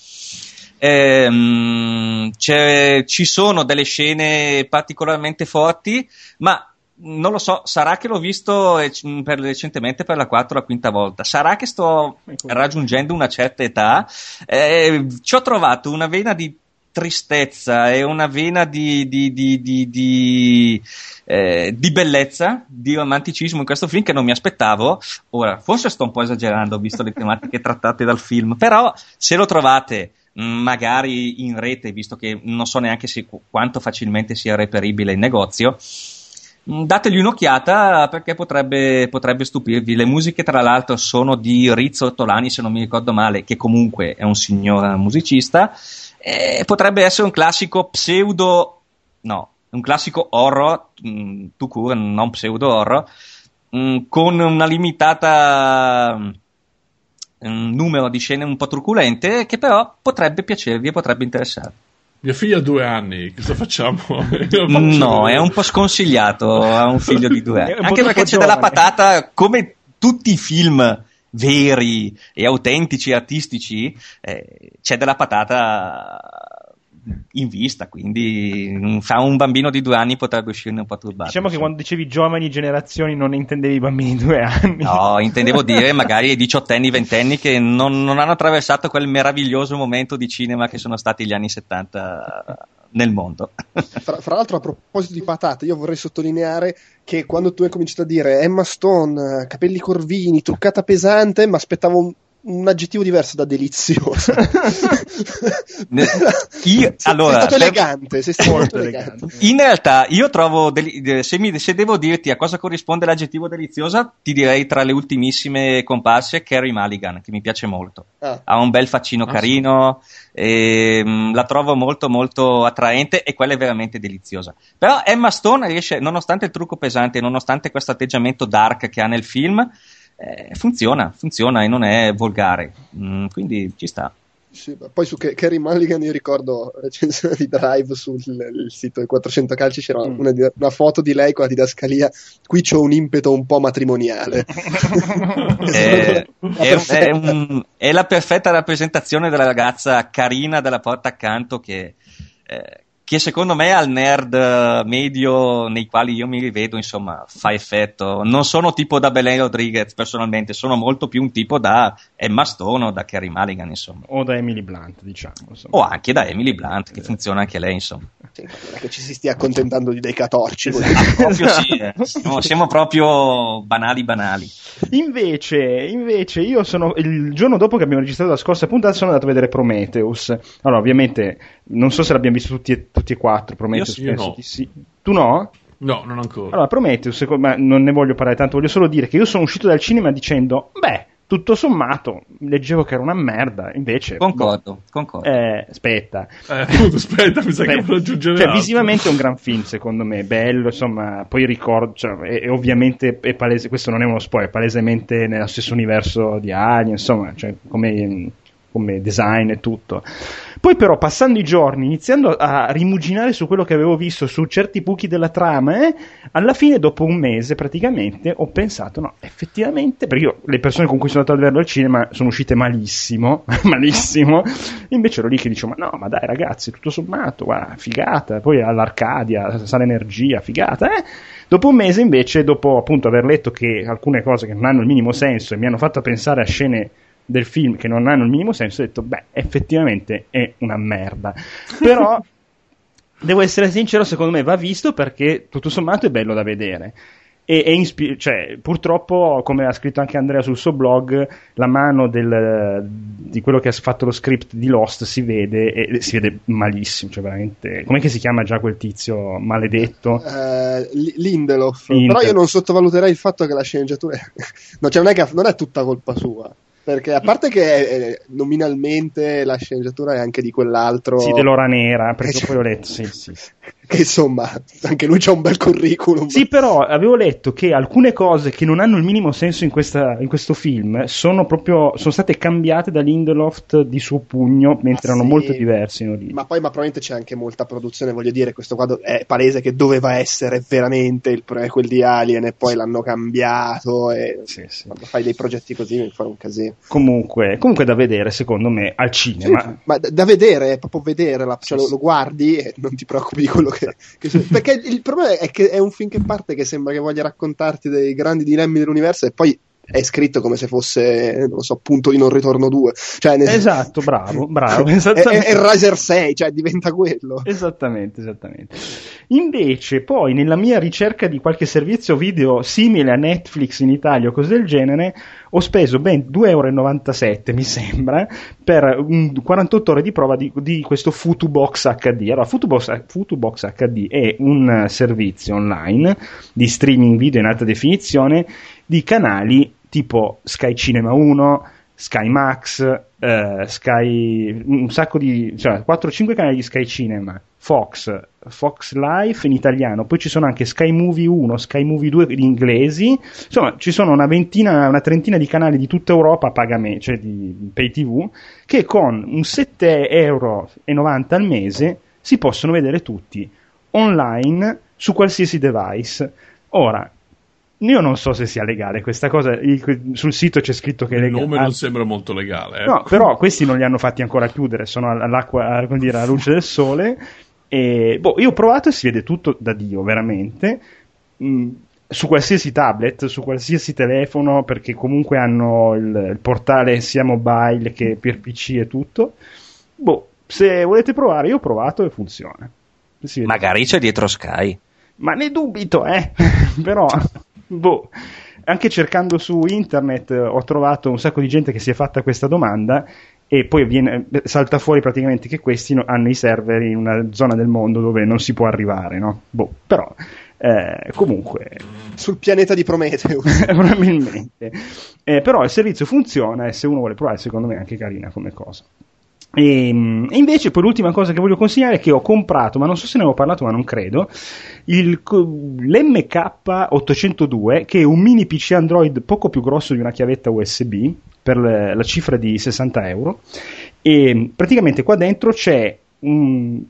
Ehm, c'è, ci sono delle scene particolarmente forti, ma non lo so, sarà che l'ho visto per, recentemente per la quarta o la quinta volta, sarà che sto raggiungendo una certa età, eh, ci ho trovato una vena di tristezza e una vena di di, di, di, di, eh, di bellezza, di romanticismo in questo film che non mi aspettavo. Ora, forse sto un po' esagerando visto le tematiche trattate dal film, però se lo trovate magari in rete, visto che non so neanche se, quanto facilmente sia reperibile in negozio, dategli un'occhiata perché potrebbe, potrebbe stupirvi. Le musiche tra l'altro sono di Rizzo Ottolani, se non mi ricordo male, che comunque è un signor musicista, e potrebbe essere un classico pseudo no, un classico horror tout court, non pseudo horror, con una limitata... un numero di scene un po' truculente, che però potrebbe piacervi e potrebbe interessarvi. Mia figlia ha due anni, cosa facciamo? No, è un po' sconsigliato a un figlio di due anni, anche perché c'è della patata, come tutti i film veri e autentici e artistici, eh, c'è della patata in vista, quindi a un bambino di due anni potrebbe uscirne un po' turbato. Diciamo che quando dicevi giovani generazioni non intendevi i bambini di due anni. No, intendevo dire magari i diciottenni, ventenni che non, non hanno attraversato quel meraviglioso momento di cinema che sono stati gli anni settanta nel mondo. Fra, fra l'altro, a proposito di patate, io vorrei sottolineare che quando tu hai cominciato a dire Emma Stone, capelli corvini, truccata pesante, mi aspettavo un un aggettivo diverso da delizioso. Io, allora, sei stato elegante, sei stato molto elegante. In realtà io trovo deli- se, mi, se devo dirti a cosa corrisponde l'aggettivo deliziosa, ti direi tra le ultimissime comparse Carey Mulligan, che mi piace molto. Ah. Ha un bel faccino ah, carino, sì. E, mh, la trovo molto molto attraente, e quella è veramente deliziosa. Però Emma Stone riesce, nonostante il trucco pesante, nonostante questo atteggiamento dark che ha nel film, funziona, funziona e non è volgare, mm, quindi ci sta. Sì, poi su Carey Mulligan io ricordo recensione di Drive sul il sito di quattrocento calci, c'era mm. una, una foto di lei con la didascalia: qui c'ho un impeto un po' matrimoniale. è, è, è, un, è la perfetta rappresentazione della ragazza carina della porta accanto che... Eh, che secondo me al nerd medio nei quali io mi rivedo, insomma, fa effetto. Non sono tipo da Belen Rodriguez personalmente, sono molto più un tipo da Emma Stone o da Carey Mulligan, insomma. O da Emily Blunt, diciamo. Insomma. O anche da Emily Blunt, che funziona anche lei, insomma. Sì, che ci si stia accontentando di dei catorci. Esatto, proprio sì, eh. No, siamo proprio banali banali. Invece, invece io sono, il giorno dopo che abbiamo registrato la scorsa puntata, sono andato a vedere Prometheus. Allora, ovviamente, non so se l'abbiamo visto tutti e tutti e quattro, Prometheus. Io, io penso no. Di sì. Tu no? No, non ancora. Allora, Prometheus, ma non ne voglio parlare tanto, voglio solo dire che io sono uscito dal cinema dicendo, beh, tutto sommato, leggevo che era una merda, invece... Concordo, boh, concordo. Eh, aspetta. Eh, aspetta, mi sa che devo aggiungere cioè, altro. Visivamente è un gran film, secondo me, bello, insomma, poi ricordo, cioè, è, è ovviamente, è palese, questo non è uno spoiler, è palesemente nello stesso universo di Alien, insomma, cioè, come... come design e tutto. Poi però, passando i giorni, iniziando a rimuginare su quello che avevo visto, su certi buchi della trama, eh, alla fine, dopo un mese praticamente, ho pensato, no, effettivamente, perché io le persone con cui sono andato a vederlo al cinema sono uscite malissimo, malissimo, invece ero lì che dicevo, ma no, ma dai ragazzi, tutto sommato, guarda, figata, poi all'Arcadia, Sala Energia, figata, eh? Dopo un mese invece, dopo appunto aver letto che alcune cose che non hanno il minimo senso e mi hanno fatto pensare a scene del film che non hanno il minimo senso, ho detto, beh, effettivamente è una merda. Però, devo essere sincero, secondo me va visto perché tutto sommato è bello da vedere. E, e inspi- cioè, purtroppo, come ha scritto anche Andrea sul suo blog, la mano del, di quello che ha fatto lo script di Lost si vede, e si vede malissimo, cioè veramente. Com'è che si chiama già quel tizio maledetto? Uh, Lindelof. Inter- Però io non sottovaluterei il fatto che la sceneggiatura è... no, cioè non, è che, non è tutta colpa sua. Perché a parte che eh, nominalmente la sceneggiatura è anche di quell'altro... Sì, dell'ora nera, perché poi ho letto, sì, sì. Che insomma, anche lui c'ha un bel curriculum. Sì, però avevo letto che alcune cose che non hanno il minimo senso in, questa, in questo film sono proprio sono state cambiate da Lindelof di suo pugno, mentre ma erano sì, molto diversi. Ma poi ma probabilmente c'è anche molta produzione, voglio dire, questo qua è palese che doveva essere veramente il prequel di Alien e poi l'hanno cambiato e sì, sì. Quando fai dei progetti così devi fare un casino. Comunque, comunque da vedere, secondo me, al cinema. Sì, ma da vedere, è proprio vedere, la, cioè sì, sì. Lo guardi e non ti preoccupi di quello che Che, che, perché il problema è che è un film che parte che sembra che voglia raccontarti dei grandi dilemmi dell'universo e poi è scritto come se fosse, non so, Punto di non ritorno due, cioè, nel... esatto, bravo, bravo, esattamente. È, è, è Riser sei, cioè diventa quello esattamente, esattamente. Invece poi nella mia ricerca di qualche servizio video simile a Netflix in Italia o cose del genere ho speso ben due e novantasette euro mi sembra per quarantotto ore di prova di, di questo Futubox acca di. Allora Futubox, Futubox acca di è un servizio online di streaming video in alta definizione di canali tipo Sky Cinema uno, Sky Max, eh, Sky, un sacco di, cioè quattro o cinque canali di Sky Cinema, Fox, Fox Life in italiano, poi ci sono anche Sky Movie uno, Sky Movie due in inglesi, insomma ci sono una ventina, una trentina di canali di tutta Europa a pagamento, cioè di pay tv, che con un sette e novanta euro al mese si possono vedere tutti, online, su qualsiasi device. Ora, io non so se sia legale questa cosa, sul sito c'è scritto che è legale. Il nome non sembra molto legale. Eh. No, però questi non li hanno fatti ancora chiudere, sono all'acqua, come dire, alla luce del sole. E, boh, io ho provato e si vede tutto da Dio, veramente. Mm. Su qualsiasi tablet, su qualsiasi telefono, perché comunque hanno il, il portale sia mobile che per P C e tutto. Boh, se volete provare, io ho provato e funziona. Magari c'è dietro Sky. Ma ne dubito, eh. Però... Boh, anche cercando su internet ho trovato un sacco di gente che si è fatta questa domanda e poi viene, salta fuori praticamente che questi hanno i server in una zona del mondo dove non si può arrivare, no? Boh, però eh, comunque sul pianeta di Prometeo probabilmente, eh, però il servizio funziona e se uno vuole provare secondo me è anche carina come cosa. E, e invece poi l'ultima cosa che voglio consigliare è che ho comprato, ma non so se ne avevo parlato ma non credo, il, l'emme kappa ottocentodue che è un mini P C Android poco più grosso di una chiavetta U S B per la, la cifra di sessanta euro e praticamente qua dentro c'è un,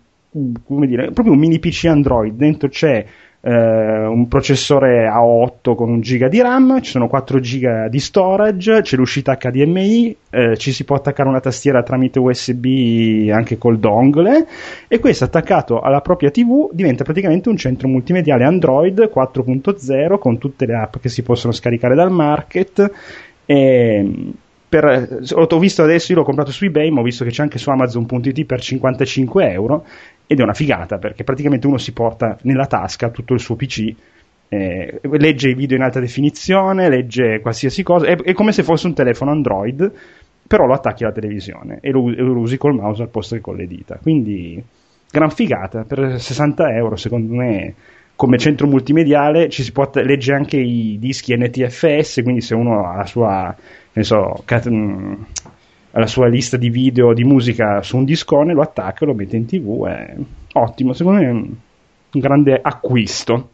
come dire, proprio un mini P C Android, dentro c'è Uh, un processore A otto con un giga di RAM, ci sono quattro giga di storage, c'è l'uscita acca di emme i, uh, ci si può attaccare una tastiera tramite U S B anche col dongle e questo attaccato alla propria tivù diventa praticamente un centro multimediale Android quattro punto zero con tutte le app che si possono scaricare dal market e... Per, ho visto adesso, io l'ho comprato su eBay, ma ho visto che c'è anche su Amazon punto it per cinquantacinque euro ed è una figata perché praticamente uno si porta nella tasca tutto il suo P C, eh, legge i video in alta definizione, legge qualsiasi cosa, è, è come se fosse un telefono Android, però lo attacchi alla televisione e lo, lo usi col mouse al posto che con le dita, quindi gran figata, per sessanta euro secondo me... Come centro multimediale ci si può t- leggere anche i dischi N T F S, quindi se uno ha la sua, ne so, cat- mh, la sua lista di video di musica su un discone, lo attacca e lo mette in tivù, è ottimo, secondo me è un grande acquisto.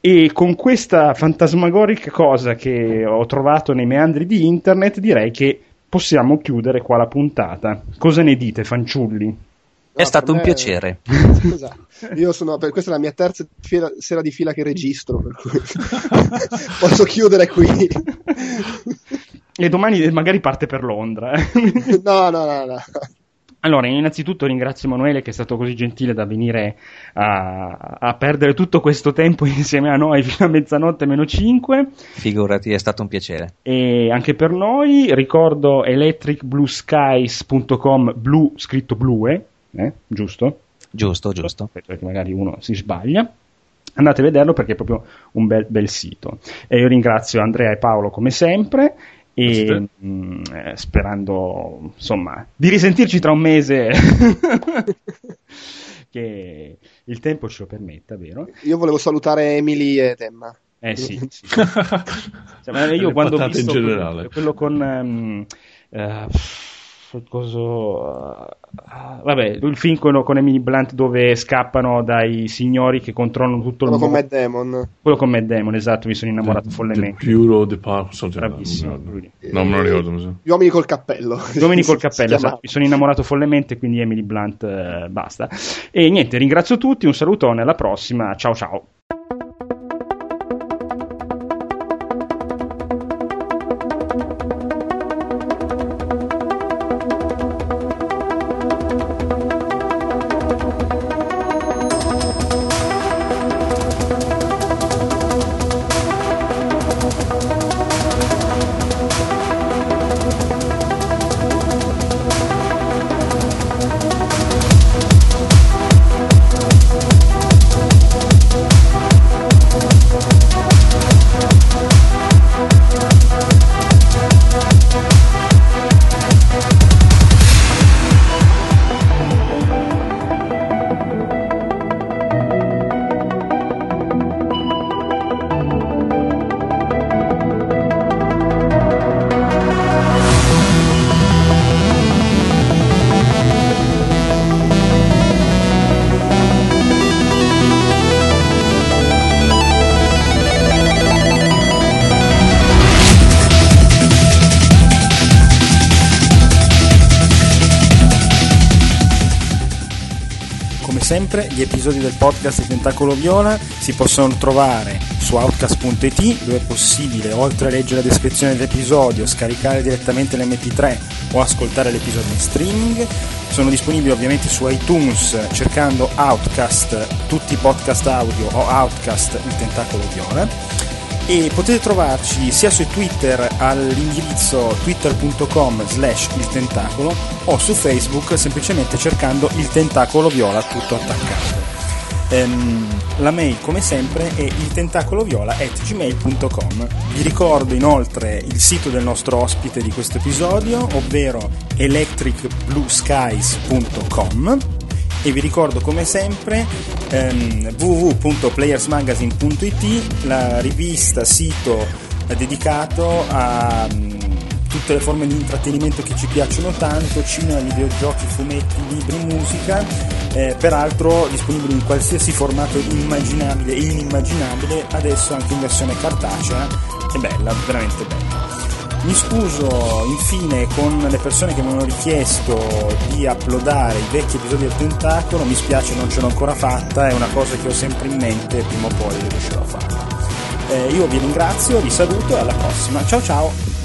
E con questa fantasmagorica cosa che ho trovato nei meandri di internet direi che possiamo chiudere qua la puntata. Cosa ne dite, fanciulli? No, è stato un me... piacere. Scusa, io sono per... questa è la mia terza fiera... sera di fila che registro, per cui posso chiudere qui. E domani magari parte per Londra. No, no, no, no. Allora, innanzitutto ringrazio Emanuele che è stato così gentile da venire a, a perdere tutto questo tempo insieme a noi fino a mezzanotte meno cinque. Figurati, è stato un piacere. E anche per noi, ricordo electric blue skies punto com, blu scritto blu, eh? Eh? Giusto? Giusto, giusto. Perché magari uno si sbaglia. Andate a vederlo perché è proprio un bel, bel sito. E io ringrazio Andrea e Paolo come sempre. E mh, sperando insomma di risentirci tra un mese che il tempo ce lo permetta, vero? Io volevo salutare Emily e Temma. Eh sì, sì. Cioè, io quando ho visto quello, quello con um, uh, cosa, uh, vabbè, il film con, con Emily Blunt dove scappano dai signori che controllano tutto quello il mondo, quello con Mad Damon quello con Mad Damon esatto, mi sono innamorato the, follemente the Bureau the Park, so, bravissimo, no, me lo ricordo, gli uomini col cappello gli uomini col cappello esatto, mi sono innamorato follemente, quindi Emily Blunt eh, basta. E niente, ringrazio tutti, un salutone, alla prossima, ciao ciao. Sempre gli episodi del podcast di Tentacolo Viola si possono trovare su outcast punto it, dove è possibile, oltre a leggere la descrizione dell'episodio, scaricare direttamente l'emme pi tre o ascoltare l'episodio in streaming. Sono disponibili ovviamente su iTunes cercando Outcast, tutti i podcast audio o Outcast il Tentacolo Viola, e potete trovarci sia su Twitter all'indirizzo twitter punto com slash il tentacolo o su Facebook semplicemente cercando il Tentacolo Viola tutto attaccato. Ehm, la mail come sempre è il tentacolo viola at gmail punto com. Vi ricordo inoltre il sito del nostro ospite di questo episodio, ovvero electric blue skies punto com, e vi ricordo come sempre ehm, w w w punto players magazine punto it, la rivista, sito eh, dedicato a mh, tutte le forme di intrattenimento che ci piacciono tanto, cinema, videogiochi, fumetti, libri, musica, eh, peraltro disponibile in qualsiasi formato immaginabile e inimmaginabile, adesso anche in versione cartacea, è bella, veramente bella. Mi scuso infine con le persone che mi hanno richiesto di uploadare i vecchi episodi del Tentacolo, mi spiace non ce l'ho ancora fatta, è una cosa che ho sempre in mente e prima o poi riuscirò a farla. Eh, io vi ringrazio, vi saluto e alla prossima, ciao ciao!